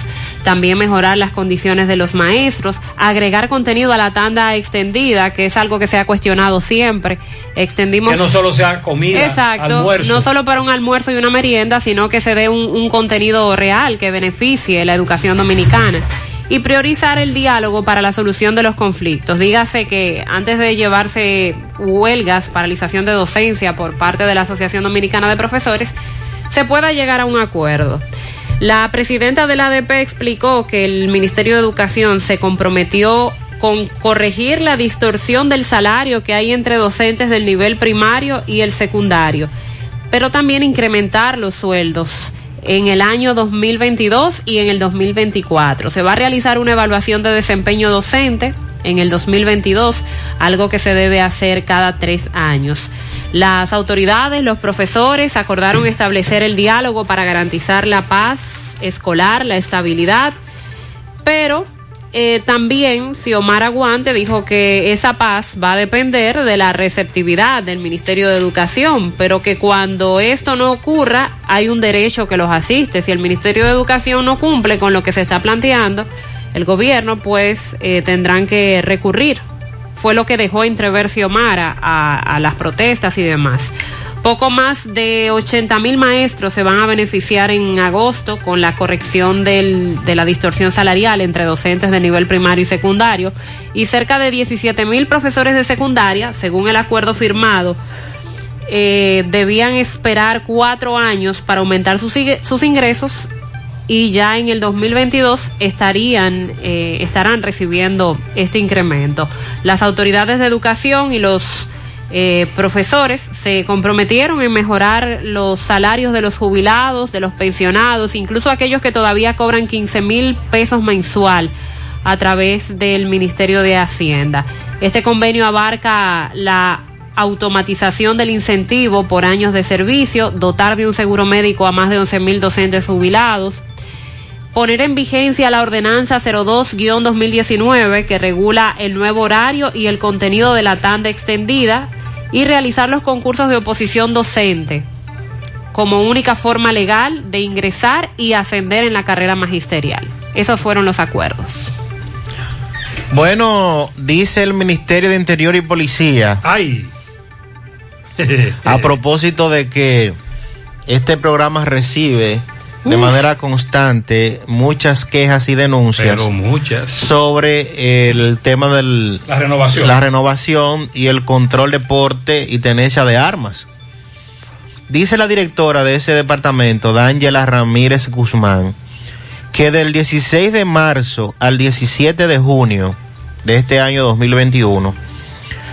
también mejorar las condiciones de los maestros, agregar contenido a la tanda extendida, que es algo que se ha cuestionado siempre. Extendimos... Que no solo sea comida, exacto, almuerzo. No solo para un almuerzo y una merienda, sino que se dé un, un contenido real que beneficie la educación dominicana. Y priorizar el diálogo para la solución de los conflictos. Dígase que antes de llevarse huelgas, paralización de docencia por parte de la Asociación Dominicana de Profesores, se pueda llegar a un acuerdo. La presidenta de la A D P explicó que el Ministerio de Educación se comprometió con corregir la distorsión del salario que hay entre docentes del nivel primario y el secundario, pero también incrementar los sueldos en el año dos mil veintidós y en el dos mil veinticuatro. Se va a realizar una evaluación de desempeño docente en el dos mil veintidós, algo que se debe hacer cada tres años. Las autoridades, los profesores, acordaron establecer el diálogo para garantizar la paz escolar, la estabilidad, pero eh, también Xiomara Guante dijo que esa paz va a depender de la receptividad del Ministerio de Educación, pero que cuando esto no ocurra, hay un derecho que los asiste. Si el Ministerio de Educación no cumple con lo que se está planteando el gobierno, pues eh, tendrán que recurrir. Fue lo que dejó entrever Xiomara a, a las protestas y demás. Poco más de ochenta mil maestros se van a beneficiar en agosto con la corrección del, de la distorsión salarial entre docentes de nivel primario y secundario, y cerca de diecisiete mil profesores de secundaria, según el acuerdo firmado, eh, debían esperar cuatro años para aumentar sus, sus ingresos, y ya en el dos mil veintidós estarían eh, estarán recibiendo este incremento. Las autoridades de educación y los eh, profesores se comprometieron en mejorar los salarios de los jubilados, de los pensionados, incluso aquellos que todavía cobran quince mil pesos mensual a través del Ministerio de Hacienda. Este convenio abarca la automatización del incentivo por años de servicio, dotar de un seguro médico a más de once mil docentes jubilados, poner en vigencia la ordenanza cero dos guion dos mil diecinueve que regula el nuevo horario y el contenido de la tanda extendida, y realizar los concursos de oposición docente como única forma legal de ingresar y ascender en la carrera magisterial. Esos fueron los acuerdos. Bueno, dice el Ministerio de Interior y Policía. ¡Ay! A propósito de que este programa recibe de Uf. manera constante muchas quejas y denuncias, pero muchas, sobre el tema de la renovación. la renovación y el control de porte y tenencia de armas. Dice la directora de ese departamento, D'Angela Ramírez Guzmán, que del dieciséis de marzo al diecisiete de junio de este año dos mil veintiuno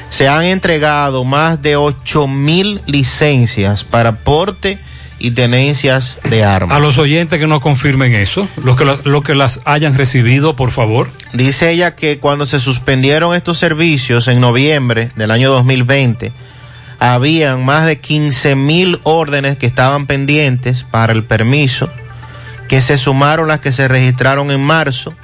se han entregado más de ocho mil licencias para porte y tenencias de armas. A los oyentes que no confirmen eso, los que, las, los que las hayan recibido, por favor. Dice ella que cuando se suspendieron estos servicios en noviembre del año dos mil veinte, habían más de quince mil órdenes que estaban pendientes para el permiso, que se sumaron las que se registraron en marzo,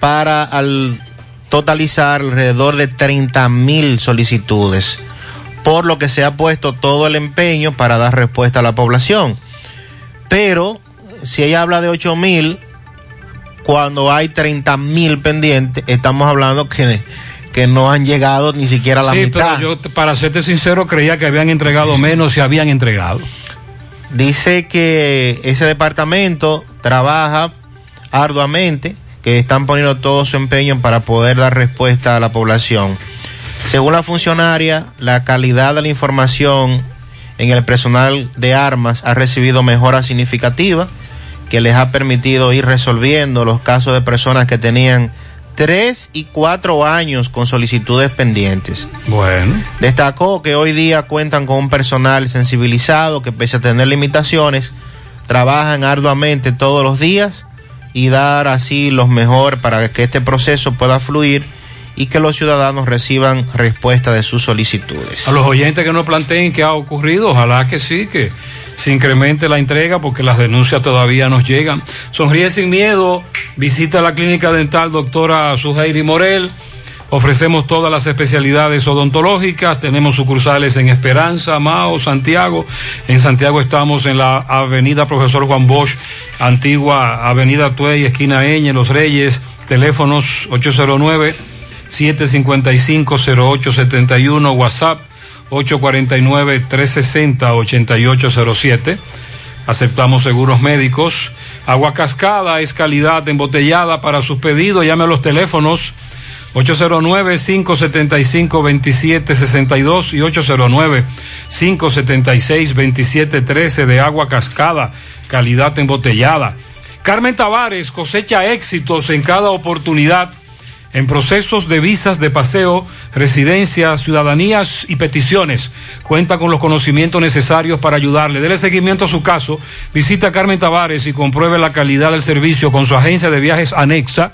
para al totalizar alrededor de treinta mil solicitudes, por lo que se ha puesto todo el empeño para dar respuesta a la población. Pero si ella habla de ocho mil, cuando hay treinta mil pendientes, estamos hablando que, que no han llegado ni siquiera a la sí, mitad. Sí, pero yo, para serte sincero, creía que habían entregado menos y habían entregado. Dice que ese departamento trabaja arduamente, que están poniendo todo su empeño para poder dar respuesta a la población. Según la funcionaria, la calidad de la información en el personal de armas ha recibido mejoras significativas que les ha permitido ir resolviendo los casos de personas que tenían tres y cuatro años con solicitudes pendientes. Bueno. Destacó que hoy día cuentan con un personal sensibilizado que, pese a tener limitaciones, trabajan arduamente todos los días y dar así los mejor para que este proceso pueda fluir y que los ciudadanos reciban respuesta de sus solicitudes. A los oyentes que nos planteen qué ha ocurrido, ojalá que sí, que se incremente la entrega, porque las denuncias todavía nos llegan. Sonríe sin miedo, visita la clínica dental doctora Suheiri Morel. Ofrecemos todas las especialidades odontológicas, tenemos sucursales en Esperanza, Mao, Santiago. En Santiago estamos en la avenida Profesor Juan Bosch, antigua avenida Tuey, esquina Eñe, Los Reyes. Teléfonos ocho cero nueve, siete cinco cinco, cero ocho siete uno, WhatsApp ocho cuatro nueve, tres seis cero, ocho ocho cero siete. Aceptamos seguros médicos. Agua Cascada es calidad embotellada. Para sus pedidos, llame a los teléfonos ocho cero nueve, cinco siete cinco, dos siete seis dos y ocho cero nueve, cinco siete seis, dos siete uno tres de Agua Cascada, calidad embotellada. Carmen Tavares cosecha éxitos en cada oportunidad en procesos de visas de paseo, residencias, ciudadanías y peticiones. Cuenta con los conocimientos necesarios para ayudarle. Dele seguimiento a su caso. Visita a Carmen Tavares y compruebe la calidad del servicio con su agencia de viajes anexa.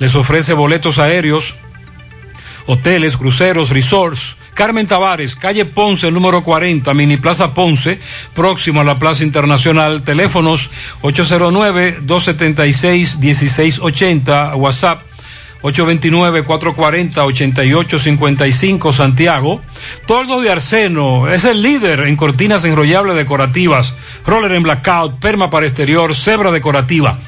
Les ofrece boletos aéreos, hoteles, cruceros, resorts. Carmen Tavares, calle Ponce, número cuarenta, Mini Plaza Ponce, próximo a la Plaza Internacional. Teléfonos ocho cero nueve, dos siete seis, uno seis ocho cero, WhatsApp ocho dos nueve, cuatro cuatro cero, ocho ocho cinco cinco, Santiago. Toldos de Arseno es el líder en cortinas enrollables decorativas, roller en blackout, perma para exterior, cebra decorativa.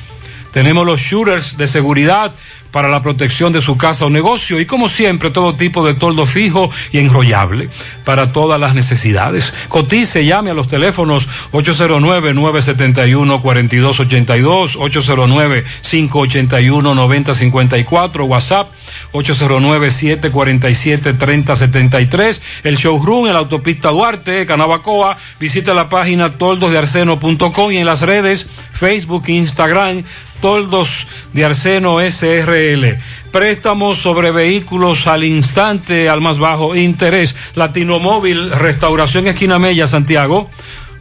Tenemos los shooters de seguridad para la protección de su casa o negocio y, como siempre, todo tipo de toldo fijo y enrollable para todas las necesidades. Cotice, llame a los teléfonos ocho cero nueve, nueve siete uno, cuatro dos ocho dos, ocho cero nueve, cinco ocho uno, nueve cero cinco cuatro, WhatsApp ocho cero nueve, siete cuatro siete, tres cero siete tres, el showroom en la autopista Duarte, Canabacoa. Visita la página toldos de arseno punto com y en las redes Facebook, Instagram, Toldos de Arseno S R L. Préstamos sobre vehículos al instante, al más bajo interés. Latinomóvil, Restauración Esquina Mella, Santiago.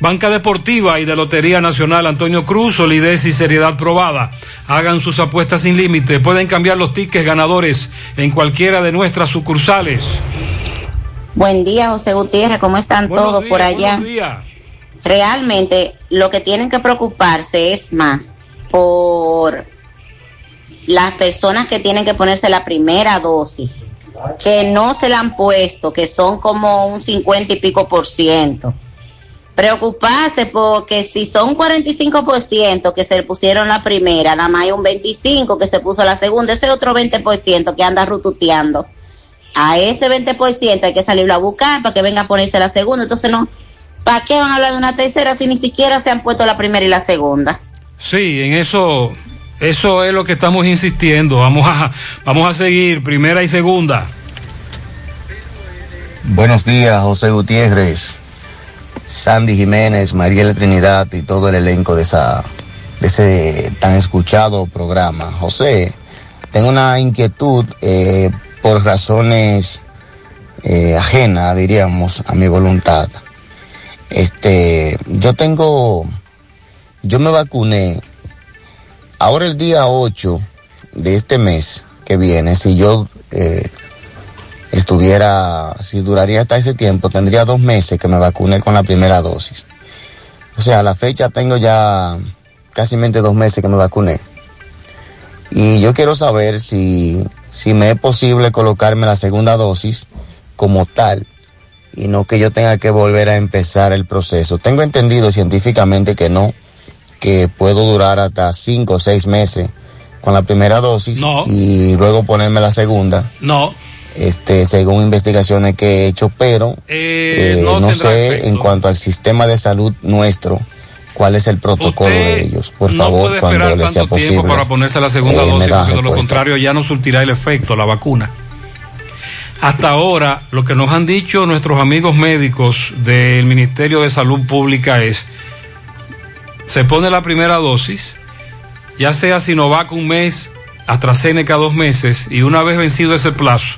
Banca Deportiva y de Lotería Nacional Antonio Cruz, solidez y seriedad probada. Hagan sus apuestas sin límite. Pueden cambiar los tickets ganadores en cualquiera de nuestras sucursales. Buen día, José Gutiérrez. ¿Cómo están buenos todos días, por allá? Buenos días. Realmente lo que tienen que preocuparse es más por las personas que tienen que ponerse la primera dosis, que no se la han puesto, que son como un cincuenta y pico por ciento. Preocuparse porque si son cuarenta y cinco por ciento que se pusieron la primera, nada más hay un veinticinco por ciento que se puso la segunda, ese otro veinte por ciento que anda rututeando. A ese veinte por ciento hay que salirlo a buscar para que venga a ponerse la segunda. Entonces, no, ¿para qué van a hablar de una tercera si ni siquiera se han puesto la primera y la segunda? Sí, en eso, eso es lo que estamos insistiendo. Vamos a, vamos a seguir primera y segunda. Buenos días, José Gutiérrez, Sandy Jiménez, Mariel Trinidad y todo el elenco de esa, de ese tan escuchado programa. José, tengo una inquietud eh, por razones eh, ajenas, diríamos, a mi voluntad. Este, yo tengo Yo me vacuné ahora el día ocho de este mes que viene. Si yo eh, estuviera, si duraría hasta ese tiempo, tendría dos meses que me vacuné con la primera dosis. O sea, a la fecha tengo ya casi dos meses que me vacuné. y yo quiero saber si, si me es posible colocarme la segunda dosis como tal y no que yo tenga que volver a empezar el proceso. Tengo entendido científicamente que no, que puedo durar hasta cinco o seis meses con la primera dosis no. y luego ponerme la segunda. No. Este, según investigaciones que he hecho, pero eh, eh, no, no sé efecto. En cuanto al sistema de salud nuestro, cuál es el protocolo Usted de ellos. Por no favor, puede cuando les sea posible. Tiempo para ponerse la segunda eh, dosis, porque de lo contrario ya no surtirá el efecto la vacuna. Hasta ahora, lo que nos han dicho nuestros amigos médicos del Ministerio de Salud Pública es: se pone la primera dosis, ya sea Sinovac un mes, AstraZeneca dos meses, y una vez vencido ese plazo,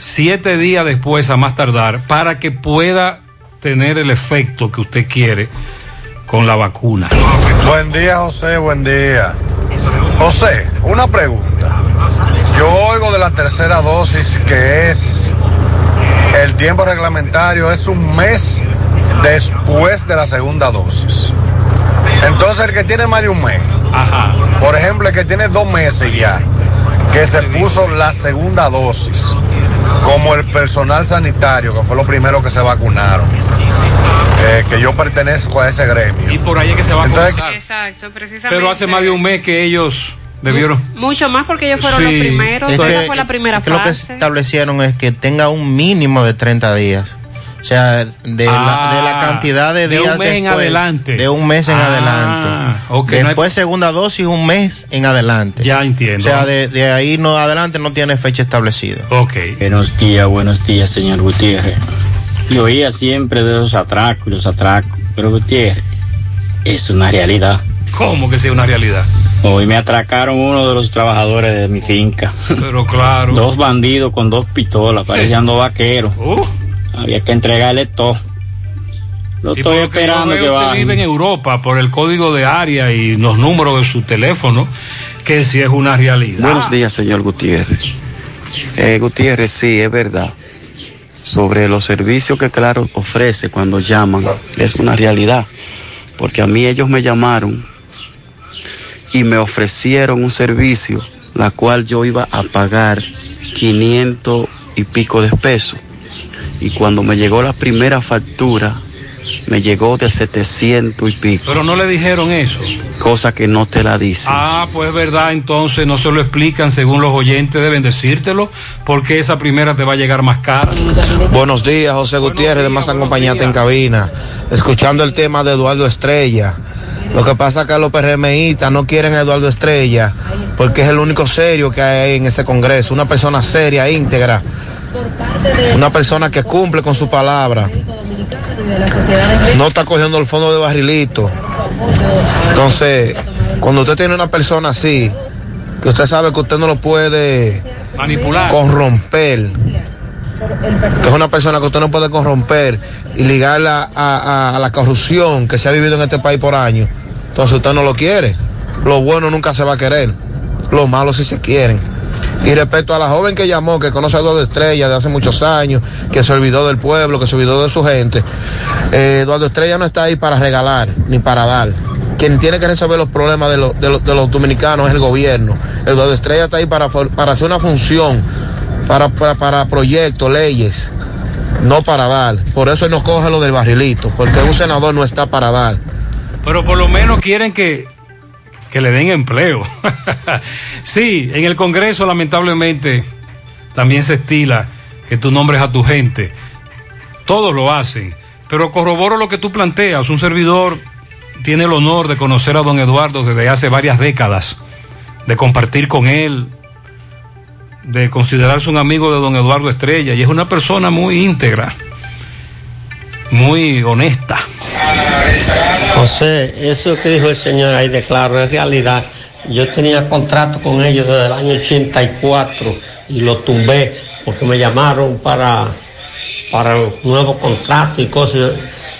siete días después a más tardar, para que pueda tener el efecto que usted quiere con la vacuna. Buen día, José, buen día. José, una pregunta. Yo oigo de la tercera dosis que es el tiempo reglamentario es un mes después de la segunda dosis. Entonces el que tiene más de un mes, ajá, por ejemplo el que tiene dos meses ya, que se puso la segunda dosis, como el personal sanitario, que fue lo primero que se vacunaron, eh, que yo pertenezco a ese gremio. Y por ahí es que se va a comenzar. Exacto, precisamente. Pero hace más de un mes que ellos debieron. Mucho más, porque ellos fueron sí. los primeros. Entonces, esa fue la primera fase. Lo que establecieron es que tenga un mínimo de treinta días. O sea, de, ah, la, de la cantidad de días de un mes después, en adelante. De un mes en ah, adelante. Okay, después no hay... segunda dosis, un mes en adelante. Ya entiendo. O sea, de, de ahí no adelante no tiene fecha establecida. Okay. Buenos días, buenos días, señor Gutiérrez. Yo oía siempre de los atracos y los atracos, pero Gutiérrez, es una realidad. ¿Cómo que sea una realidad? Hoy me atracaron uno de los trabajadores de mi finca. Pero claro. Dos bandidos con dos pistolas, parecían dos vaqueros. Uh. Había que entregarle todo. Lo y estoy esperando que va. Usted vive en Europa por el código de área y los números de su teléfono, que sí es una realidad. Buenos días, señor Gutiérrez. Eh, Gutiérrez, sí, es verdad. Sobre los servicios que Claro ofrece cuando llaman, es una realidad. Porque a mí ellos me llamaron y me ofrecieron un servicio, la cual yo iba a pagar quinientos y pico de pesos. Y cuando me llegó la primera factura, me llegó de setecientos y pico. Pero no le dijeron eso. Cosa que no te la dicen. Ah, pues verdad, entonces no se lo explican, según los oyentes deben decírtelo, porque esa primera te va a llegar más cara. Buenos días, José buenos Gutiérrez, días, de acompañante en cabina, escuchando el tema de Eduardo Estrella. Lo que pasa es que los PRMistas no quieren a Eduardo Estrella, porque es el único serio que hay en ese congreso, una persona seria, íntegra. Una persona que cumple con su palabra. No está cogiendo el fondo de barrilito. Entonces, cuando usted tiene una persona así, que usted sabe que usted no lo puede manipular, corromper, que es una persona que usted no puede corromper y ligarla a, a, a la corrupción que se ha vivido en este país por años, entonces usted no lo quiere. Lo bueno nunca se va a querer, lo malo sí se quieren. Y respecto a la joven que llamó, que conoce a Eduardo Estrella de hace muchos años, que se olvidó del pueblo, que se olvidó de su gente, eh, Eduardo Estrella no está ahí para regalar ni para dar. Quien tiene que resolver los problemas de, lo, de, lo, de los dominicanos es el gobierno. Eduardo Estrella está ahí para, para hacer una función, para, para, para proyectos, leyes, no para dar. Por eso él no coge lo del barrilito, porque un senador no está para dar. Pero por lo menos quieren que... que le den empleo. Sí, en el Congreso lamentablemente también se estila que tú nombres a tu gente. Todos lo hacen, pero corroboro lo que tú planteas. Un servidor tiene el honor de conocer a don Eduardo desde hace varias décadas, de compartir con él, de considerarse un amigo de don Eduardo Estrella, y es una persona muy íntegra, muy honesta. José, eso que dijo el señor ahí de Claro es realidad. Yo tenía contrato con ellos desde el año ochenta y cuatro y lo tumbé porque me llamaron para, para un nuevo contrato y cosas,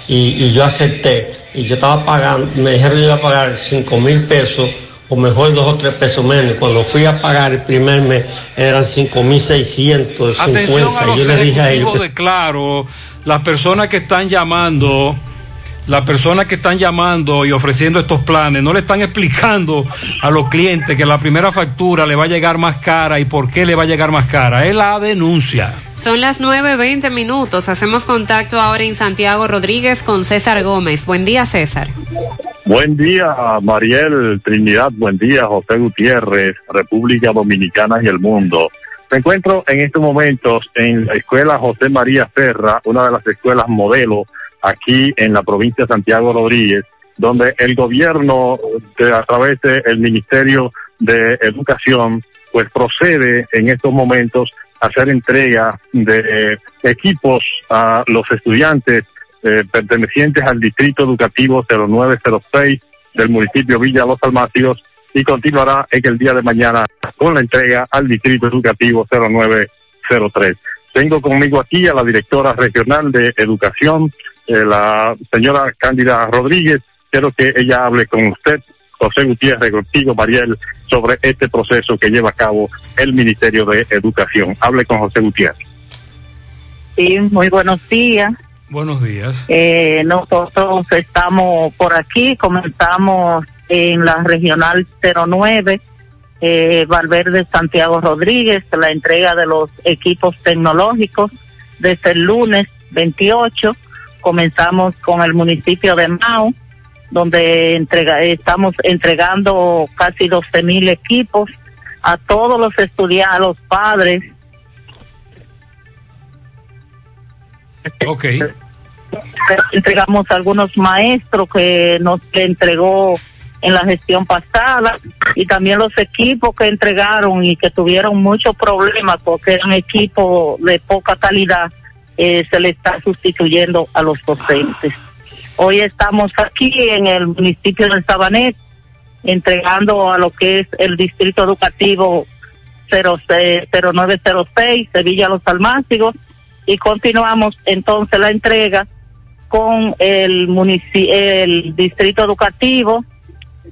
y, y yo acepté, y yo estaba pagando, me dijeron que iba a pagar cinco mil pesos o mejor dos o tres pesos menos. Cuando fui a pagar el primer mes eran cinco mil seiscientos cincuenta. Atención a los ejecutivos de Claro, las personas que están llamando las personas que están llamando y ofreciendo estos planes no le están explicando a los clientes que la primera factura le va a llegar más cara y por qué le va a llegar más cara. Es la denuncia. Son las nueve veinte minutos. Hacemos contacto ahora en Santiago Rodríguez con César Gómez. Buen día, César. Buen día, Mariel, Trinidad. Buen día, José Gutiérrez, República Dominicana y el mundo. Me encuentro en estos momentos en la escuela José María Serra, una de las escuelas modelo aquí en la provincia de Santiago Rodríguez, donde el gobierno, de, a través del Ministerio de Educación, pues procede en estos momentos a hacer entrega de eh, equipos a los estudiantes eh, pertenecientes al Distrito Educativo cero nueve cero seis del municipio Villa Los Almacios, y continuará en el día de mañana con la entrega al Distrito Educativo cero nueve cero tres. Tengo conmigo aquí a la directora regional de Educación, eh, la señora Cándida Rodríguez. Quiero que ella hable con usted, José Gutiérrez, contigo, Mariel, sobre este proceso que lleva a cabo el Ministerio de Educación. Hable con José Gutiérrez. Sí, muy buenos días. Buenos días. Eh, nosotros estamos por aquí, comenzamos en la regional cero nueve, eh, Valverde Santiago Rodríguez, la entrega de los equipos tecnológicos. Desde el lunes veintiocho comenzamos con el municipio de Mao, donde entrega, estamos entregando casi doce mil equipos a todos los estudiantes, a los padres. Ok. Entregamos a algunos maestros que nos entregó en la gestión pasada, y también los equipos que entregaron y que tuvieron muchos problemas porque eran equipos de poca calidad, eh, se le está sustituyendo a los docentes. Hoy estamos aquí en el municipio de Sabanés, entregando a lo que es el Distrito Educativo cero nueve cero seis, Sevilla Los Almácigos, y continuamos entonces la entrega con el, municipio, el Distrito Educativo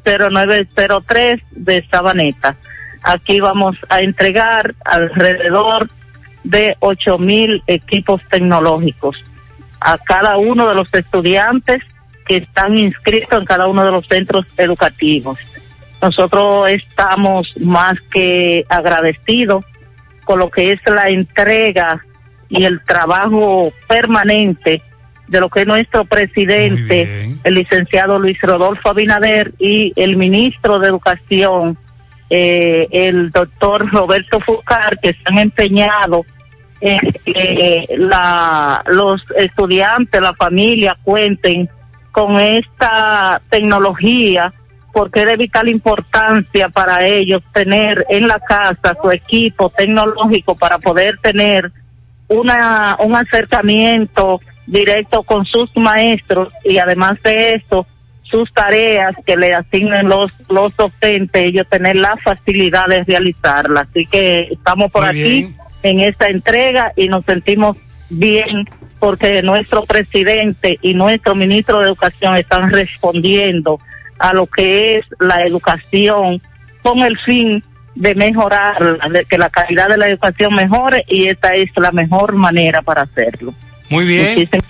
cero nueve cero tres de Sabaneta. Aquí vamos a entregar alrededor de ocho mil equipos tecnológicos a cada uno de los estudiantes que están inscritos en cada uno de los centros educativos. Nosotros estamos más que agradecidos con lo que es la entrega y el trabajo permanente de lo que nuestro presidente, el licenciado Luis Rodolfo Abinader, y el ministro de Educación, eh, el doctor Roberto Furcar, que se han empeñado en que eh, los estudiantes, la familia, cuenten con esta tecnología, porque es de vital importancia para ellos tener en la casa su equipo tecnológico para poder tener una un acercamiento directo con sus maestros, y además de eso, sus tareas que le asignen los los docentes, ellos tener la facilidad de realizarlas. Así que estamos por Muy aquí bien. en esta entrega, y nos sentimos bien porque nuestro presidente y nuestro ministro de Educación están respondiendo a lo que es la educación con el fin de mejorar, de que la calidad de la educación mejore, y esta es la mejor manera para hacerlo. Muy bien, Muchísimas.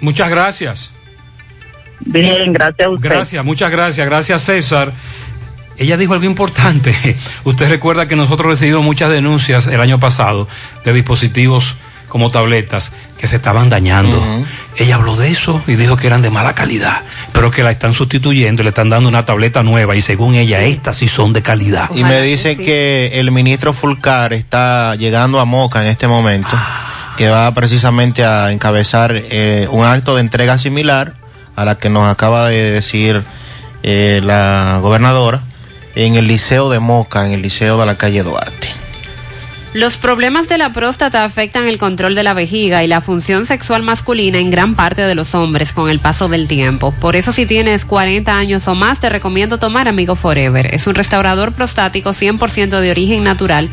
muchas gracias. Bien, gracias a usted. Gracias, muchas gracias, gracias César. Ella dijo algo importante. Usted recuerda que nosotros recibimos muchas denuncias el año pasado de dispositivos como tabletas que se estaban dañando. Uh-huh. Ella habló de eso y dijo que eran de mala calidad, pero que la están sustituyendo y le están dando una tableta nueva, y según ella, estas sí son de calidad. Y me dicen sí. que el ministro Fulcar está llegando a Moca en este momento, que va precisamente a encabezar eh, un acto de entrega similar a la que nos acaba de decir eh, la gobernadora, en el Liceo de Moca, en el Liceo de la calle Duarte. Los problemas de la próstata afectan el control de la vejiga y la función sexual masculina en gran parte de los hombres con el paso del tiempo. Por eso, si tienes cuarenta años o más, te recomiendo tomar Amigo Forever. Es un restaurador prostático cien por ciento de origen natural,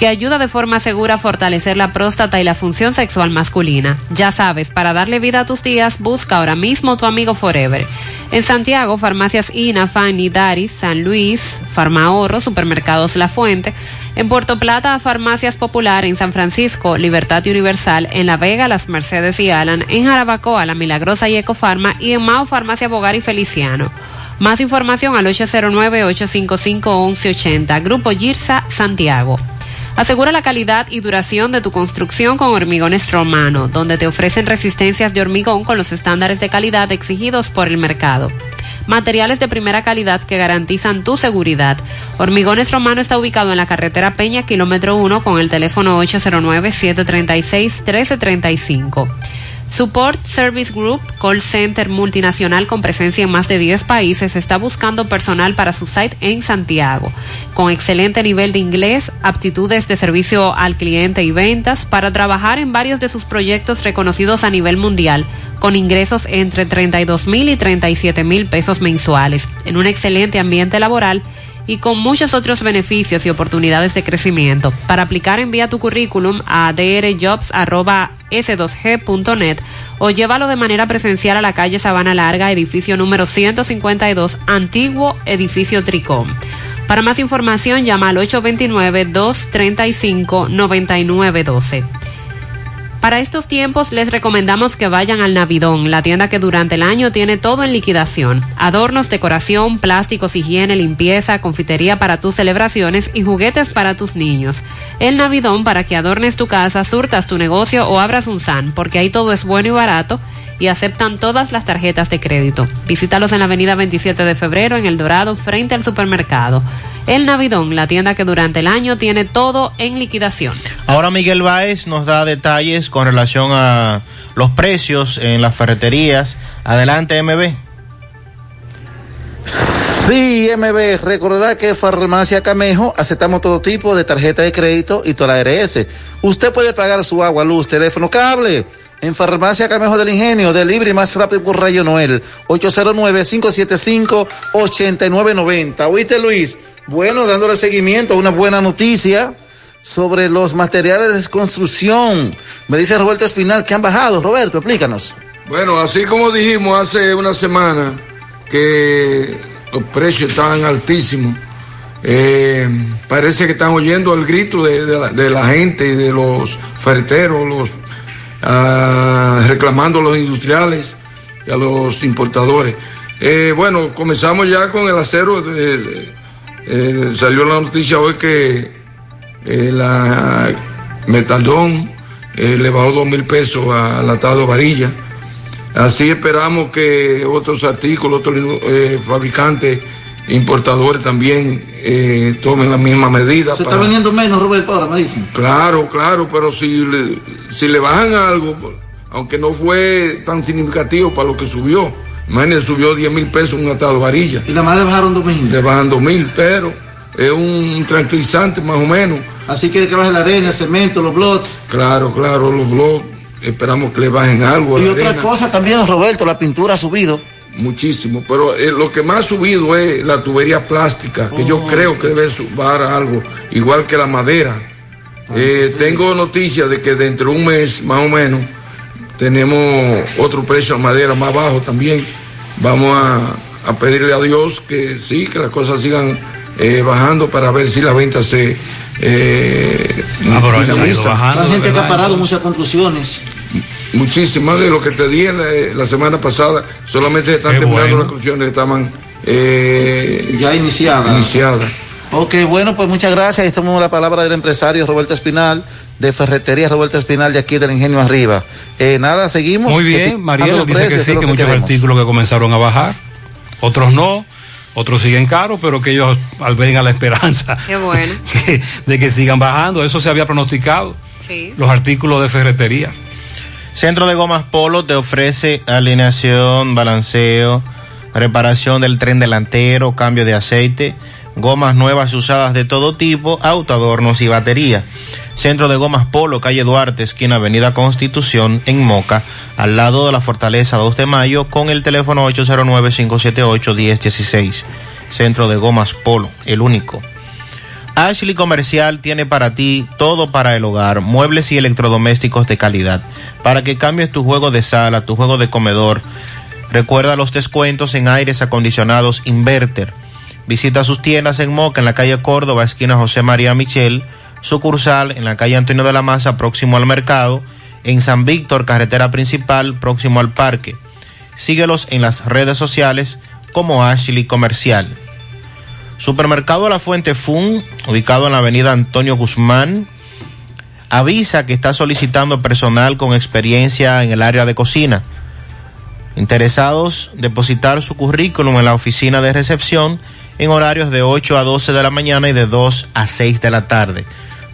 que ayuda de forma segura a fortalecer la próstata y la función sexual masculina. Ya sabes, para darle vida a tus días, busca ahora mismo tu amigo Forever. En Santiago, farmacias I N A, Fanny, Daris, San Luis, Farmahorro, Supermercados La Fuente. En Puerto Plata, Farmacias Popular. En San Francisco, Libertad Universal. En La Vega, Las Mercedes y Alan. En Jarabacoa, La Milagrosa y Ecofarma. Y en Mao, Farmacia Bogar y Feliciano. Más información al ocho cero nueve, ocho cinco cinco, once ochenta. Grupo Girsa, Santiago. Asegura la calidad y duración de tu construcción con Hormigones Romano, donde te ofrecen resistencias de hormigón con los estándares de calidad exigidos por el mercado. Materiales de primera calidad que garantizan tu seguridad. Hormigones Romano está ubicado en la carretera Peña, kilómetro uno, con el teléfono ocho cero nueve, siete tres seis, uno tres tres cinco. Support Service Group, call center multinacional con presencia en más de diez países, está buscando personal para su site en Santiago, con excelente nivel de inglés, aptitudes de servicio al cliente y ventas, para trabajar en varios de sus proyectos reconocidos a nivel mundial, con ingresos entre treinta y dos mil y treinta y siete mil pesos mensuales, en un excelente ambiente laboral y con muchos otros beneficios y oportunidades de crecimiento. Para aplicar, envía tu currículum a d r jobs arroba s dos g punto net o llévalo de manera presencial a la calle Sabana Larga, edificio número ciento cincuenta y dos, antiguo edificio Tricom. Para más información, llama al ocho dos nueve, dos tres cinco, nueve nueve uno dos. Para estos tiempos les recomendamos que vayan al Navidón, la tienda que durante el año tiene todo en liquidación. Adornos, decoración, plásticos, higiene, limpieza, confitería para tus celebraciones y juguetes para tus niños. El Navidón, para que adornes tu casa, surtas tu negocio o abras un S A N, porque ahí todo es bueno y barato y aceptan todas las tarjetas de crédito. Visítalos en la avenida veintisiete de febrero, en El Dorado, frente al supermercado. El Navidón, la tienda que durante el año tiene todo en liquidación. Ahora Miguel Báez nos da detalles con relación a los precios en las ferreterías. Adelante, M B. Sí, M B, recordará que Farmacia Camejo aceptamos todo tipo de tarjeta de crédito y toda la R S. Usted puede pagar su agua, luz, teléfono, cable. En Farmacia Camejo del Ingenio, delivery más rápido por Rayo Noel, ocho cero nueve, cinco siete cinco, ocho nueve nueve cero. ¿Oíste, Luis? Bueno, dándole seguimiento a una buena noticia sobre los materiales de construcción. Me dice Roberto Espinal que han bajado. Roberto, explícanos. Bueno, así como dijimos hace una semana que los precios estaban altísimos, eh, parece que están oyendo el grito de, de, la, de la gente y de los ferreteros, los Uh, reclamando a los industriales y a los importadores. Eh, bueno, comenzamos ya con el acero. Eh, eh, salió la noticia hoy que eh, la Metaldón eh, le bajó dos mil pesos al atado varilla. Así esperamos que otros artículos, otros eh, fabricantes, importadores también eh, tomen la misma medida. Se para... está vendiendo menos, Roberto, ahora me dicen. Claro, claro, pero si le, si le bajan algo, aunque no fue tan significativo para lo que subió, imagínense, subió diez mil pesos un atado varilla. Y nada más le bajaron dos mil. Le bajan dos mil, pero es un tranquilizante más o menos. Así quiere que baje la arena, el cemento, los blogs. Claro, claro, los blogs, esperamos que le bajen algo. Y otra arena. Cosa también, Roberto, la pintura ha subido muchísimo, pero eh, lo que más ha subido es la tubería plástica, que oh, yo creo que debe subar algo, igual que la madera. Ah, eh, sí. Tengo noticias de que dentro de un mes, más o menos, tenemos otro precio de madera más bajo también. Vamos a, a pedirle a Dios que sí, que las cosas sigan eh, bajando para ver si la venta se... Eh, ah, pero se bajando, la gente verdad, que ha parado muchas construcciones. Muchísimas de lo que te dije la, la semana pasada, solamente están terminando bueno. Las construcciones que estaban eh, ya iniciadas. Iniciada. Ok, bueno, pues muchas gracias. Ahí tomamos la palabra del empresario Roberto Espinal, de Ferretería Roberto Espinal, de aquí del Ingenio Arriba. Eh, nada, seguimos. Muy bien, sí, Mariel dice precios, que sí, que, que muchos queremos. Artículos que comenzaron a bajar, otros no. Otros siguen caros, pero que ellos albergan la esperanza Qué bueno. que, de que sigan bajando. Eso se había pronosticado, sí. Los artículos de ferretería. Centro de Gomas Polo te ofrece alineación, balanceo, reparación del tren delantero, cambio de aceite, gomas nuevas y usadas de todo tipo, autoadornos y batería. Centro de Gomas Polo, calle Duarte, esquina Avenida Constitución, en Moca, al lado de la Fortaleza dos de mayo, con el teléfono ocho cero nueve, cinco siete ocho, uno cero uno seis. Centro de Gomas Polo, el único. Ashley Comercial tiene para ti todo para el hogar, muebles y electrodomésticos de calidad, para que cambies tu juego de sala, tu juego de comedor. Recuerda los descuentos en aires acondicionados Inverter. Visita sus tiendas en Moca, en la calle Córdoba, esquina José María Michel, sucursal en la calle Antonio de la Maza, próximo al mercado, en San Víctor, carretera principal, próximo al parque. Síguelos en las redes sociales como Ashley Comercial. Supermercado La Fuente Fun, ubicado en la avenida Antonio Guzmán, avisa que está solicitando personal con experiencia en el área de cocina. Interesados, depositar su currículum en la oficina de recepción en horarios de ocho a doce de la mañana y de dos a seis de la tarde.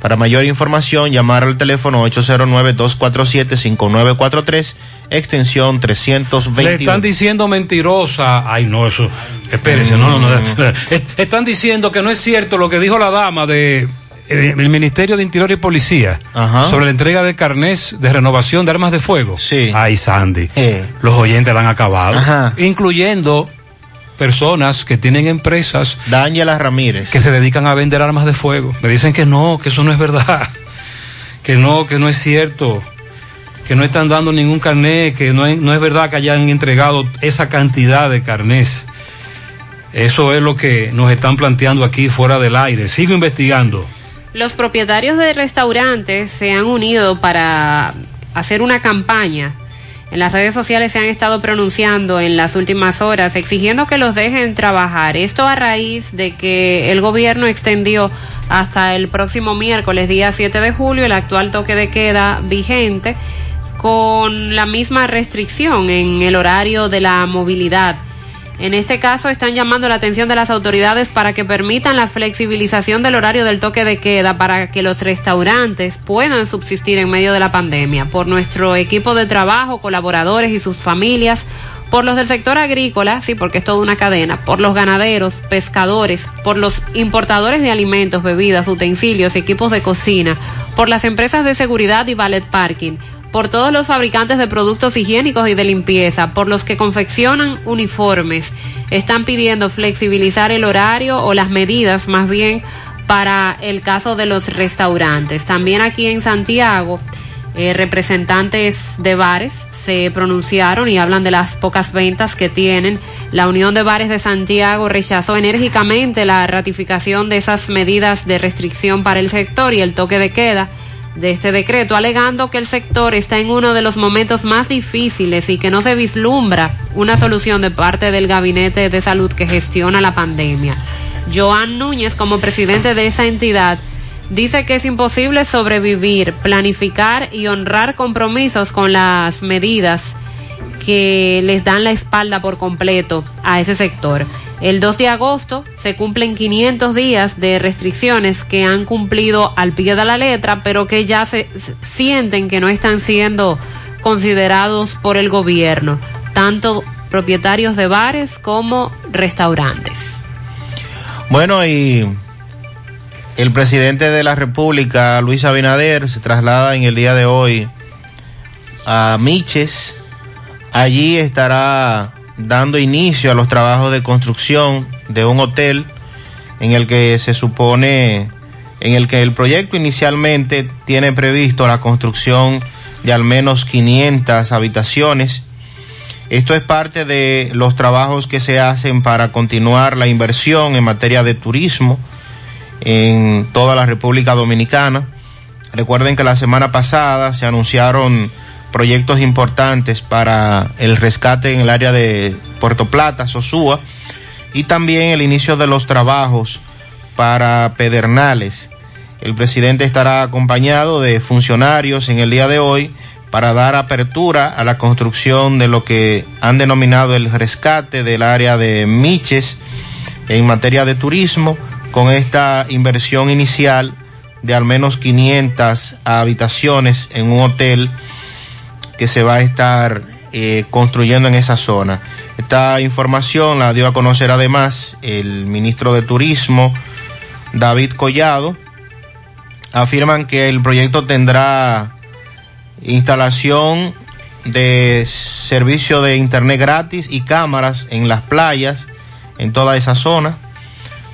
Para mayor información, llamar al teléfono ocho cero nueve, dos cuatro siete, cinco nueve cuatro tres, extensión trescientos veintidós. Le están diciendo mentirosa. Ay, no, eso. Espérense, mm. no, no, no. Están diciendo que no es cierto lo que dijo la dama de el Ministerio de Interior y Policía. Ajá. Sobre la entrega de carnés de renovación de armas de fuego. Sí. Ay, Sandy. Eh. Los oyentes la han acabado. Ajá. Incluyendo personas que tienen empresas. Ángela Ramírez, que se dedican a vender armas de fuego. Me dicen que no, que eso no es verdad, que no, que no es cierto, que no están dando ningún carné, que no es, no es verdad que hayan entregado esa cantidad de carnés. Eso es lo que nos están planteando aquí fuera del aire. Sigo investigando. Los propietarios de restaurantes se han unido para hacer una campaña. En las redes sociales se han estado pronunciando en las últimas horas, exigiendo que los dejen trabajar. Esto a raíz de que el gobierno extendió hasta el próximo miércoles, día siete de julio, el actual toque de queda vigente, con la misma restricción en el horario de la movilidad. En este caso están llamando la atención de las autoridades para que permitan la flexibilización del horario del toque de queda para que los restaurantes puedan subsistir en medio de la pandemia. Por nuestro equipo de trabajo, colaboradores y sus familias, por los del sector agrícola, sí, porque es toda una cadena, por los ganaderos, pescadores, por los importadores de alimentos, bebidas, utensilios, equipos de cocina, por las empresas de seguridad y valet parking, por todos los fabricantes de productos higiénicos y de limpieza, por los que confeccionan uniformes. Están pidiendo flexibilizar el horario o las medidas, más bien, para el caso de los restaurantes. También aquí en Santiago, eh, representantes de bares se pronunciaron y hablan de las pocas ventas que tienen. La Unión de Bares de Santiago rechazó enérgicamente la ratificación de esas medidas de restricción para el sector y el toque de queda de este decreto, alegando que el sector está en uno de los momentos más difíciles y que no se vislumbra una solución de parte del Gabinete de Salud que gestiona la pandemia. Joan Núñez, como presidente de esa entidad, dice que es imposible sobrevivir, planificar y honrar compromisos con las medidas que les dan la espalda por completo a ese sector. El dos de agosto se cumplen quinientos días de restricciones que han cumplido al pie de la letra, pero que ya se sienten que no están siendo considerados por el gobierno, tanto propietarios de bares como restaurantes. Bueno, y el presidente de la República, Luis Abinader, se traslada en el día de hoy a Miches. Allí estará dando inicio a los trabajos de construcción de un hotel en el que se supone, en el que el proyecto inicialmente tiene previsto la construcción de al menos quinientas habitaciones. Esto es parte de los trabajos que se hacen para continuar la inversión en materia de turismo en toda la República Dominicana. Recuerden que la semana pasada se anunciaron proyectos importantes para el rescate en el área de Puerto Plata, Sosúa, y también el inicio de los trabajos para Pedernales. El presidente estará acompañado de funcionarios en el día de hoy para dar apertura a la construcción de lo que han denominado el rescate del área de Miches en materia de turismo, con esta inversión inicial de al menos quinientas habitaciones en un hotel que se va a estar eh, construyendo en esa zona. Esta información la dio a conocer además el ministro de Turismo, David Collado. Afirman que el proyecto tendrá instalación de servicio de internet gratis y cámaras en las playas, en toda esa zona.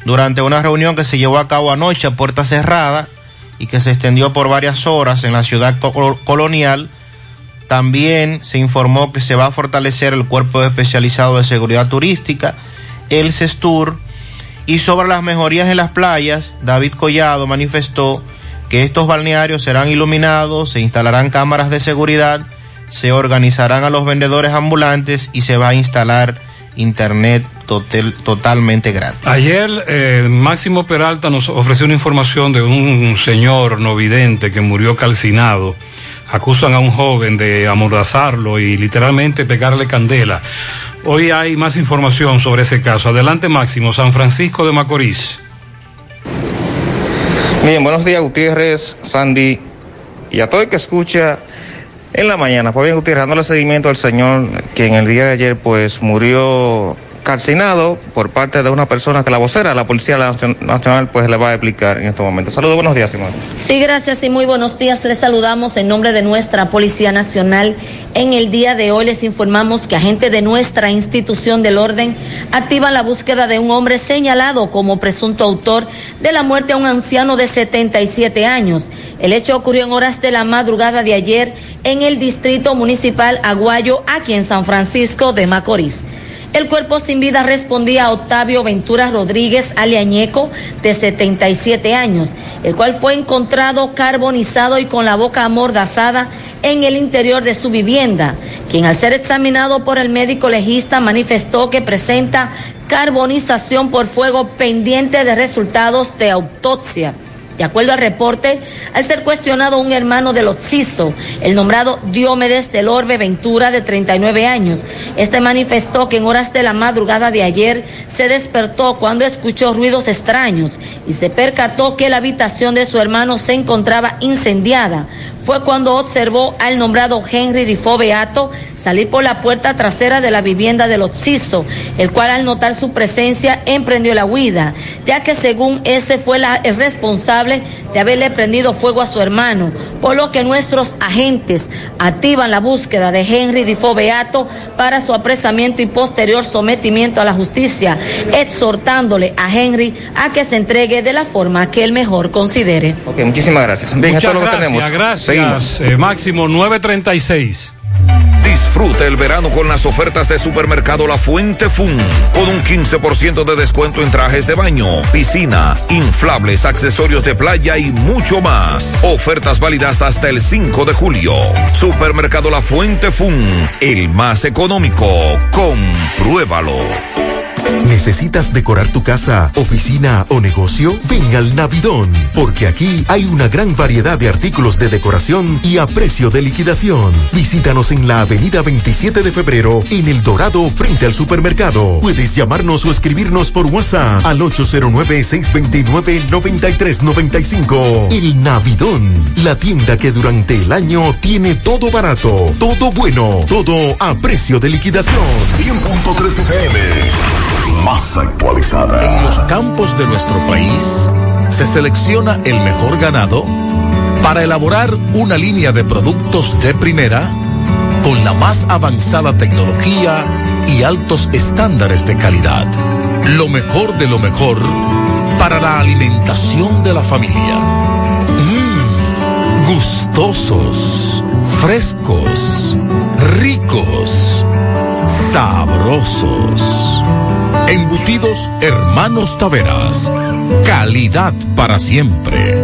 durante una reunión que se llevó a cabo anoche a puerta cerrada y que se extendió por varias horas en la ciudad colonial. También se informó que se va a fortalecer el cuerpo especializado de seguridad turística, el CESTUR, y sobre las mejorías en las playas, David Collado manifestó que estos balnearios serán iluminados, se instalarán cámaras de seguridad, se organizarán a los vendedores ambulantes y se va a instalar internet total, totalmente gratis. Ayer eh, Máximo Peralta nos ofreció una información de un señor no vidente que murió calcinado. Acusan a un joven de amordazarlo y literalmente pegarle candela. Hoy hay más información sobre ese caso. Adelante, Máximo. San Francisco de Macorís. Bien, buenos días, Gutiérrez, Sandy, y a todo el que escucha en la mañana. Pues bien, Gutiérrez, dándole seguimiento al señor que en el día de ayer pues murió calcinado por parte de una persona que la vocera, la Policía Nacional, pues le va a explicar en este momento. Saludos, buenos días, Simón. Sí, gracias y muy buenos días. Les saludamos en nombre de nuestra Policía Nacional. En el día de hoy les informamos que agentes de nuestra institución del orden activan la búsqueda de un hombre señalado como presunto autor de la muerte a un anciano de setenta y siete años. El hecho ocurrió en horas de la madrugada de ayer en el Distrito Municipal Aguayo, aquí en San Francisco de Macorís. El cuerpo sin vida respondía a Octavio Ventura Rodríguez Aliañeco, de setenta y siete años, el cual fue encontrado carbonizado y con la boca amordazada en el interior de su vivienda, quien al ser examinado por el médico legista manifestó que presenta carbonización por fuego pendiente de resultados de autopsia. De acuerdo al reporte, al ser cuestionado un hermano del occiso, el nombrado Diomedes del Orbe Ventura, de treinta y nueve años. Este manifestó que en horas de la madrugada de ayer se despertó cuando escuchó ruidos extraños y se percató que la habitación de su hermano se encontraba incendiada. Fue cuando observó al nombrado Henry Difo Beato salir por la puerta trasera de la vivienda del occiso, el cual al notar su presencia emprendió la huida, ya que según este fue la, el responsable de haberle prendido fuego a su hermano, por lo que nuestros agentes activan la búsqueda de Henry Difo Beato para su apresamiento y posterior sometimiento a la justicia, exhortándole a Henry a que se entregue de la forma que él mejor considere. Ok, muchísimas gracias. Bien, muchas gracias, tenemos. Gracias. Eh, máximo nueve treinta y seis. Disfruta el verano con las ofertas de Supermercado La Fuente Fun, con un quince por ciento de descuento en trajes de baño, piscina, inflables, accesorios de playa y mucho más. Ofertas válidas hasta el cinco de julio. Supermercado La Fuente Fun, el más económico. Compruébalo. ¿Necesitas decorar tu casa, oficina o negocio? Ven al Navidón, porque aquí hay una gran variedad de artículos de decoración y a precio de liquidación. Visítanos en la avenida veintisiete de febrero, en El Dorado, frente al supermercado. Puedes llamarnos o escribirnos por WhatsApp al ocho cero nueve, seis dos nueve, nueve tres nueve cinco. El Navidón, la tienda que durante el año tiene todo barato, todo bueno, todo a precio de liquidación. cien punto tres F M. Más actualizada. En los campos de nuestro país se selecciona el mejor ganado para elaborar una línea de productos de primera con la más avanzada tecnología y altos estándares de calidad. Lo mejor de lo mejor para la alimentación de la familia. Mm, gustosos, frescos, ricos, sabrosos. Embutidos Hermanos Taveras. Calidad para siempre.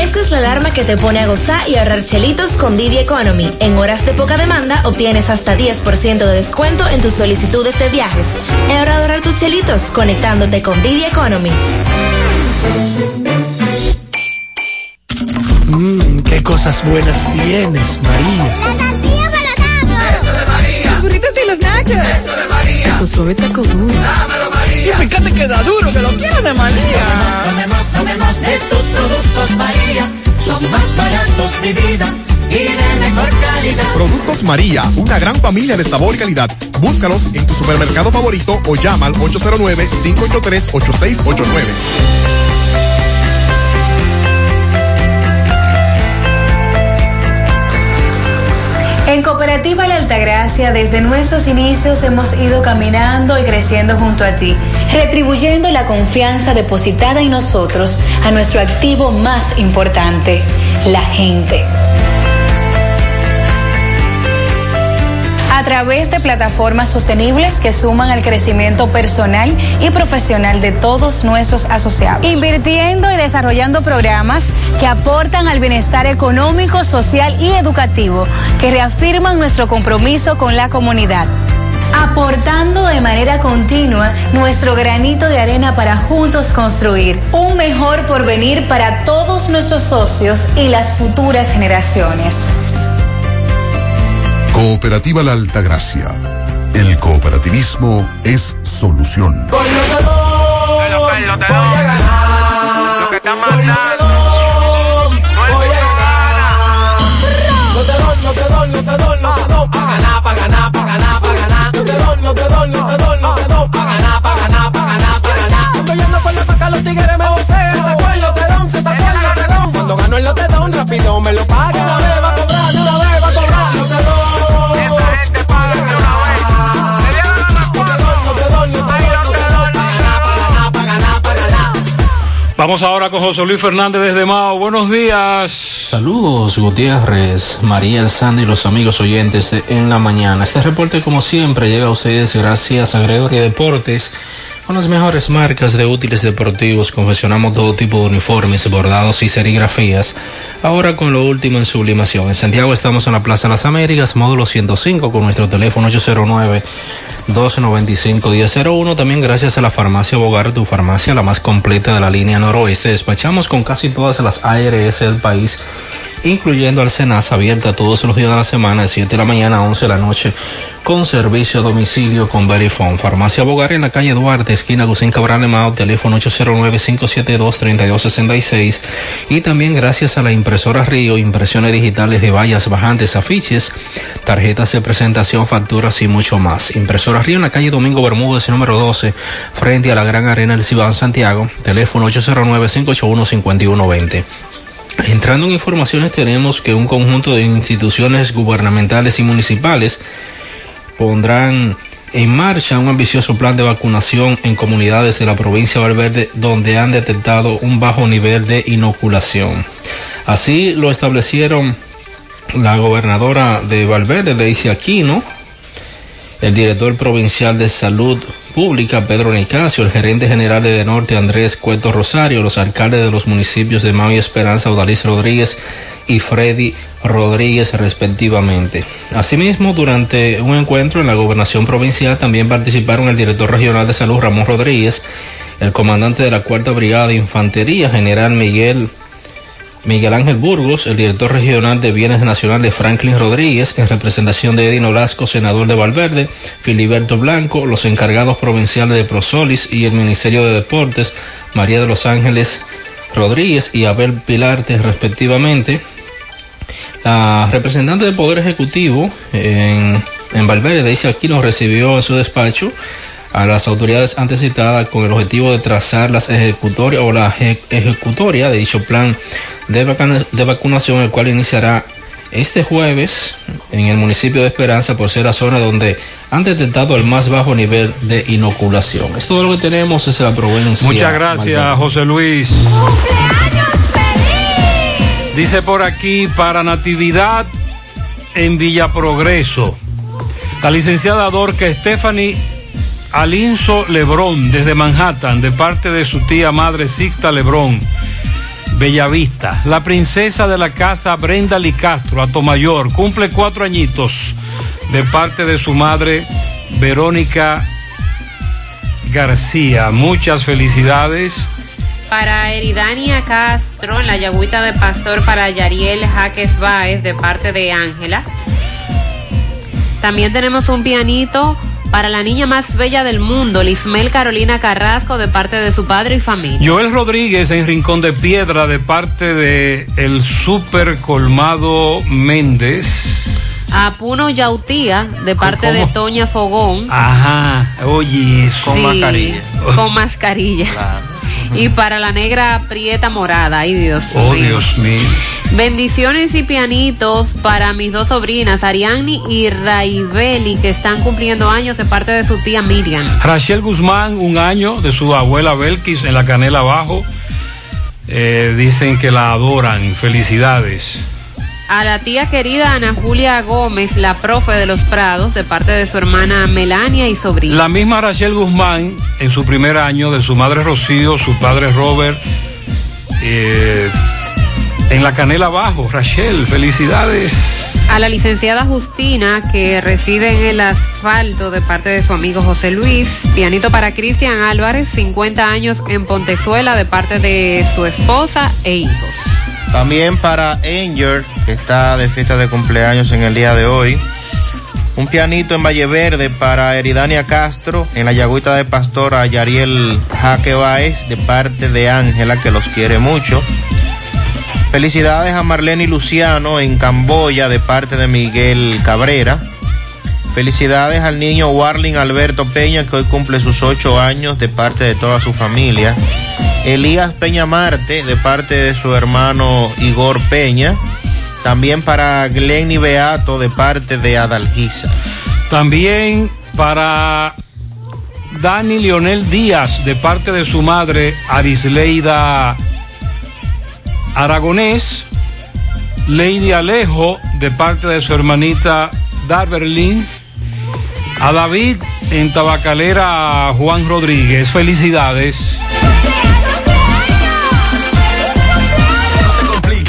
Esta es la alarma que te pone a gozar y ahorrar chelitos con Didi Economy. En horas de poca demanda obtienes hasta diez por ciento de descuento en tus solicitudes de viajes. Es hora de ahorrar tus chelitos conectándote con Didi Economy. Mmm, qué cosas buenas tienes, María. La tortilla para tacos. Eso de María. Los burritos y los nachos. Eso de María. Tu suave taco duro. Dámelo, María. Y fíjate que da duro, que lo quiero de María. Tomemos, tomemos de tus productos, María. Son más baratos, mi vida. Y de mejor calidad. Productos María, una gran familia de sabor y calidad. Búscalos en tu supermercado favorito o llama al ocho cero nueve, cinco ocho tres, ocho seis ocho nueve. En Cooperativa La Altagracia, desde nuestros inicios hemos ido caminando y creciendo junto a ti, retribuyendo la confianza depositada en nosotros a nuestro activo más importante, la gente. A través de plataformas sostenibles que suman al crecimiento personal y profesional de todos nuestros asociados. Invirtiendo y desarrollando programas que aportan al bienestar económico, social y educativo, que reafirman nuestro compromiso con la comunidad. Aportando de manera continua nuestro granito de arena para juntos construir un mejor porvenir para todos nuestros socios y las futuras generaciones. Cooperativa La Altagracia. El cooperativismo es solución. Voy a ganar. Lo que está matando. Voy a ganar. No te doy, no te doy, no te doy, no te doy. Pa' ganar, pa' ganar, pa' ganar, pa' ganar. No te doy, no te doy, no te doy, no te doy. Pa' ganar, pa' ganar, pa' ganar, pa' ganar. Estoy yendo por la paca, los tigres me bolsean. Se sacó el lotedón, se sacó el lotedón. Cuando ganó el lotedón, rápido me lo paga. Una vez va a cobrar, una vez va a cobrar. Lotedón. Vamos ahora con José Luis Fernández desde Mao. Buenos días. Saludos, Gutiérrez, Mariel, Sandy y los amigos oyentes de En la Mañana. Este reporte, como siempre, llega a ustedes gracias a Gregorio Deportes. Con las mejores marcas de útiles deportivos, confeccionamos todo tipo de uniformes, bordados y serigrafías. Ahora con lo último en sublimación. En Santiago estamos en la Plaza Las Américas, módulo ciento cinco, con nuestro teléfono ocho cero nueve, dos nueve cinco, uno cero cero uno. También gracias a la Farmacia Bogart, tu farmacia, la más completa de la línea noroeste. Despachamos con casi todas las A R S del país, incluyendo al Senasa, abierta todos los días de la semana, de siete de la mañana a once de la noche, con servicio a domicilio con Verifone. Farmacia Bogar en la calle Duarte, esquina Agustín Cabral de Mao, teléfono ocho cero nueve, cinco siete dos, tres dos seis seis. Y también gracias a la impresora Río, impresiones digitales de vallas, bajantes, afiches, tarjetas de presentación, facturas y mucho más. Impresora Río en la calle Domingo Bermúdez, número doce, frente a la Gran Arena del Cibao, Santiago, teléfono ocho cero nueve, cinco ocho uno, cinco uno dos cero. Entrando en informaciones, tenemos que un conjunto de instituciones gubernamentales y municipales pondrán en marcha un ambicioso plan de vacunación en comunidades de la provincia de Valverde donde han detectado un bajo nivel de inoculación. Así lo establecieron la gobernadora de Valverde, Daisy Aquino, el director provincial de Salud Pública, Pedro Nicasio, el gerente general de Denorte, Andrés Cueto Rosario, los alcaldes de los municipios de Mao y Esperanza, Odalys Rodríguez y Freddy Rodríguez, respectivamente. Asimismo, durante un encuentro en la gobernación provincial también participaron el director regional de Salud, Ramón Rodríguez, el comandante de la Cuarta Brigada de Infantería, general Miguel Miguel Ángel Burgos, el director regional de Bienes Nacionales Franklin Rodríguez, en representación de Edino Lasco, senador de Valverde, Filiberto Blanco, los encargados provinciales de Prosolis y el Ministerio de Deportes, María de los Ángeles Rodríguez y Abel Pilarte, respectivamente. La representante del Poder Ejecutivo en, en Valverde, Daisy Aquino, recibió en su despacho a las autoridades antes citadas con el objetivo de trazar las ejecutorias o la ejecutoria de dicho plan de, vac- de vacunación, el cual iniciará este jueves en el municipio de Esperanza por ser la zona donde han detectado el más bajo nivel de inoculación. Esto es todo lo que tenemos desde la provincia. Muchas gracias, Martín. José Luis. ¡Cumpleaños feliz! Dice por aquí, para Natividad en Villa Progreso, la licenciada Dorca Stephanie Alinzo Lebrón, desde Manhattan, de parte de su tía madre Sixta Lebrón, Bellavista. La princesa de la casa Brenda Licastro, Atomayor, cumple cuatro añitos, de parte de su madre Verónica García. Muchas felicidades. Para Eridania Castro, en la Yagüita de Pastor, para Yariel Jaques Báez, de parte de Ángela. También tenemos un pianito para la niña más bella del mundo, Lismel Carolina Carrasco, de parte de su padre y familia. Joel Rodríguez en Rincón de Piedra, de parte de el Super Colmado Méndez. Apuno Yautía, de parte ¿Cómo? de Toña Fogón. Ajá, oye, con sí, mascarilla. Con mascarilla. Claro. y para la negra prieta morada. Ay, Dios mío. Oh, Dios mío. Bendiciones y pianitos para mis dos sobrinas, Ariani y Raibeli, que están cumpliendo años de parte de su tía Miriam. Rachel Guzmán, un año, de su abuela Belkis en la Canela Abajo. Eh, dicen que la adoran. Felicidades. A la tía querida Ana Julia Gómez, la profe de Los Prados, de parte de su hermana Melania y sobrina. La misma Rachel Guzmán, en su primer año, de su madre Rocío, su padre Robert, eh, en la Canela Abajo. Rachel, felicidades. A la licenciada Justina, que reside en el asfalto, de parte de su amigo José Luis. Pianito para Cristian Álvarez, cincuenta años en Pontezuela, de parte de su esposa e hijos. También para Angel, que está de fiesta de cumpleaños en el día de hoy. Un pianito en Valle Verde para Eridania Castro, en la Yagüita de Pastora, Yariel Jaque Báez, de parte de Ángela, que los quiere mucho. Felicidades a Marlene y Luciano en Camboya, de parte de Miguel Cabrera. Felicidades al niño Warling Alberto Peña, que hoy cumple sus ocho años, de parte de toda su familia. Elías Peña Marte, de parte de su hermano Igor Peña. También para Glenny Beato, de parte de Adalgisa. También para Dani Leonel Díaz, de parte de su madre Arisleida Aragonés. Lady Alejo, de parte de su hermanita Darberlin. A David en Tabacalera Juan Rodríguez, felicidades.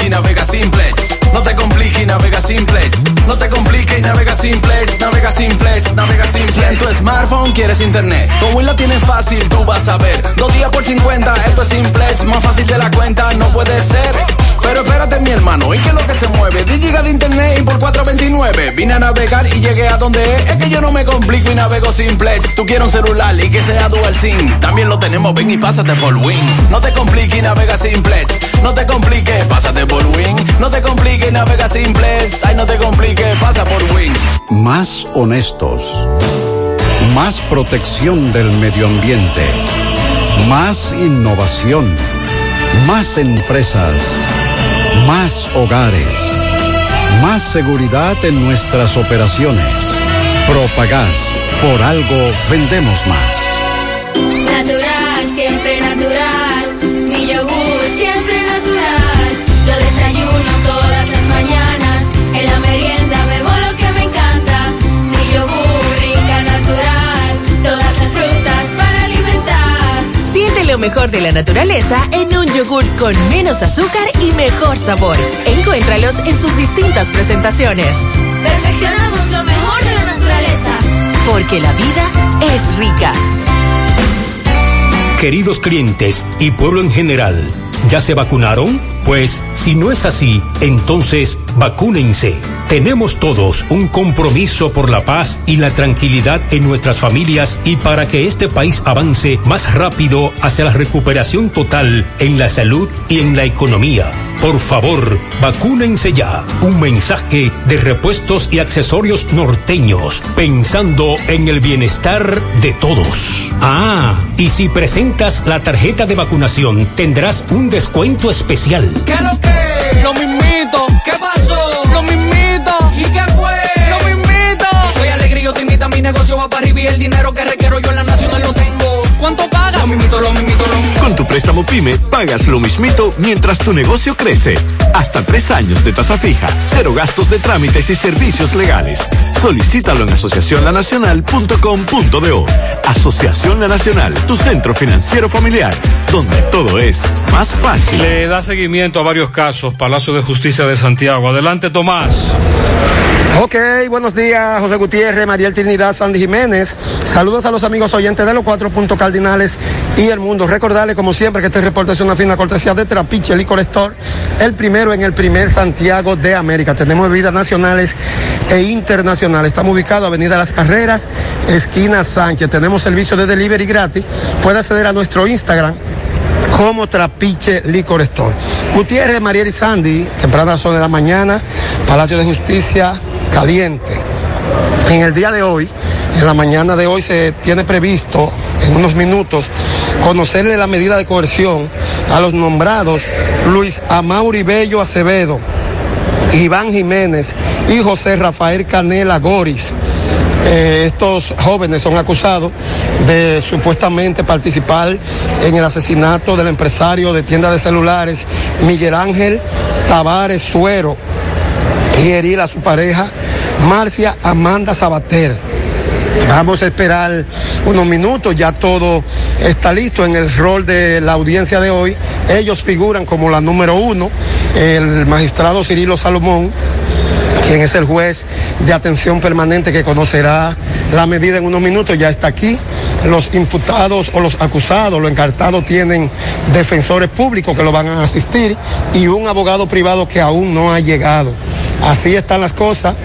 Navega Simplex, no te compliques y navega Simplex, no te compliques y navega Simplex, navega Simplex, navega Simplex. Si en tu smartphone quieres internet, con Win la tienes fácil, tú vas a ver. Dos días por cincuenta, esto es Simplex, más fácil de la cuenta, no puede ser. Pero espérate, mi hermano, ¿y qué es lo que se mueve? diez gigas de internet y por cuatro veintinueve. Vine a navegar y llegué a donde es. Es que yo no me complico y navego Simplex. Tú quieres un celular y que sea dual SIM. También lo tenemos, ven y pásate por Win. No te compliques y navega Simplex. No te compliques, pásate por Win. No te compliques y navega Simplex. Ay, no te compliques, pasa por Win. Más honestos. Más protección del medio ambiente. Más innovación. Más empresas. Más hogares, más seguridad en nuestras operaciones. Propagás, por algo vendemos más. Natural, siempre natural, mi yogur siempre natural. Yo desayuno todas las mañanas, en la merienda bebo lo que me encanta. Mi yogur rica natural, todas las frutas para alimentar. Siente lo mejor de la naturaleza en un yogur con menos azúcar y mejor sabor. Encuéntralos en sus distintas presentaciones. Perfeccionamos lo mejor de la naturaleza. Porque la vida es rica. Queridos clientes y pueblo en general, ¿ya se vacunaron? Pues si no es así, entonces vacúnense. Tenemos todos un compromiso por la paz y la tranquilidad en nuestras familias y para que este país avance más rápido hacia la recuperación total en la salud y en la economía. Por favor, vacúnense ya. Un mensaje de Repuestos y Accesorios Norteños, pensando en el bienestar de todos. Ah, y si presentas la tarjeta de vacunación, tendrás un descuento especial. ¿Qué lo que? Lo mismito. ¿Qué pasó? Lo mismito. ¿Y qué fue? Lo mismito. Soy alegre y yo te invito, mi negocio va para arriba y el dinero que requiero yo en la nacional lo tengo. ¿Cuánto pagas? Lo mismito, lo mismito, lo mismito. Con tu préstamo PYME, pagas lo mismito mientras tu negocio crece. Hasta tres años de tasa fija, cero gastos de trámites y servicios legales. Solicítalo en asociación la nacional punto com punto do. Asociación La Nacional, tu centro financiero familiar, donde todo es más fácil. Le da seguimiento a varios casos, Palacio de Justicia de Santiago. Adelante, Tomás. Ok, buenos días, José Gutiérrez, Mariel Trinidad, Sandy Jiménez. Saludos a los amigos oyentes de los cuatro puntos cardinales y el mundo. Recordarles, como siempre, que este reporte es una fina cortesía de Trapiche Liquor Store, el primero en el primer Santiago de América. Tenemos bebidas nacionales e internacionales. Estamos ubicados avenida Las Carreras, esquina Sánchez. Tenemos servicio de delivery gratis. Puede acceder a nuestro Instagram como Trapiche Liquor Store. Gutiérrez, Mariel y Sandy, tempranas horas de la mañana, Palacio de Justicia, caliente. En el día de hoy, en la mañana de hoy se tiene previsto, en unos minutos, conocerle la medida de coerción a los nombrados Luis Amauri Bello Acevedo, Iván Jiménez y José Rafael Canela Goris. Eh, estos jóvenes son acusados de supuestamente participar en el asesinato del empresario de tienda de celulares Miguel Ángel Tavares Suero y herir a su pareja Marcia Amanda Sabater. Vamos a esperar unos minutos, ya todo está listo. En el rol de la audiencia de hoy, ellos figuran como la número uno, el magistrado Cirilo Salomón, quien es el juez de atención permanente que conocerá la medida en unos minutos, ya está aquí. Los imputados o los acusados, los encartados, tienen defensores públicos que lo van a asistir y un abogado privado que aún no ha llegado. Así están las cosas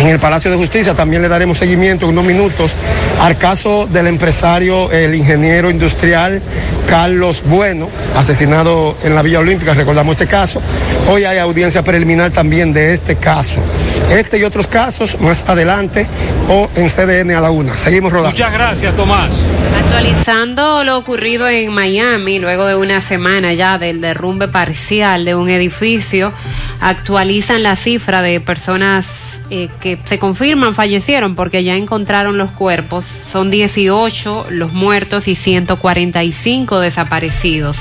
en el Palacio de Justicia. También le daremos seguimiento en unos minutos al caso del empresario, el ingeniero industrial Carlos Bueno, asesinado en la Villa Olímpica. Recordamos este caso. Hoy hay audiencia preliminar también de este caso. Este y otros casos más adelante o en C D N a la una. Seguimos rodando. Muchas gracias, Tomás. Actualizando lo ocurrido en Miami, luego de una semana ya del derrumbe parcial de un edificio, actualizan la cifra de personas Eh, que se confirman fallecieron porque ya encontraron los cuerpos. Son dieciocho los muertos y ciento cuarenta y cinco desaparecidos.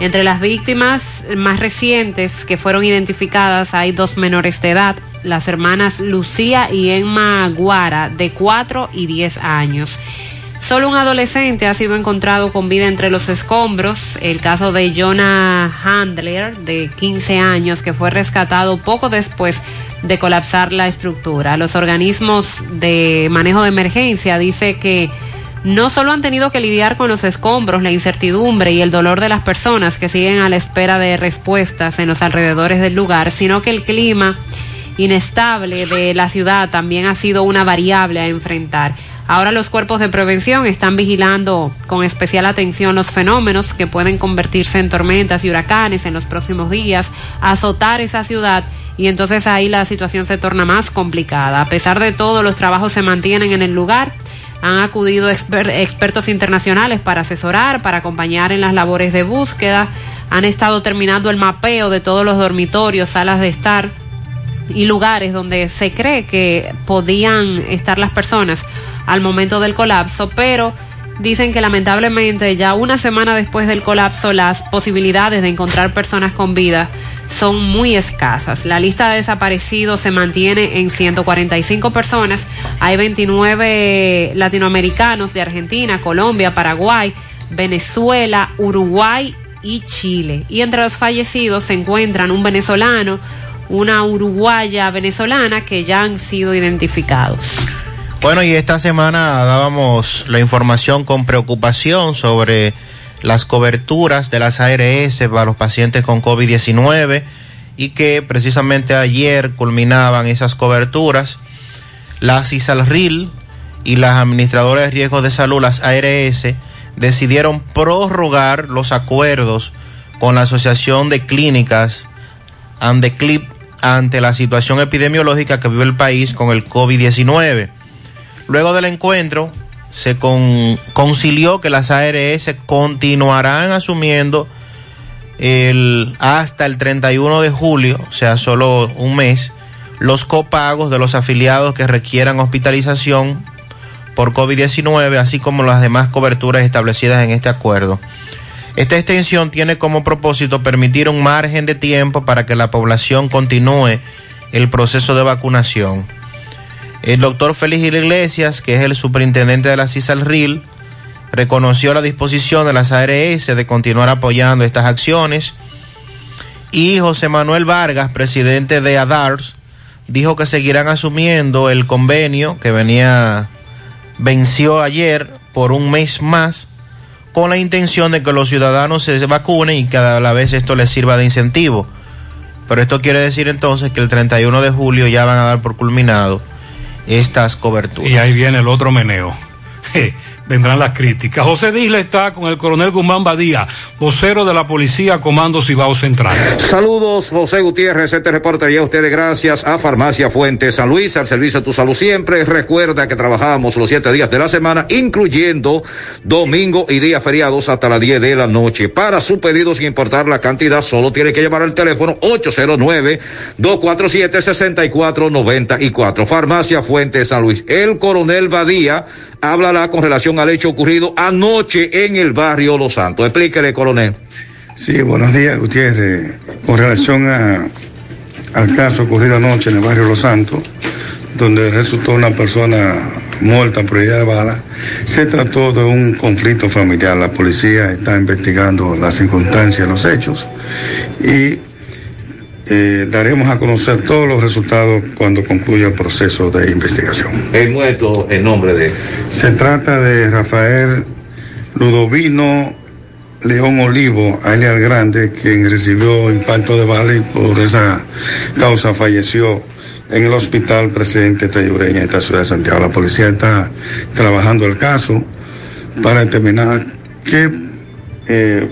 Entre las víctimas más recientes que fueron identificadas hay dos menores de edad, las hermanas Lucía y Emma Guara, de cuatro y diez años. Solo un adolescente ha sido encontrado con vida entre los escombros, el caso de Jonah Handler, de quince años, que fue rescatado poco después de colapsar la estructura. Los organismos de manejo de emergencia dicen que no solo han tenido que lidiar con los escombros, la incertidumbre y el dolor de las personas que siguen a la espera de respuestas en los alrededores del lugar, sino que el clima inestable de la ciudad también ha sido una variable a enfrentar. Ahora los cuerpos de prevención están vigilando con especial atención los fenómenos que pueden convertirse en tormentas y huracanes en los próximos días, azotar esa ciudad, y entonces ahí la situación se torna más complicada. A pesar de todo, los trabajos se mantienen en el lugar. Han acudido exper- expertos internacionales para asesorar, para acompañar en las labores de búsqueda. Han estado terminando el mapeo de todos los dormitorios, salas de estar y lugares donde se cree que podían estar las personas al momento del colapso, pero dicen que lamentablemente ya una semana después del colapso las posibilidades de encontrar personas con vida son muy escasas. La lista de desaparecidos se mantiene en ciento cuarenta y cinco personas. Hay veintinueve latinoamericanos de Argentina, Colombia, Paraguay, Venezuela, Uruguay y Chile. Y entre los fallecidos se encuentran un venezolano, una uruguaya venezolana que ya han sido identificados. Bueno, y esta semana dábamos la información con preocupación sobre las coberturas de las A R S para los pacientes con COVID diecinueve y que precisamente ayer culminaban esas coberturas. La CISALRIL y las administradoras de riesgos de salud, las A R S, decidieron prorrogar los acuerdos con la Asociación de Clínicas ANDECLIP ante la situación epidemiológica que vive el país con el COVID diecinueve. Luego del encuentro, se con, concilió que las A R S continuarán asumiendo el, hasta el treinta y uno de julio, o sea, solo un mes, los copagos de los afiliados que requieran hospitalización por COVID diecinueve, así como las demás coberturas establecidas en este acuerdo. Esta extensión tiene como propósito permitir un margen de tiempo para que la población continúe el proceso de vacunación. El doctor Félix Iglesias, que es el superintendente de la CISALRIL, reconoció la disposición de las A R S de continuar apoyando estas acciones. Y José Manuel Vargas, presidente de ADARS, dijo que seguirán asumiendo el convenio que venía, venció ayer por un mes más, con la intención de que los ciudadanos se vacunen y que a la vez esto les sirva de incentivo. Pero esto quiere decir entonces que el treinta y uno de julio ya van a dar por culminado estas coberturas. Y ahí viene el otro meneo. vendrán las críticas. José Disla está con el coronel Guzmán Badía, vocero de la policía, Comando Cibao Central. Saludos, José Gutiérrez, este reporte ya a ustedes gracias a Farmacia Fuente San Luis, al servicio de tu salud siempre. Recuerda que trabajamos los siete días de la semana, incluyendo domingo y días feriados hasta las diez de la noche. Para su pedido, sin importar la cantidad, solo tiene que llamar al teléfono ocho cero nueve, dos cuatro siete, seis cuatro nueve cuatro. Farmacia Fuente San Luis. El coronel Badía hablará con relación al hecho ocurrido anoche en el barrio Los Santos. Explíquele, coronel. Sí, buenos días, Gutiérrez. Con relación a, al caso ocurrido anoche en el barrio Los Santos, donde resultó una persona muerta en prioridad de bala, se trató de un conflicto familiar. La policía está investigando las circunstancias de los hechos y Eh, daremos a conocer todos los resultados cuando concluya el proceso de investigación. El muerto, el nombre de... Se trata de Rafael Eudovino León Olivo, alias El Grande, quien recibió impacto de bala y por esa causa falleció en el hospital Presidente Tayureña de esta ciudad de Santiago. La policía está trabajando el caso para determinar qué eh,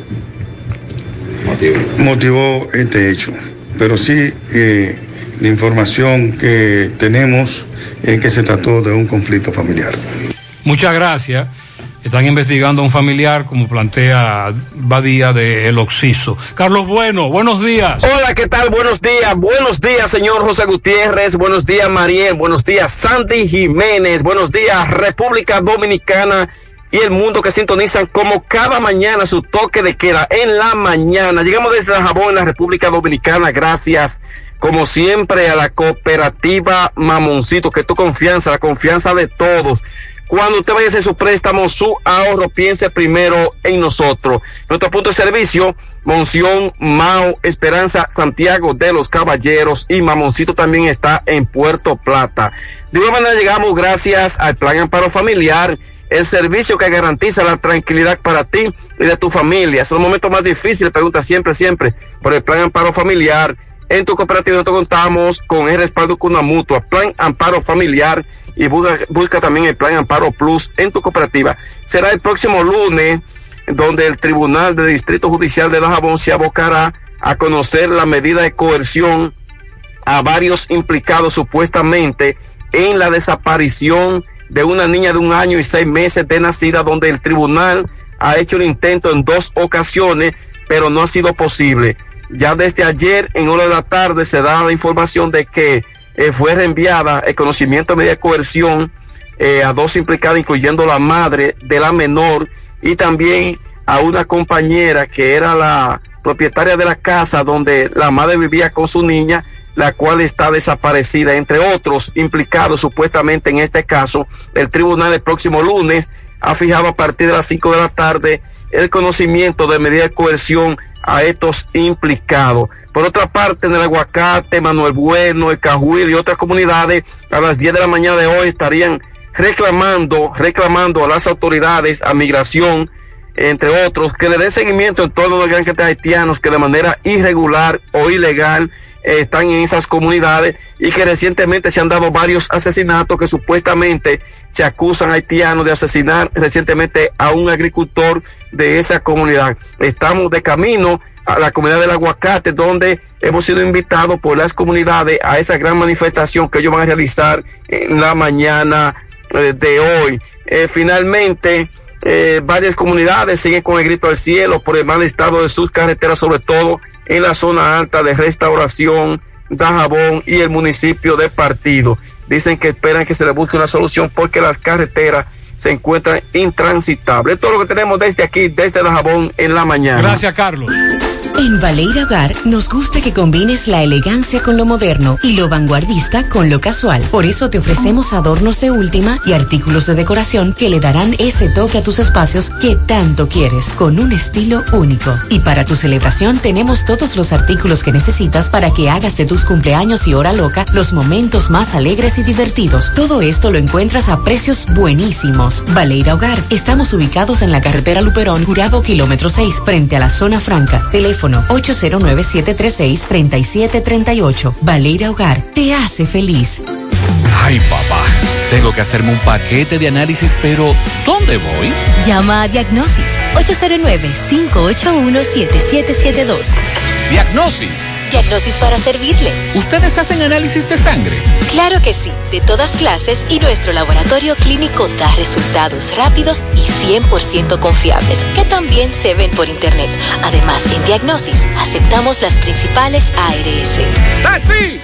motivo. motivó este hecho. Pero sí, eh, la información que tenemos es que se trató de un conflicto familiar. Muchas gracias. Están investigando a un familiar, como plantea Badía, de El Oxiso. Carlos Bueno, buenos días. Hola, ¿qué tal? Buenos días. Buenos días, señor José Gutiérrez. Buenos días, Mariel. Buenos días, Sandy Jiménez. Buenos días, República Dominicana y el mundo, que sintonizan como cada mañana su toque de queda en la mañana. Llegamos desde La Jabón, en la República Dominicana, gracias como siempre a la cooperativa Mamoncito, que tu confianza, la confianza de todos. Cuando usted vaya a hacer su préstamo, su ahorro, piense primero en nosotros. Nuestro punto de servicio, Monción, Mao, Esperanza, Santiago de los Caballeros, y Mamoncito también está en Puerto Plata. De una manera llegamos gracias al Plan Amparo Familiar, el servicio que garantiza la tranquilidad para ti y de tu familia. Son los momentos más difíciles, pregunta siempre, siempre, por el Plan Amparo Familiar. En tu cooperativa nosotros contamos con el respaldo con una mutua, Plan Amparo Familiar, y busca, busca también el Plan Amparo Plus en tu cooperativa. Será el próximo lunes donde el Tribunal del Distrito Judicial de La Jabón se abocará a conocer la medida de coerción a varios implicados supuestamente en la desaparición de una niña de un año y seis meses de nacida, donde el tribunal ha hecho el intento en dos ocasiones, pero no ha sido posible. Ya desde ayer, en hora de la tarde, se da la información de que eh, fue reenviada el conocimiento de medida de coerción eh, a dos implicados, incluyendo la madre de la menor y también a una compañera que era la propietaria de la casa donde la madre vivía con su niña, la cual está desaparecida, entre otros implicados supuestamente en este caso. El tribunal el próximo lunes ha fijado a partir de las cinco de la tarde el conocimiento de medida de coerción a estos implicados. Por otra parte, en el Aguacate, Manuel Bueno, el Cajuil y otras comunidades, a las diez de la mañana de hoy estarían reclamando, reclamando a las autoridades, a migración, entre otros, que le den seguimiento en todos los migrantes haitianos que de manera irregular o ilegal eh, están en esas comunidades, y que recientemente se han dado varios asesinatos que supuestamente se acusan haitianos de asesinar recientemente a un agricultor de esa comunidad. Estamos de camino a la comunidad del Aguacate, donde hemos sido invitados por las comunidades a esa gran manifestación que ellos van a realizar en la mañana eh, de hoy. Eh, finalmente... Eh, varias comunidades siguen con el grito al cielo por el mal estado de sus carreteras, sobre todo en la zona alta de Restauración, Dajabón y el municipio de Partido. Dicen que esperan que se les busque una solución porque las carreteras se encuentran intransitables. Todo lo que tenemos desde aquí, desde Dajabón en la mañana. Gracias, Carlos. En Valeira Hogar nos gusta que combines la elegancia con lo moderno y lo vanguardista con lo casual. Por eso te ofrecemos adornos de última y artículos de decoración que le darán ese toque a tus espacios que tanto quieres, con un estilo único. Y para tu celebración tenemos todos los artículos que necesitas para que hagas de tus cumpleaños y hora loca los momentos más alegres y divertidos. Todo esto lo encuentras a precios buenísimos. Valeira Hogar, estamos ubicados en la carretera Luperón, Jurado kilómetro seis, frente a la zona franca. Teléfono ocho cero nueve, siete tres seis, tres siete tres ocho. Valeira Hogar te hace feliz. Ay, papá. Tengo que hacerme un paquete de análisis, pero ¿dónde voy? Llama a Diagnosis, ocho cero nueve, cinco ocho uno, siete siete siete dos. Diagnosis. Diagnosis para servirle. ¿Ustedes hacen análisis de sangre? Claro que sí, de todas clases, y nuestro laboratorio clínico da resultados rápidos y cien por ciento confiables, que también se ven por internet. Además, en Diagnosis aceptamos las principales A R S. ¡Taxi!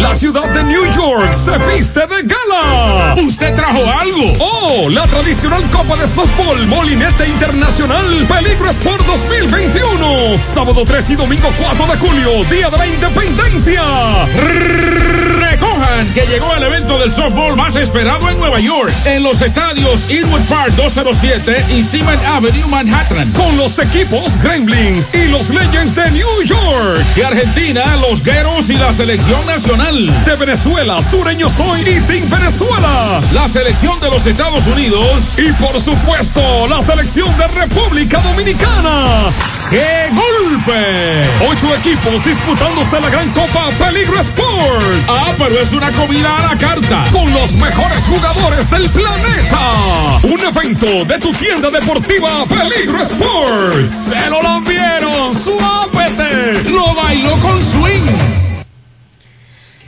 La ciudad de New York se viste de gala. ¿Usted trajo algo? Oh, la tradicional Copa de Softball Molinete Internacional Peligro Sport dos mil veintiuno. Sábado tres y domingo cuatro de julio, Día de la Independencia. Recojan que llegó el evento del softball más esperado en Nueva York, en los estadios Inwood Park dos cero siete y Seaman Avenue Manhattan, con los equipos Gremlins y los Legends de New York, de Argentina, los Gueros y la selección nacional, de Venezuela, Sureño Soy y Team Venezuela, la selección de los Estados Unidos y por supuesto la selección de República Dominicana. ¡Qué golpe! Ocho equipos disputándose la gran Copa Peligro Sport. Ah, pero es una comida a la carta con los mejores jugadores del planeta. Un evento de tu tienda deportiva Peligro Sport. Se lo lambieron, suápete, lo bailó con swing.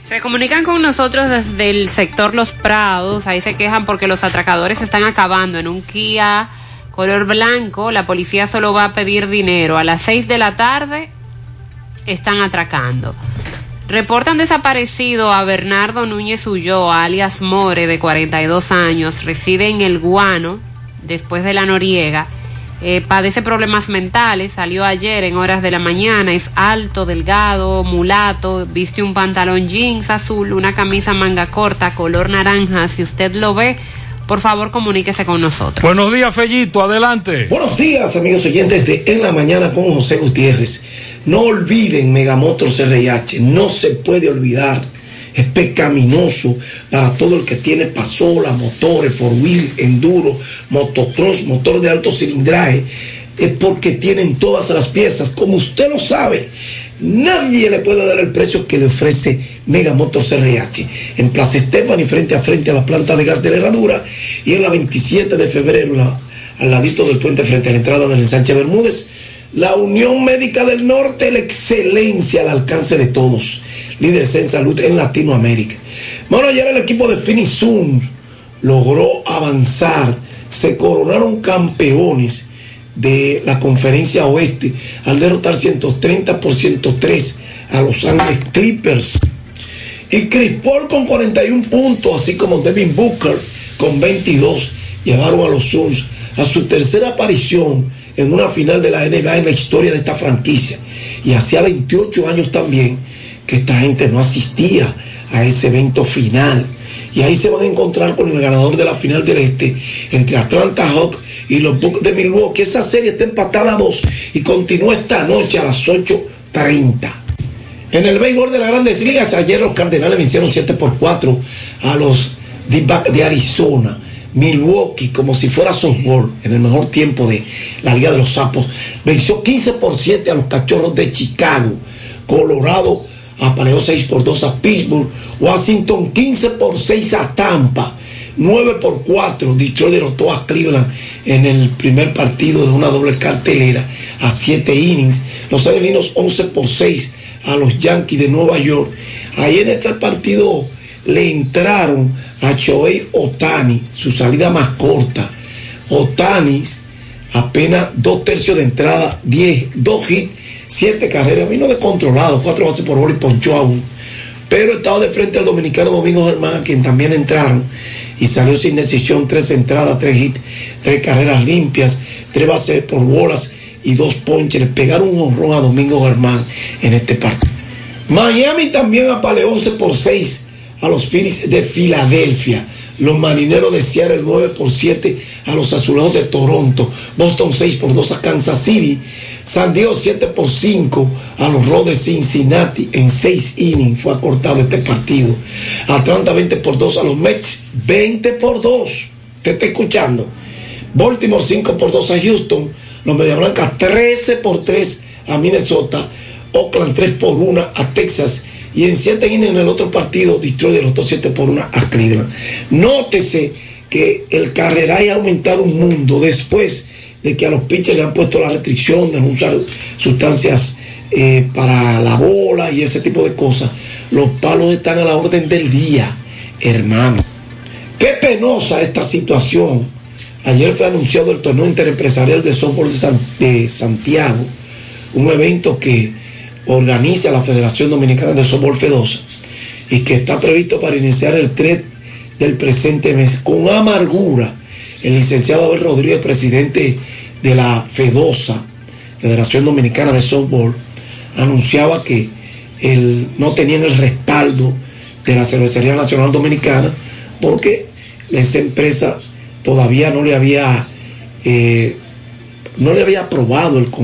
Se comunican con nosotros desde el sector Los Prados. Ahí se quejan porque los atracadores se están acabando. En un Kia color blanco, la policía solo va a pedir dinero. A las seis de la tarde están atracando. Reportan desaparecido a Bernardo Núñez Ulloa, alias More, de cuarenta y dos años. Reside en El Guano, después de La Noriega. Eh, padece problemas mentales, salió ayer en horas de la mañana, es alto, delgado, mulato, viste un pantalón jeans azul, una camisa manga corta, color naranja. Si usted lo ve, por favor, comuníquese con nosotros. Buenos días, Fellito, adelante. Buenos días, amigos oyentes de En la Mañana con José Gutiérrez. No olviden Megamotors R I H, no se puede olvidar. Es pecaminoso para todo el que tiene pasola, motores, four wheel, enduro, motocross, motor de alto cilindraje. Es porque tienen todas las piezas. Como usted lo sabe, nadie le puede dar el precio que le ofrece Megamotors R H. En Plaza Estefani, frente a frente a la planta de gas de la Herradura, y en la veintisiete de febrero, la, al ladito del puente frente a la entrada del ensanche Bermúdez. La Unión Médica del Norte, la excelencia al alcance de todos. Líderes en salud en Latinoamérica. Bueno, ayer el equipo de Finisur logró avanzar. Se coronaron campeones de la Conferencia Oeste al derrotar ciento treinta por ciento tres a los Andes Clippers. Y Chris Paul con cuarenta y un puntos, así como Devin Booker con veintidós, llevaron a los Suns a su tercera aparición en una final de la N B A en la historia de esta franquicia. Y hacía veintiocho años también que esta gente no asistía a ese evento final. Y ahí se van a encontrar con el ganador de la final del Este, entre Atlanta Hawks y los Bucks de Milwaukee. Esa serie está empatada a dos y continúa esta noche a las ocho treinta. En el béisbol de las Grandes Ligas, ayer los Cardenales vencieron siete por cuatro a los D-Back de Arizona. Milwaukee, como si fuera softball, en el mejor tiempo de la Liga de los Sapos, venció quince por siete a los Cachorros de Chicago. Colorado apareó seis por dos a Pittsburgh. Washington quince por seis a Tampa. nueve por cuatro Detroit derrotó a Cleveland en el primer partido de una doble cartelera a siete innings. Los Angelinos once por seis a los Yankees de Nueva York. Ahí en este partido le entraron a Shohei Ohtani, su salida más corta. Ohtani apenas dos tercios de entrada, diez, dos hits, siete carreras, vino descontrolado, cuatro bases por bola y ponchó a uno. Pero estaba de frente al dominicano Domingo Germán, a quien también entraron, y salió sin decisión, tres entradas, tres hits, tres carreras limpias, tres bases por bolas y dos ponches. Le pegaron un jonrón a Domingo Germán en este partido. Miami también apaleó once por seis a los Phillies de Filadelfia. Los Marineros de Seattle nueve por siete a los Azulejos de Toronto. Boston seis por dos a Kansas City. San Diego siete por cinco a los Royals de Cincinnati. En seis innings fue acortado este partido. Atlanta veinte por dos a los Mets. veinte por dos. Te está escuchando. Baltimore cinco por dos a Houston. Los Media Blancas trece por tres a Minnesota. Oakland tres por uno a Texas. Y en siete innings en el otro partido, Detroit derrotó siete por uno a Cleveland. Nótese que el carreray ha aumentado un mundo después de que a los pitchers le han puesto la restricción de no usar sustancias eh, para la bola y ese tipo de cosas. Los palos están a la orden del día, hermano. Qué penosa esta situación. Ayer fue anunciado el torneo interempresarial de softball de, San, de Santiago, un evento que organiza la Federación Dominicana de Softball FEDOSA y que está previsto para iniciar el tres del presente mes. Con amargura, el licenciado Abel Rodríguez, presidente de la FEDOSA, Federación Dominicana de Softball, anunciaba que el, no tenían el respaldo de la Cervecería Nacional Dominicana porque esa empresa todavía no le había eh, no le había aprobado el contrato.